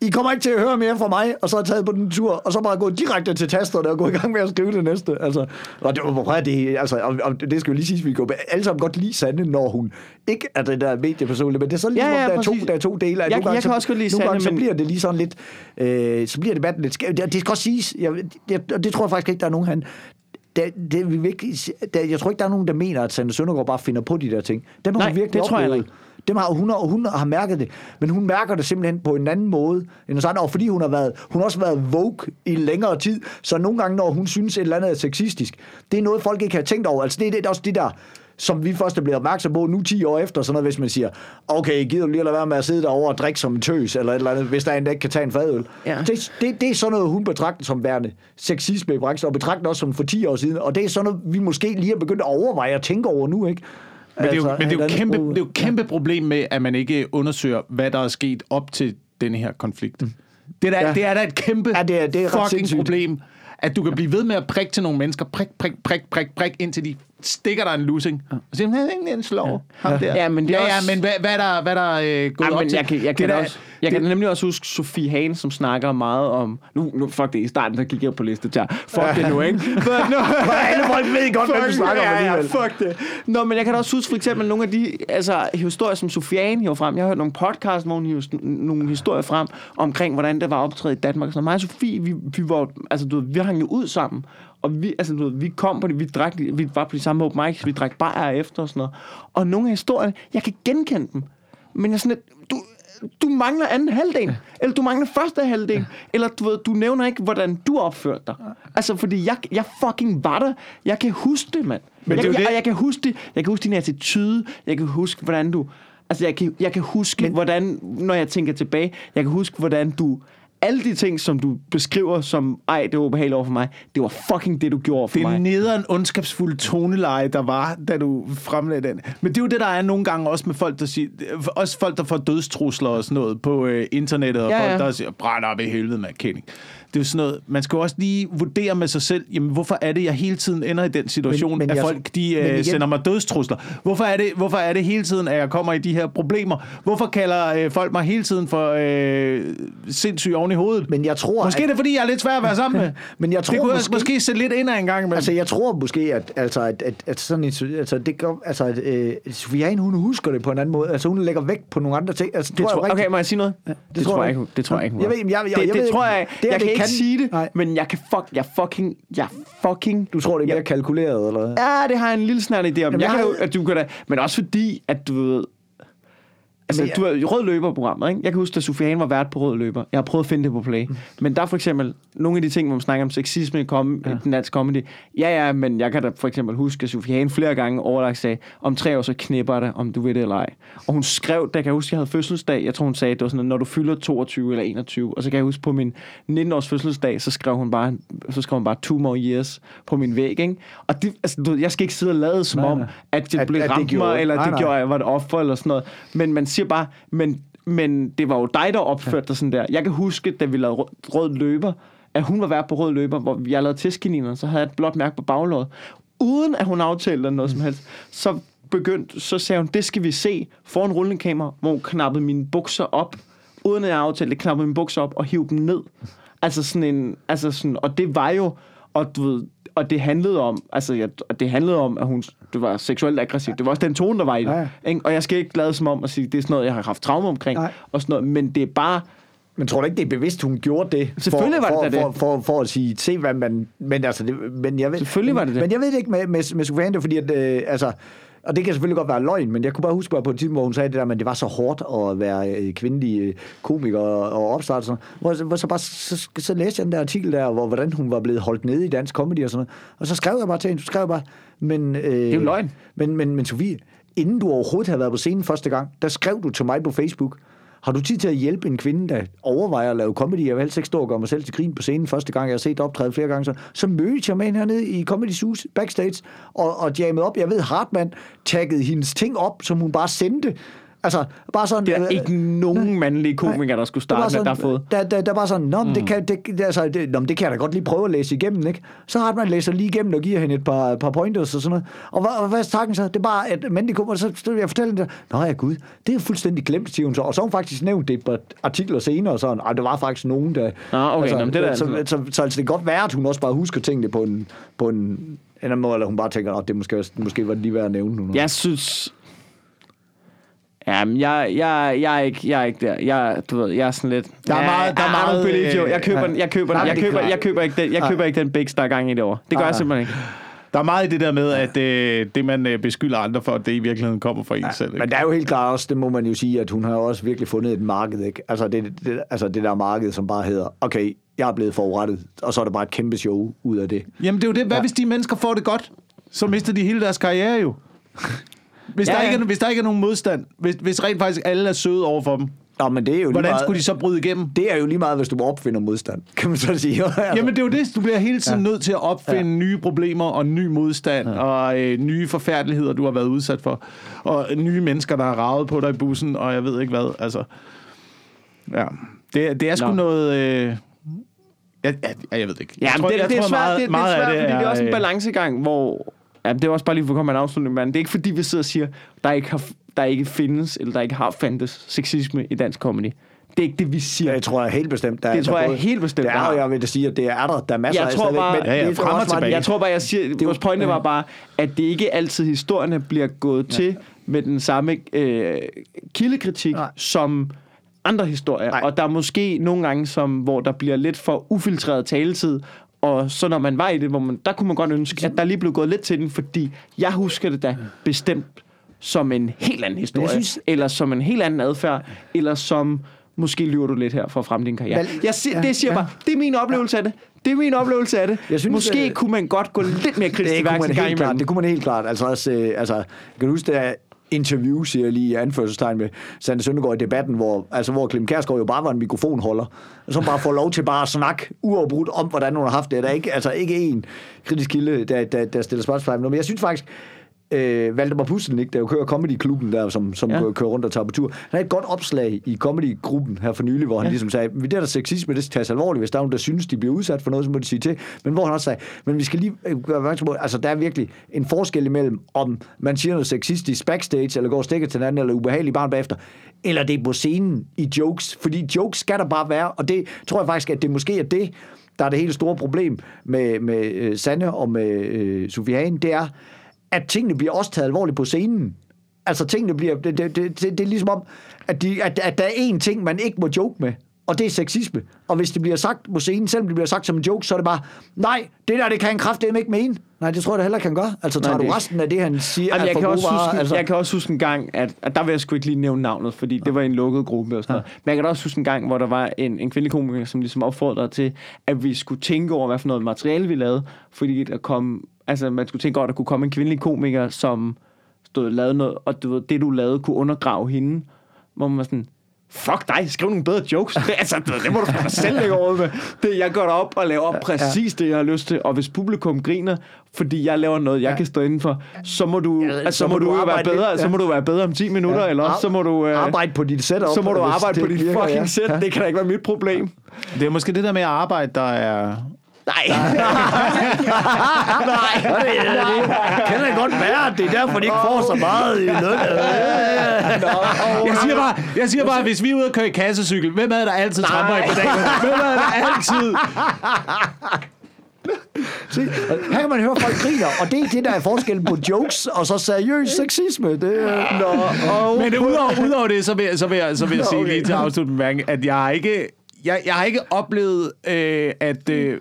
I kommer ikke til at høre mere fra mig, og så har taget på den tur, og så bare gå direkte til tasterne og gå i gang med at skrive det næste. Altså, og det, og det, altså, og, og det skal jo lige sige, at vi går alle sammen godt lide Sande, når hun ikke er det der mediepersonlige, men det er så ligesom, ja, ja, der, er to, der er to dele. Jeg, nogle gange, jeg kan så, også godt lide Sande, gange, men... så bliver det lige sådan lidt, øh, så bliver debatten lidt skæv. Det, det skal også siges, jeg, det, det tror jeg faktisk ikke, der er nogen han... Det, det, vi virkelig, det, jeg tror ikke, der er nogen, der mener, at Sande Søndergaard bare finder på de der ting. Dem har Nej, hun virkelig oplevet. Dem har hun, og hun har mærket det. Men hun mærker det simpelthen på en anden måde end sådan, og fordi hun har været, hun har også været woke i længere tid, så nogle gange, når hun synes, et eller andet er sexistisk, det er noget, folk ikke har tænkt over. Altså, det, det er også det der... som vi først er blevet opmærksom på nu ti år efter, sådan noget, hvis man siger, okay, gider du lige at lade være med at sidde derovre og drikke som en tøs, eller et eller andet, hvis der en, der ikke kan tage en fadøl. Ja. Det, det, det er sådan noget, hun betragter som værende sexisme i branchen, og betragter også som for ti år siden, og det er sådan noget, vi måske lige har begyndt at overveje og tænke over nu, ikke? Men det er jo, altså, men det er jo kæmpe, det er jo kæmpe problem med, at man ikke undersøger, hvad der er sket op til denne her konflikt. Mm. Det, der, ja. det er da et kæmpe ja, det er, det er fucking sindssygt. problem. At du kan blive ved med at prikke til nogle mennesker, prik, prik, prik, prik, prik, indtil de stikker dig en lussing. Og så siger, det er en slår. Ja. ja, men det er også... Ja, ja, men hvad, hvad der, hvad der øh, gået ja, op til? Jeg kan, jeg kan, det også, jeg det... kan nemlig også huske Sofie Hagen, som snakker meget om... Nu, nu fuck det, i starten, der gik jeg på listet til Fuck ja. det nu, ikke? Alle folk ved godt, hvad du snakker om alligevel. Ja, fuck det. Nå, men jeg kan også huske for eksempel nogle af de altså, historier, som Sofie Hagen hiver frem. Jeg har hørt nogle podcast, hvor hun hiver nogle historier frem omkring, hvordan det var optrædet i Danmark. Så mig og Sofie, vi, vi var... Altså, du ved, vi hang jo ud sammen. Og vi, altså, du ved, vi kom på det, vi, drak, vi var på de samme open mics, vi drak bajer efter og sådan noget. Og nogle af historierne, jeg kan genkende dem, men jeg er sådan lidt, du, du mangler anden halvdel, ja. eller du mangler første halvdel, ja. eller du, ved, du nævner ikke, hvordan du opførte dig. Altså, fordi jeg, jeg fucking var der, jeg kan huske det, mand. Men jeg, det jeg, det. jeg kan huske det, jeg kan huske din attitude, jeg kan huske, hvordan du, altså jeg kan, jeg kan huske, men, hvordan, når jeg tænker tilbage, jeg kan huske, hvordan du... Alle de ting, som du beskriver som, ej, det var ubehageligt over for mig, det var fucking det, du gjorde for mig. Det er nederen ondskabsfulde toneleje, der var, da du fremlagde den. Men det er jo det, der er nogle gange også med folk, der siger, også folk, der får dødstrusler og sådan noget på øh, internettet, og ja, folk, der ja. siger, brænd op i helvede, man kending. Det er jo sådan noget, man skal også lige vurdere med sig selv, jamen hvorfor er det, jeg hele tiden ender i den situation, men, men at jeg, folk, de øh, igen, sender mig dødstrusler? Hvorfor er, det, hvorfor er det hele tiden, at jeg kommer i de her problemer? Hvorfor kalder øh, folk mig hele tiden for øh, sindssyg oven i hovedet? Men jeg tror, måske at... det er, fordi jeg er lidt svær at være sammen med. Men jeg tror, det kunne måske... måske sætte lidt indad en gang imellem. Altså, jeg tror måske, at, altså, at, at, at sådan en... Altså, det gør, altså at, øh, Sofie, hun husker det på en anden måde. Altså, hun lægger vægt på nogle andre ting. Altså, det det tror jeg, jeg okay, må jeg sige noget? Ja, det, det tror jeg, jeg ikke. Det tror jeg ikke. Jeg, jeg, jeg, jeg, det, det tror jeg... Det, jeg kan ikke sige det, Nej. men jeg kan fuck, jeg fucking, jeg fucking... Du tror, det er mere jeg, kalkuleret, eller hvad? Ja, det har jeg en lille snart idé om. Jamen, jeg jeg kan, at du kan da, men også fordi, at du ved... Altså, jeg, du har Rød Løber-programmet, ikke? Jeg kan huske, at Sofie Hagen var vært på Rød Løber. Jeg har prøvet at finde det på Play. Mm. Men der er for eksempel nogle af de ting, hvor man snakker om sexisme i kom, ja. den danske comedy. Ja, ja, men jeg kan da for eksempel huske, at Sofie Hagen flere gange overlagt sagde, om tre år så knipper det, om du ved det eller ej. Og hun skrev, der kan jeg huske, at jeg havde fødselsdag. Jeg tror, hun sagde, det var sådan, at når du fylder toogtyve eller enogtyve. Og så kan jeg huske, på min nitten-års fødselsdag, så skrev hun bare, så skrev hun bare two more years på min væg, ikke? Og det, altså, du, jeg skal ikke sidde og lade som nej, om, nej. at jeg blev at, ramt at det mig, eller nej, det nej. gjorde jeg, var et offer, eller sådan noget. Men man siger bare, men, men det var jo dig, der opførte dig sådan der. Jeg kan huske, da vi lavede rød, rød løber, at hun var vært på Rød Løber, hvor jeg lavede testkaniner, så havde jeg et blåt mærke på baglåret. Uden at hun aftalte noget mm. som helst, så begyndte, så sagde hun, det skal vi se, foran rullende kamera, hvor hun knappede mine bukser op, uden at jeg aftalte, knappede mine bukser op og hiv dem ned. Altså sådan en, altså sådan, og det var jo, og du ved, og det handlede om, altså ja, det handlede om, at hun det var seksuelt aggressivt. Det var også den tone, der var i det. Ikke? Og jeg skal ikke lade som om at sige, det er sådan noget, jeg har haft traume omkring Nej. og sådan noget, men det er bare. Men tror du ikke, det er bevidst, hun gjorde det? Selvfølgelig for, var det for, for, for, for, for at sige, se hvad man, men altså, det, men jeg ved, Selvfølgelig var det men, det. Men jeg ved det ikke med med, med Sofie Hagen, fordi at øh, altså Og det kan selvfølgelig godt være løgn, men jeg kunne bare huske bare på et tidspunkt, hvor hun sagde det der, men det var så hårdt at være kvindelig komiker og opstart. Sådan noget. Hvor så bare så, så læste jeg den der artikel der, hvor hvordan hun var blevet holdt nede i dansk comedy og sådan noget. Og så skrev jeg bare til hende, så skrev jeg bare, men øh, det er jo løgn. Men men men Sofie, inden du overhovedet havde været på scenen første gang, der skrev du til mig på Facebook: har du tid til at hjælpe en kvinde, der overvejer at lave comedy? Jeg vil helst ikke stå og gøre mig selv til grin på scenen første gang. Jeg har set optræde flere gange. Så, så mødte jeg med hende hernede i Comedy Zoo backstage og, og jammede op. Jeg ved, Hartmann taggede hendes ting op, som hun bare sendte. Altså, bare sådan... Det er øh, ikke nogen mandlige komikere, der skulle starte med, der har fået. Der, der, der var sådan, nå, mm. det, kan, det, det, altså, det, nå, det kan jeg da godt lige prøve at læse igennem, ikke? Så har man læser lige igennem og giver hende et par, par pointers og sådan noget. Og, og, og hvad er takken så? Det er bare, at mandlige komikere, så stod jeg og fortalte hende, nå ja gud, det er fuldstændig glemt, siger hun så. Og så har hun faktisk nævnt det på artikler senere, og sådan, der var faktisk nogen, der... Nå, okay, altså, nå, det der, så, så, så, så altså, det kan godt være, at hun også bare husker tingene på en, på en, en anden måde, eller hun bare tænker, at det måske, måske var det lige værd at nævne nu. Jeg synes... Jamen, jeg, jeg, jeg er ikke, jeg er ikke der. Jeg, du ved, jeg er sådan lidt. Der er meget, der er meget belitio. Jeg køber, den, jeg køber, den, jeg køber, jeg køber ikke den, jeg køber ikke den bigs, der er gang i det år. Det gør jeg simpelthen ikke. Der er meget i det der med, at øh, det, man øh, beskylder andre for, at det i virkeligheden kommer fra en ja, selv. Ikke? Men det er jo helt klart også, det må man jo sige, at hun har også virkelig fundet et marked, ikke? Altså det, det, altså det der marked, som bare hedder, okay, jeg er blevet forurettet, og så er det bare et kæmpe show ud af det. Jamen det er jo det. Hvad ja. Hvis de mennesker får det godt? Så mister de hele deres karriere jo. Hvis, ja, ja. Der ikke er, hvis der ikke er nogen modstand, hvis, hvis rent faktisk alle er søde over for dem, nå, men det er jo hvordan lige meget, skulle de så bryde igennem? Det er jo lige meget, hvis du opfinder modstand, kan man så sige. Jamen det er jo det, du bliver hele tiden ja. Nødt til at opfinde ja. Nye problemer og ny modstand ja. Og øh, nye forfærdeligheder, du har været udsat for. Og nye mennesker, der har ravet på dig i bussen, og jeg ved ikke hvad. Altså, ja. det, det er sgu nå. Noget... Øh, jeg, jeg, jeg ved ikke. Ja, jeg tror, det, jeg det, tror, er svært, meget, det, det er svært, fordi det er også en balancegang, hvor... Ja, det er også bare lige for at komme med en afslutning, men det er ikke fordi, vi sidder og siger, der ikke, har, der ikke findes, eller der ikke har fandtes sexisme i dansk comedy. Det er ikke det, vi siger. Jeg tror jeg helt bestemt. Der det er, tror der jeg både, helt bestemt. Det er jo, jeg vil da sige, at det er der. Der er masser af stadigvæk. Bare, ja, ja, det frem og tilbage. Jeg tror bare, jeg siger, vores pointe var bare, at det ikke altid historierne bliver gået ja. Til med den samme øh, kildekritik, nej. Som... andre historier, nej. Og der er måske nogle gange, som, hvor der bliver lidt for ufiltreret taletid, og så når man var i det, hvor man, der kunne man godt ønske, at der lige blev gået lidt til den, fordi jeg husker det da bestemt som en helt anden historie, synes... eller som en helt anden adfærd, eller som, måske lyver du lidt her for at fremme din karriere. Jeg siger, det siger ja. Bare, det er min oplevelse af det. Det er min oplevelse af det. Jeg synes, måske det... kunne man godt gå lidt mere kritisk værks i gang imellem. Det kunne man helt klart. Altså, også, altså jeg kan du huske, at interview, siger jeg lige i anførselstegn med Sander Søndergaard i debatten, hvor, altså, hvor Clem Kjærsgaard jo bare var en mikrofonholder, og så bare får lov til bare at snakke uafbrudt om, hvordan hun har haft det. Der er ikke, altså, ikke én kritisk kilde, der, der, der stiller spørgsmål. Men jeg synes faktisk, øh, Valdemar Pudsel, ikke, der jo kører Comedy-klubben, der, som, som ja. Kører rundt og tager på tur, han havde et godt opslag i Comedy-gruppen her for nylig, hvor han ja. Ligesom sagde, det der sexisme, det skal tages alvorligt, hvis der er nogen, der synes, de bliver udsat for noget, så må de sige til. Men hvor han også sagde, men vi skal lige gøre opmærksom på, altså der er virkelig en forskel imellem, om man siger noget sexistisk backstage, eller går og stikker til hinanden, eller ubehageligt barn bagefter, eller det er på scenen i jokes, fordi jokes skal der bare være, og det tror jeg faktisk, at det måske er det, der er det helt store problem med, med Sanne og med øh, Sofie Hagen, det er, at tingene bliver også taget alvorligt på scenen. Altså tingene bliver... Det, det, det, det, det er ligesom om, at, de, at, at der er én ting, man ikke må joke med, og det er sexisme. Og hvis det bliver sagt på scenen, selvom det bliver sagt som en joke, så er det bare, nej, det der, det kan han kraftedeme ikke mene. Nej, det tror jeg da heller kan gøre. Altså tager nej, du resten af det, han siger? Jamen, jeg, kan også huske, altså. jeg kan også huske en gang, at, at der vil jeg sgu ikke lige nævne navnet, fordi det var en lukket gruppe og sådan noget. Men jeg kan også huske en gang, hvor der var en, en kvindelig komiker, som ligesom opfordrede til, at vi skulle tænke over, hvad for noget materiale vi lavede, fordi der kom... Altså, man skulle tænke over, at der kunne komme en kvindelig komiker, som stod og lavede noget, og du ved, det, du lavede, kunne undergrave hende. Hvor man var sådan, fuck dig, skriv nogle bedre jokes. Det, altså, det må du for dig selv lægge over med. Det, jeg går derop og laver præcis det, jeg har lyst til. Og hvis publikum griner, fordi jeg laver noget, jeg ja. Kan stå indenfor, så må du, ja, altså, så må du, du være bedre, lidt, ja. Så må du være bedre om ti minutter, ja. Eller også, så må du... Øh, arbejde på dit setup. Så må du arbejde på dit virker, fucking ja. Set. Ja. Det kan da ikke være mit problem. Det er måske det der med at arbejde, der er... Nej. Nej. Nej. Nej. Nej. Det kan da godt være, at det er derfor, de ikke får så meget i løn. Jeg siger bare, jeg siger bare hvis vi er ude og køre i kassecykel, hvem er der altid tramper i pedalen? Hvem er der altid? Se, her kan man høre folk griner, og det er det, der er forskellen på jokes og så seriøs sexisme. Det er... Nå, og... Men udover, udover det, så vil jeg, så vil jeg, så vil jeg sige lige til afslutningen, at jeg ikke... Jeg, jeg har ikke oplevet, øh, at øh,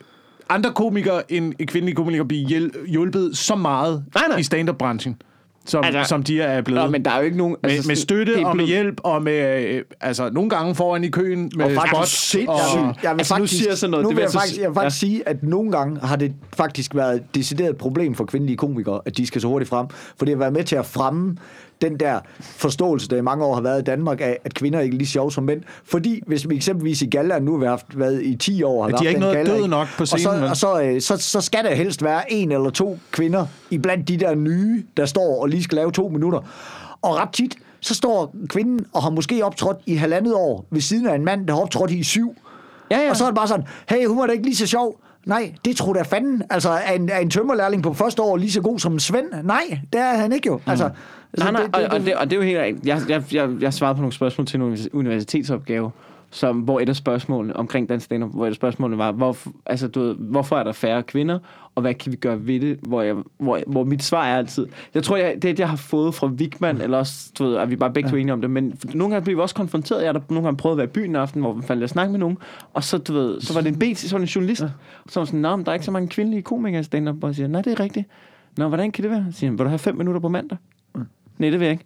andre komikere end kvindelige komikere bliver hjælpet så meget nej, nej. I stand-up-branchen. Som, altså, som de er blevet. Nå, men der er jo ikke nogen... Altså, med, med støtte og blevet... med hjælp, og med... Øh, altså, nogle gange foran i køen med og spots. Og, og, jeg vil altså, faktisk, nu siger sådan noget, nu det vil jeg, jeg, faktisk, jeg vil faktisk ja. sige, at nogle gange har det faktisk været et decideret problem for kvindelige komikere, at de skal så hurtigt frem. For det har været med til at fremme den der forståelse, der i mange år har været i Danmark, af, at kvinder ikke er lige sjove som mænd. Fordi, hvis vi eksempelvis i gallaen nu har været i ti år... Har ja, de har ikke noget galler, død nok på scenen. Og, så, og så, så, så, så skal der helst være en eller to kvinder, iblandt de der nye, der står og lige skal lave to minutter. Og ret tit, så står kvinden og har måske optrådt i halvandet år ved siden af en mand, der har optrådt i syv. Ja, ja. Og så er det bare sådan, hey, hun var da ikke lige så sjov. Nej, det tror da fanden. Altså, er en, en tømmerlærling på første år lige så god som Svend? Nej, det er han ikke jo. Altså, mm. altså, nej, nej, det, det, og, og, det, og det er jo helt rent. Jeg, jeg, jeg, jeg svarede på nogle spørgsmål til en universitetsopgave, som, hvor et af spørgsmålene omkring dansk stand-up, hvor et af spørgsmålene var, hvor, altså, du ved, hvorfor er der færre kvinder, og hvad kan vi gøre ved det, hvor, jeg, hvor, hvor mit svar er altid. Jeg tror, jeg, det jeg har fået fra Wigman, eller også, du ved, at vi bare begge ja. enige om det, men nogle gange blev vi også konfronteret. Jeg har nogle gange prøvet at være i byen en aften, hvor man fandt at snakke med nogen, og så, du ved, så var det en B T, så var det en journalist, ja. som var sådan, nej, der er ikke så mange kvindelige komikere i stand-up, og siger, nej, det er rigtigt. Nå, hvordan kan det være? Siger han, vil du have fem minutter på mandag? Ja. Nej, det vil jeg ikke.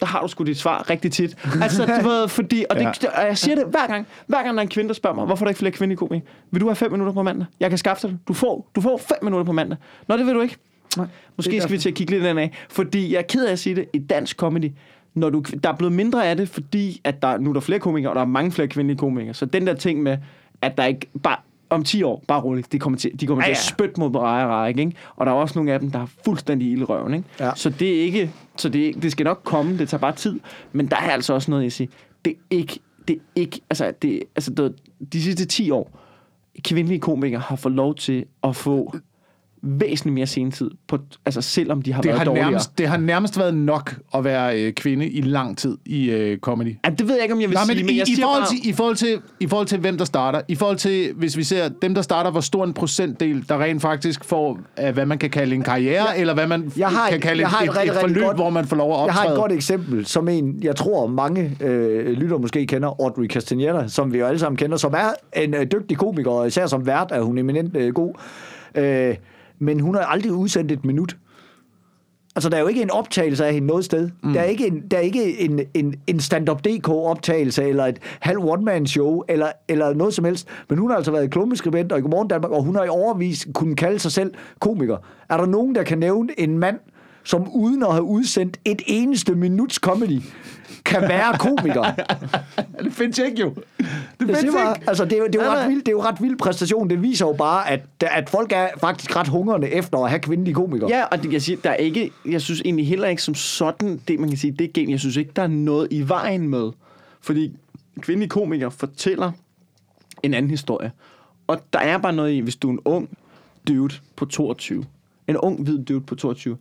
Der har du sgu dit svar rigtig tit. Altså, du ved, fordi... Og, det, ja. og jeg siger det hver gang. Hver gang der er en kvinde, der spørger mig, hvorfor er der ikke flere kvindelige komikere? Vil du have fem minutter på mandag? Jeg kan skaffe dig. Du får, du får fem minutter på mandag. Nå, det vil du ikke. Nej, måske skal vi til at kigge lidt den af. Fordi jeg er ked af at sige det. I dansk comedy, når du, der er blevet mindre af det, fordi at der, nu er der flere komikere, og der er mange flere kvindelige komikere. Så den der ting med, at der ikke bare... Om ti år, bare roligt, de kommer til, de kommer ja, ja. til at spytte mod række, ikke? Og der er også nogle af dem, der har fuldstændig ild i røven, ikke? Ja. Så det er ikke, så det, er, det skal nok komme, det tager bare tid, men der er altså også noget, jeg siger, det er ikke, det er ikke, altså, det, altså det, de sidste ti år, kvindelige komikere har fået lov til at få væsentligt mere senetid, på, altså selvom de har det været har dårligere. Nærmest, det har nærmest været nok at være øh, kvinde i lang tid i øh, comedy. Ja, det ved jeg ikke, om jeg vil Nej, sige, men i, jeg i, forhold bare... til, i, forhold til, i forhold til, hvem der starter, i forhold til, hvis vi ser dem, der starter, hvor stor en procentdel, der rent faktisk får, øh, hvad man kan kalde en karriere, ja, eller hvad man jeg har kan et, kalde jeg har et, et, et, et rigtig, forløb, godt, hvor man får lov at optræde. Jeg har et godt eksempel, som en, jeg tror mange øh, lytter måske kender, Audrey Castagnetta, som vi jo alle sammen kender, som er en øh, dygtig komiker, og især som vært er hun eminent øh, god. Øh, Men hun har aldrig udsendt et minut. Altså, der er jo ikke en optagelse af hende noget sted. Mm. Der er ikke en, der er ikke en, en, en stand-up punktum d k-optagelse, eller et halv one-man-show, eller, eller noget som helst. Men hun har altså været klummeskribent, og i Godmorgen Danmark, og hun har i overvis kunnet kalde sig selv komiker. Er der nogen, der kan nævne en mand, som uden at have udsendt et eneste minuts comedy, kan være komiker? Det findes ikke jo. Det findes ikke. Altså, det er, det er jo ret vildt, det er jo ret vild præstation. Det viser jo bare, at, at folk er faktisk ret hungrende efter at have kvindelige komikere. Ja, og det, jeg, siger, der er ikke, jeg synes egentlig heller ikke som sådan, det man kan sige, det er gen, jeg synes ikke, der er noget i vejen med. Fordi kvindelige komikere fortæller en anden historie. Og der er bare noget i, hvis du er en ung dude på toogtyve, en ung hvid dude på toogtyve,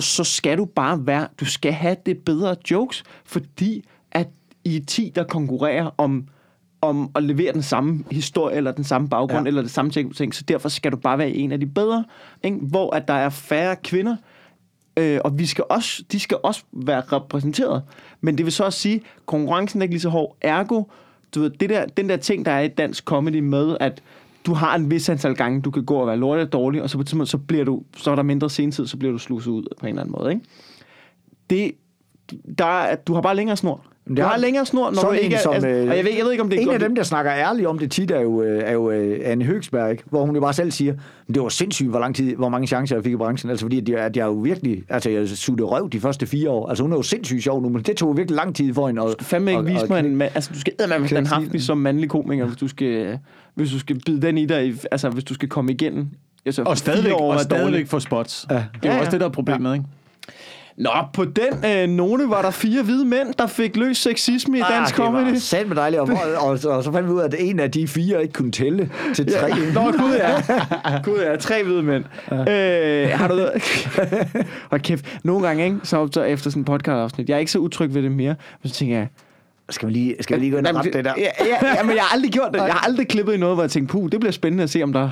så skal du bare være, du skal have det bedre jokes, fordi at i et ti, der konkurrerer om, om at levere den samme historie, eller den samme baggrund, ja. eller det samme ting, så derfor skal du bare være en af de bedre, ikke? Hvor at der er færre kvinder, øh, og vi skal også, de skal også være repræsenteret, men det vil så også sige, konkurrencen er ikke lige så hård, ergo, du ved, det der, den der ting, der er i dansk comedy med, at du har en vis antal gange, du kan gå og være lortet og dårlig, og så på et tidspunkt, så bliver du, så er der mindre sentid, så bliver du sluset ud på en eller anden måde, ikke? Det, der, du har bare længere snor. Du har længere snor, når du ikke er, som, altså, øh, jeg, ved, jeg ved ikke, om det er en godt. Af dem, der snakker ærligt om det tit, er jo, er jo Anne Høgsberg, ikke? Hvor hun jo bare selv siger, det var sindssygt, hvor lang tid, hvor mange chancer jeg fik i branchen. Altså fordi, at jeg, at jeg jo virkelig, altså jeg suttede røv de første fire år. Altså hun er jo sindssygt sjov nu, men det tog virkelig lang tid for hende. Du skal fandme ikke og, vise og, mig en, altså du skal eddermame, hvis den haft som mandlig komiker, hvis du skal, hvis du skal bide den i dig, altså hvis du skal komme igen. Altså, og stadigvæk, og stadigvæk få spots. Ja. Det er ja, ja. også det, der er problemet, ja. ikke? Nå, på den øh, note var der fire hvide mænd, der fik løs sexisme i ah, dansk comedy. Det var satme dejligt, og, og, og, og så fandt vi ud af, at en af de fire ikke kunne tælle til tre. Ja. Nå, gud ja. Gud ja, tre hvide mænd. Ja. Øh, har du og kæft, nogle gange, ikke, så optager efter sådan en podcast-afsnit, jeg er ikke så utryg ved det mere, men så tænker jeg, Skal vi lige, skal vi lige gå ind og rette det der? Ja, ja, ja, men jeg har aldrig gjort det. Jeg har aldrig klippet i noget, hvor jeg tænkte, puh, det bliver spændende at se, om der,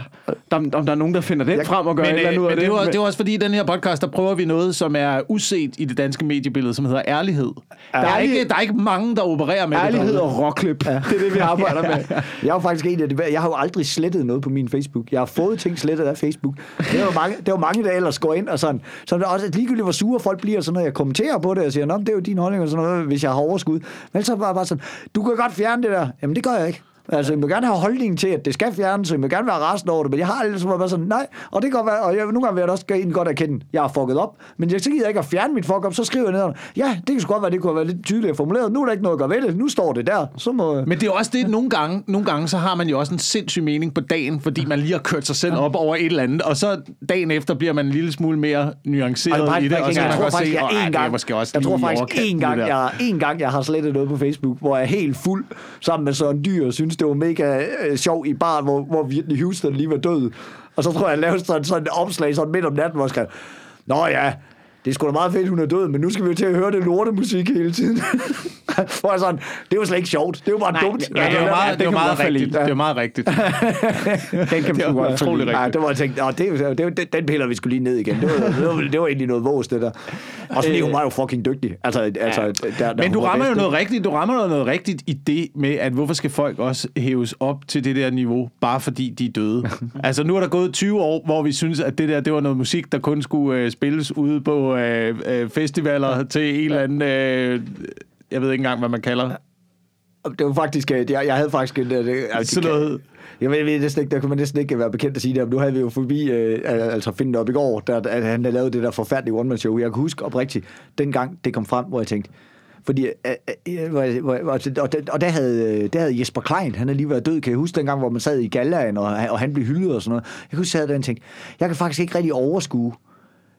der, om der er nogen, der finder det jeg, frem og gør men, et eller andet ud af det. Det var, det var også fordi, i den her podcast, der prøver vi noget, som er uset i det danske mediebillede, som hedder ærlighed. Der er, ikke, der er ikke mange, der opererer med ærlighed det. Ærlighed og råklip. Ja. Det er det, vi arbejder med. Jeg er jo faktisk en af de værste. Jeg har jo aldrig slettet noget på min Facebook. Jeg har fået ting slettet af Facebook. Det var mange, det var mange der ellers går ind og sådan. Så det er også ligegyldigt, hvor sure folk bliver, så når jeg kommenterer på det og siger, nå, det er jo din holdning, og sådan noget, hvis jeg har overskud. Men så bare sådan, du kan godt fjerne det der. Jamen, det gør jeg ikke. Altså, jeg må gerne have holdningen til, at det skal fjernes, så jeg må gerne være resten over det, men jeg har altid bare sådan, nej, og det kan være, og jeg, nogle gange vil jeg også godt erkende, jeg har fucket op, men jeg så gider ikke at fjerne mit fuck op, så skriver jeg ned, ja, det kan sgu godt være, det kunne være lidt tydeligere formuleret, nu er der ikke noget at gøre ved det, nu står det der, så må... Men det er også det, nogle gange, nogle gange, så har man jo også en sindssyg mening på dagen, fordi man lige har kørt sig selv op over et eller andet, og så dagen efter bliver man en lille smule mere nuanceret bare, i det, og så man kan se, at det er måske også lige overkantet. Jeg tror faktisk, en gang, jeg, en gang, jeg har slettet noget på Facebook, hvor jeg er helt fuld sammen med sådan en dyr og synes, det var mega øh, sjov i baren, hvor, hvor Whitney Houston lige var død. Og så tror jeg, at jeg lavede sådan, sådan et opslag sådan midt om natten, hvor jeg skrev, nå ja, det er sgu da meget fedt, hun er død, men nu skal vi jo til at høre det lortemusik hele tiden. For sådan, det var slet ikke sjovt. Det var bare nej, dumt. Ja, det var meget, det var meget rigtigt. Det var meget rigtigt. Den kan man godt forlide. Nej, det var jeg tænkte, det, det, det, den piller vi skulle lige ned igen. Det var, det var, det var egentlig noget vås, det der. Og så lige, hun var jo fucking dygtig. Altså, ja. altså, der, der men du rammer jo noget rigtigt. Du rammer noget rigtigt i det med, at hvorfor skal folk også hæves op til det der niveau, bare fordi de er døde. Altså, nu er der gået tyve år, hvor vi synes, at det der, det var noget musik, der kun skulle øh, spilles ude på festivaler ja. til en eller anden, øh, jeg ved ikke engang, hvad man kalder. Det var faktisk, jeg, jeg havde faktisk en... Altså, sådan noget... Jeg ved, ved næsten ikke, der kunne man næsten ikke være bekendt at sige det, men nu havde vi jo forbi, øh, altså Finn Nørbygaard, der, at han havde lavet det der forfærdelige one-man-show. Jeg kan huske oprigtigt, dengang det kom frem, hvor jeg tænkte... Fordi, øh, øh, og der havde, der havde Jesper Klein, han havde lige været død, kan jeg huske dengang, hvor man sad i gallaen, og, og han blev hyldet og sådan noget. Jeg kan huske, at jeg havde tænkt, jeg kan faktisk ikke rigtig overskue,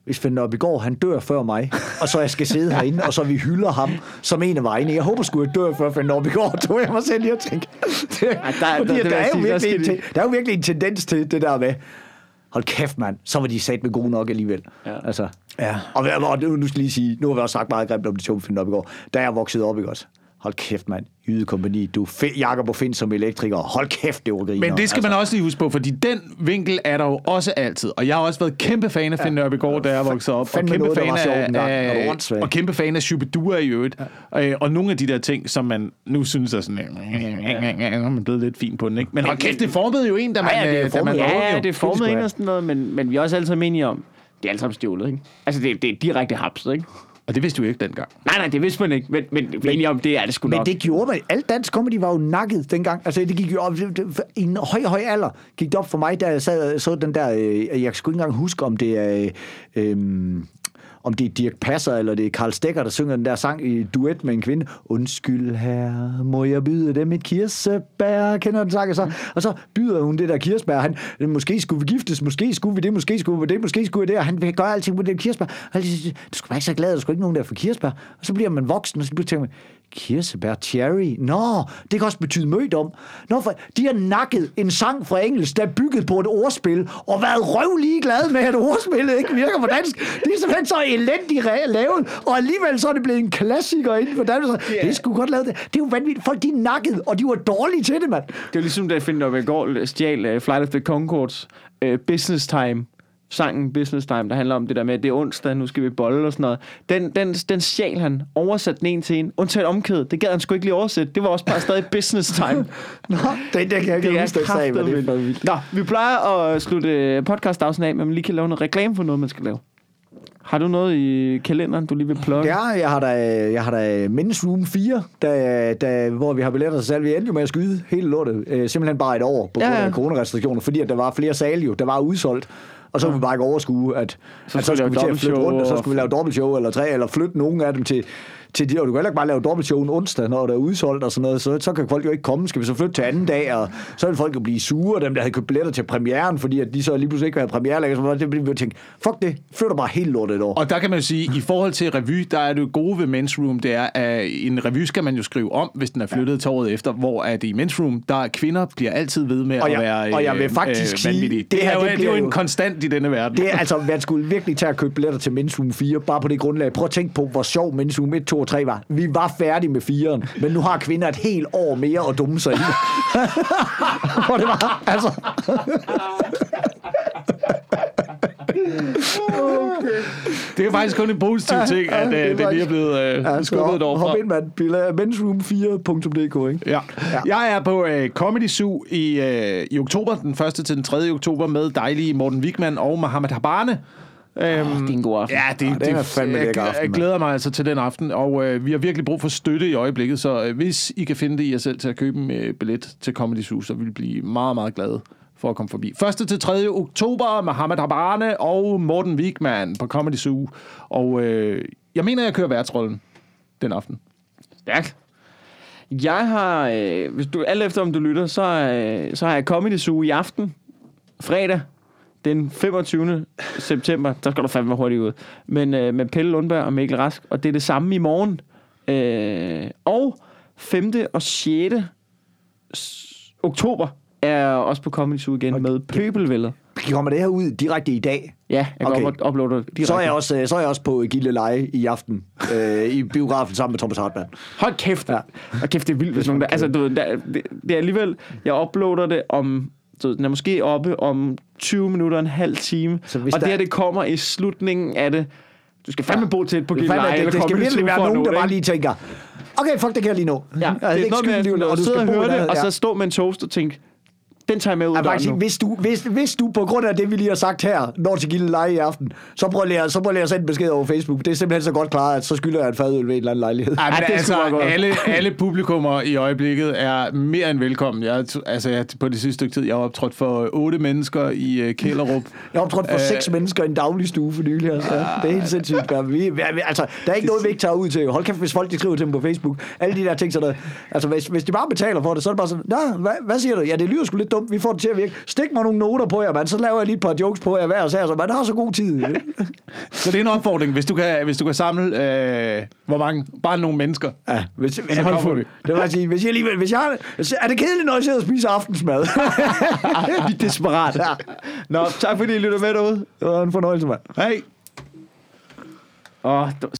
hvis Finn Nørbygaard, han dør før mig, og så jeg skal sidde herinde, og så vi hylder ham som en af vejene. Jeg håber sgu, jeg dør før Finn Nørbygaard, tog jeg mig selv lige og tænke. Det, ja, der, fordi, der, der, der, er sige, virkelig, der, de... der er jo virkelig en tendens til det der med, hold kæft mand, så var de sat med gode nok alligevel. Ja. Altså. Ja. Og, og nu skal jeg lige sige, nu har vi også sagt meget grimt om det show med Finn Nørbygaard, da jeg voksede op, ikke også? Hold kæft, mand. Jydekompagni. Du fe- Jakob og Finn som elektriker. Hold kæft, det var griner. Men det skal altså. man også lige huske på, fordi den vinkel er der jo også altid. Og jeg har også været kæmpe fan af Finn Nørbygaard, da jeg voksede op. Og kæmpe, noget, fan af, af, og kæmpe fan af Shubidua i øvrigt. Ja. Og nogle af de der ting, som man nu synes er sådan... Ja. Man blevet lidt fin på den, ikke? Men hold kæft, det formede jo en, da man... Ja, det formede, ja, det formede en og sådan noget, men, men vi er også altid menige om... Det er alt sammen stjålet, ikke? Altså, det, det er direkte hapset, ikke? Og det vidste du jo ikke dengang. Nej, nej, det vidste man ikke. Men, men, men om det er det sgu nok. Men det gjorde man. Alt dansk comedy var jo nakket dengang. Altså, det gik jo op i en høj, høj alder. Gik det op for mig, da jeg sad, så den der... Øh, jeg skulle ikke engang huske, om det er... Øh, øh, om det er Dirk Passer, eller det er Karl Stegger, der synger den der sang i duet med en kvinde. Undskyld herre, må jeg byde dem et kirsebær? Kender den sang? Så? Og så byder hun det der kirsebær. Han, måske skulle vi giftes, måske skulle vi det, måske skulle vi det, måske skulle vi det. Og han gør alting på det kirsebær. Du skulle bare ikke så glad, der skulle ikke nogen der for kirsebær. Og så bliver man voksen, og så tænker man, kirsebær, cherry. Nå, det kan også betyde mødom. Nå, for de har nakket en sang fra engelsk, der er bygget på et ordspil, og været røv ligeglade med, at ordspillet ikke virker på dansk. Det er simpelthen så elendigt lavet, og alligevel så er det blevet en klassiker inden for dansk. Yeah. Det skulle godt lave det. Det er jo vanvittigt. Folk, de nakkede, og de var dårlige til det, mand. Det er jo ligesom, da jeg finder op i går, stjal uh, Flight of the Conchords uh, Business Time. Sangen Business Time, der handler om det der med, det er onsdag, nu skal vi bolle og sådan noget. Den, den, den sjæl han, oversat den en til en, undtaget omkædet, det gad han sgu ikke lige oversætte. Det var også bare stadig Business Time. Nå, det, det kan jeg ikke huske, det er kraftigt. Nå, vi plejer at slutte podcast-afsnit af, men man lige kan lave noget reklame for noget, man skal lave. Har du noget i kalenderen, du lige vil plukke? Ja, jeg har da, jeg har da Men's Room fire, der, der, hvor vi har billetter til salg. Vi endte jo med at skyde hele lortet, øh, simpelthen bare et år på grund af ja. coronarestriktioner, fordi at der var flere salg jo, der var udsolgt. Og så kunne vi bare ikke overskue, at så, at så skulle vi til at flytte rundt, og så skulle vi lave dobbeltshow eller tre, eller flytte nogen af dem til, til de, og du kan heller ikke bare lave dobbeltshow en onsdag, når der er udsolgt og sådan noget, så, så kan folk jo ikke komme, skal vi så flytte til anden dag, og så vil folk jo blive sure, dem der havde købt billetter til premieren, fordi at de så lige pludselig ikke havde premiere, længere, så det blev vi tænkt, fuck det, flytter bare helt lortet et år. Og der kan man jo sige, i forhold til revy, der er det gode ved Men's Room, det er, at en revy skal man jo skrive om, hvis den er flyttet ja. til året efter, hvor at i Men's Room, der kvinder bliver altid ved med og at jeg, være øh, og jeg vil faktisk øh, sige, det, det her, det, det er jo en konstant i denne verden. Det er altså, man skulle virkelig tage at købe billetter til Men's Room fire, bare på det grundlag. Prøv at tænke på, hvor sjov Men's Room et, to og tre var. Vi var færdige med fireren, men nu har kvinder et helt år mere at dumme sig i. Hvor det var, altså... Okay. Det er faktisk kun en positiv ting, at ja, det, det lige er blevet øh, ja, skubbet derovre. Hop ind, mand. mensroom fire punktum d k, ikke? Ja. Ja. Jeg er på øh, Comedy Zoo i, øh, i oktober, den første til den tredje oktober, med dejlige Morten Wigman og Mohammed Habane. Øhm, oh, det er en god aften. Ja, det, ja, det, det er fandme jeg, aften, jeg glæder mig altså til den aften, og øh, vi har virkelig brug for støtte i øjeblikket, så øh, hvis I kan finde det i jer selv til at købe en øh, billet til Comedy Zoo, så vil vi blive meget, meget glade for at komme forbi. første til tredje oktober, Mohammed Habane og Morten Wigman på Comedy Zoo. Og øh, jeg mener, jeg kører værtsrollen den aften. Stærkt. Jeg har, øh, hvis du alt efter om du lytter, så, øh, så har jeg Comedy Zoo i aften, fredag, den femogtyvende september. Der skal du fandme hurtigt ud. Men øh, med Pelle Lundberg og Mikkel Rask. Og det er det samme i morgen. Øh, og femte og sjette oktober, er også på Comedy Zoo igen og med pøbelvælder. Kommer det her ud direkte i dag? Ja, jeg går okay. op og uploader direkte. Så er jeg også, så er jeg også på Gilleleje i aften, øh, i biografen sammen med Thomas Hartmann. Hold kæft! Ja. Hold kæft, det er vildt, hvis nogen der... Altså, du, der, det, det er alligevel... Jeg uploader det om... Så den er måske oppe om tyve minutter, en halv time. Og der... det her, det kommer i slutningen af det. Du skal fandme ja. bo tæt på Gilleleje. Det, det, det skal virkelig være nogen, der bare lige tænker... Okay, fuck, det kan jeg lige nå. Ja, det er ikke skyldig, og du skal bo der. Og så stå med en toast og tænke... Den tager jeg med ud af døren nu. Hvis du, hvis, hvis du på grund af det, vi lige har sagt her, når til Gilleleje i aften, så prøv at lære, så prøv at lære at sende besked over Facebook. Det er simpelthen så godt klaret, at så skylder jeg en fadøl ved en eller anden lejlighed. Ej, men Ej, altså, alle, alle publikummer i øjeblikket er mere end velkommen. Jeg, altså, jeg, på det sidste stykke tid, jeg har optrådt for otte mennesker i uh, Kælderup. Jeg har optrådt for Æh, seks mennesker i en daglig stue for nylig. Altså. Ja, det er helt sindssygt. Ja, vi, altså, der er ikke noget, vi ikke tager ud til. Hold kæft, hvis folk de skriver til dem på Facebook. Alle de der ting, så der, altså, hvis, hvis de bare betaler for det, så er det bare sådan, Nå, hvad, hvad siger du? Ja, det lyder sgu lidt dumt, vi får det til at virke. Stik mig nogle noter på jer, mand. Så laver jeg lige et par jokes på jer hver sag, så man har så god tid. Så det er en opfordring, hvis du kan, hvis du kan samle, øh, hvor mange, bare nogle mennesker. Ja, hvis, hvis, jeg, kommer, det. Det vil jeg sige, hvis jeg alligevel, hvis jeg, er det kedeligt, når jeg sidder og spiser aftensmad? Vi er desperat. Ja. Nå, tak fordi I lytter med derude. Det var en fornøjelse, mand. Hej. Åh,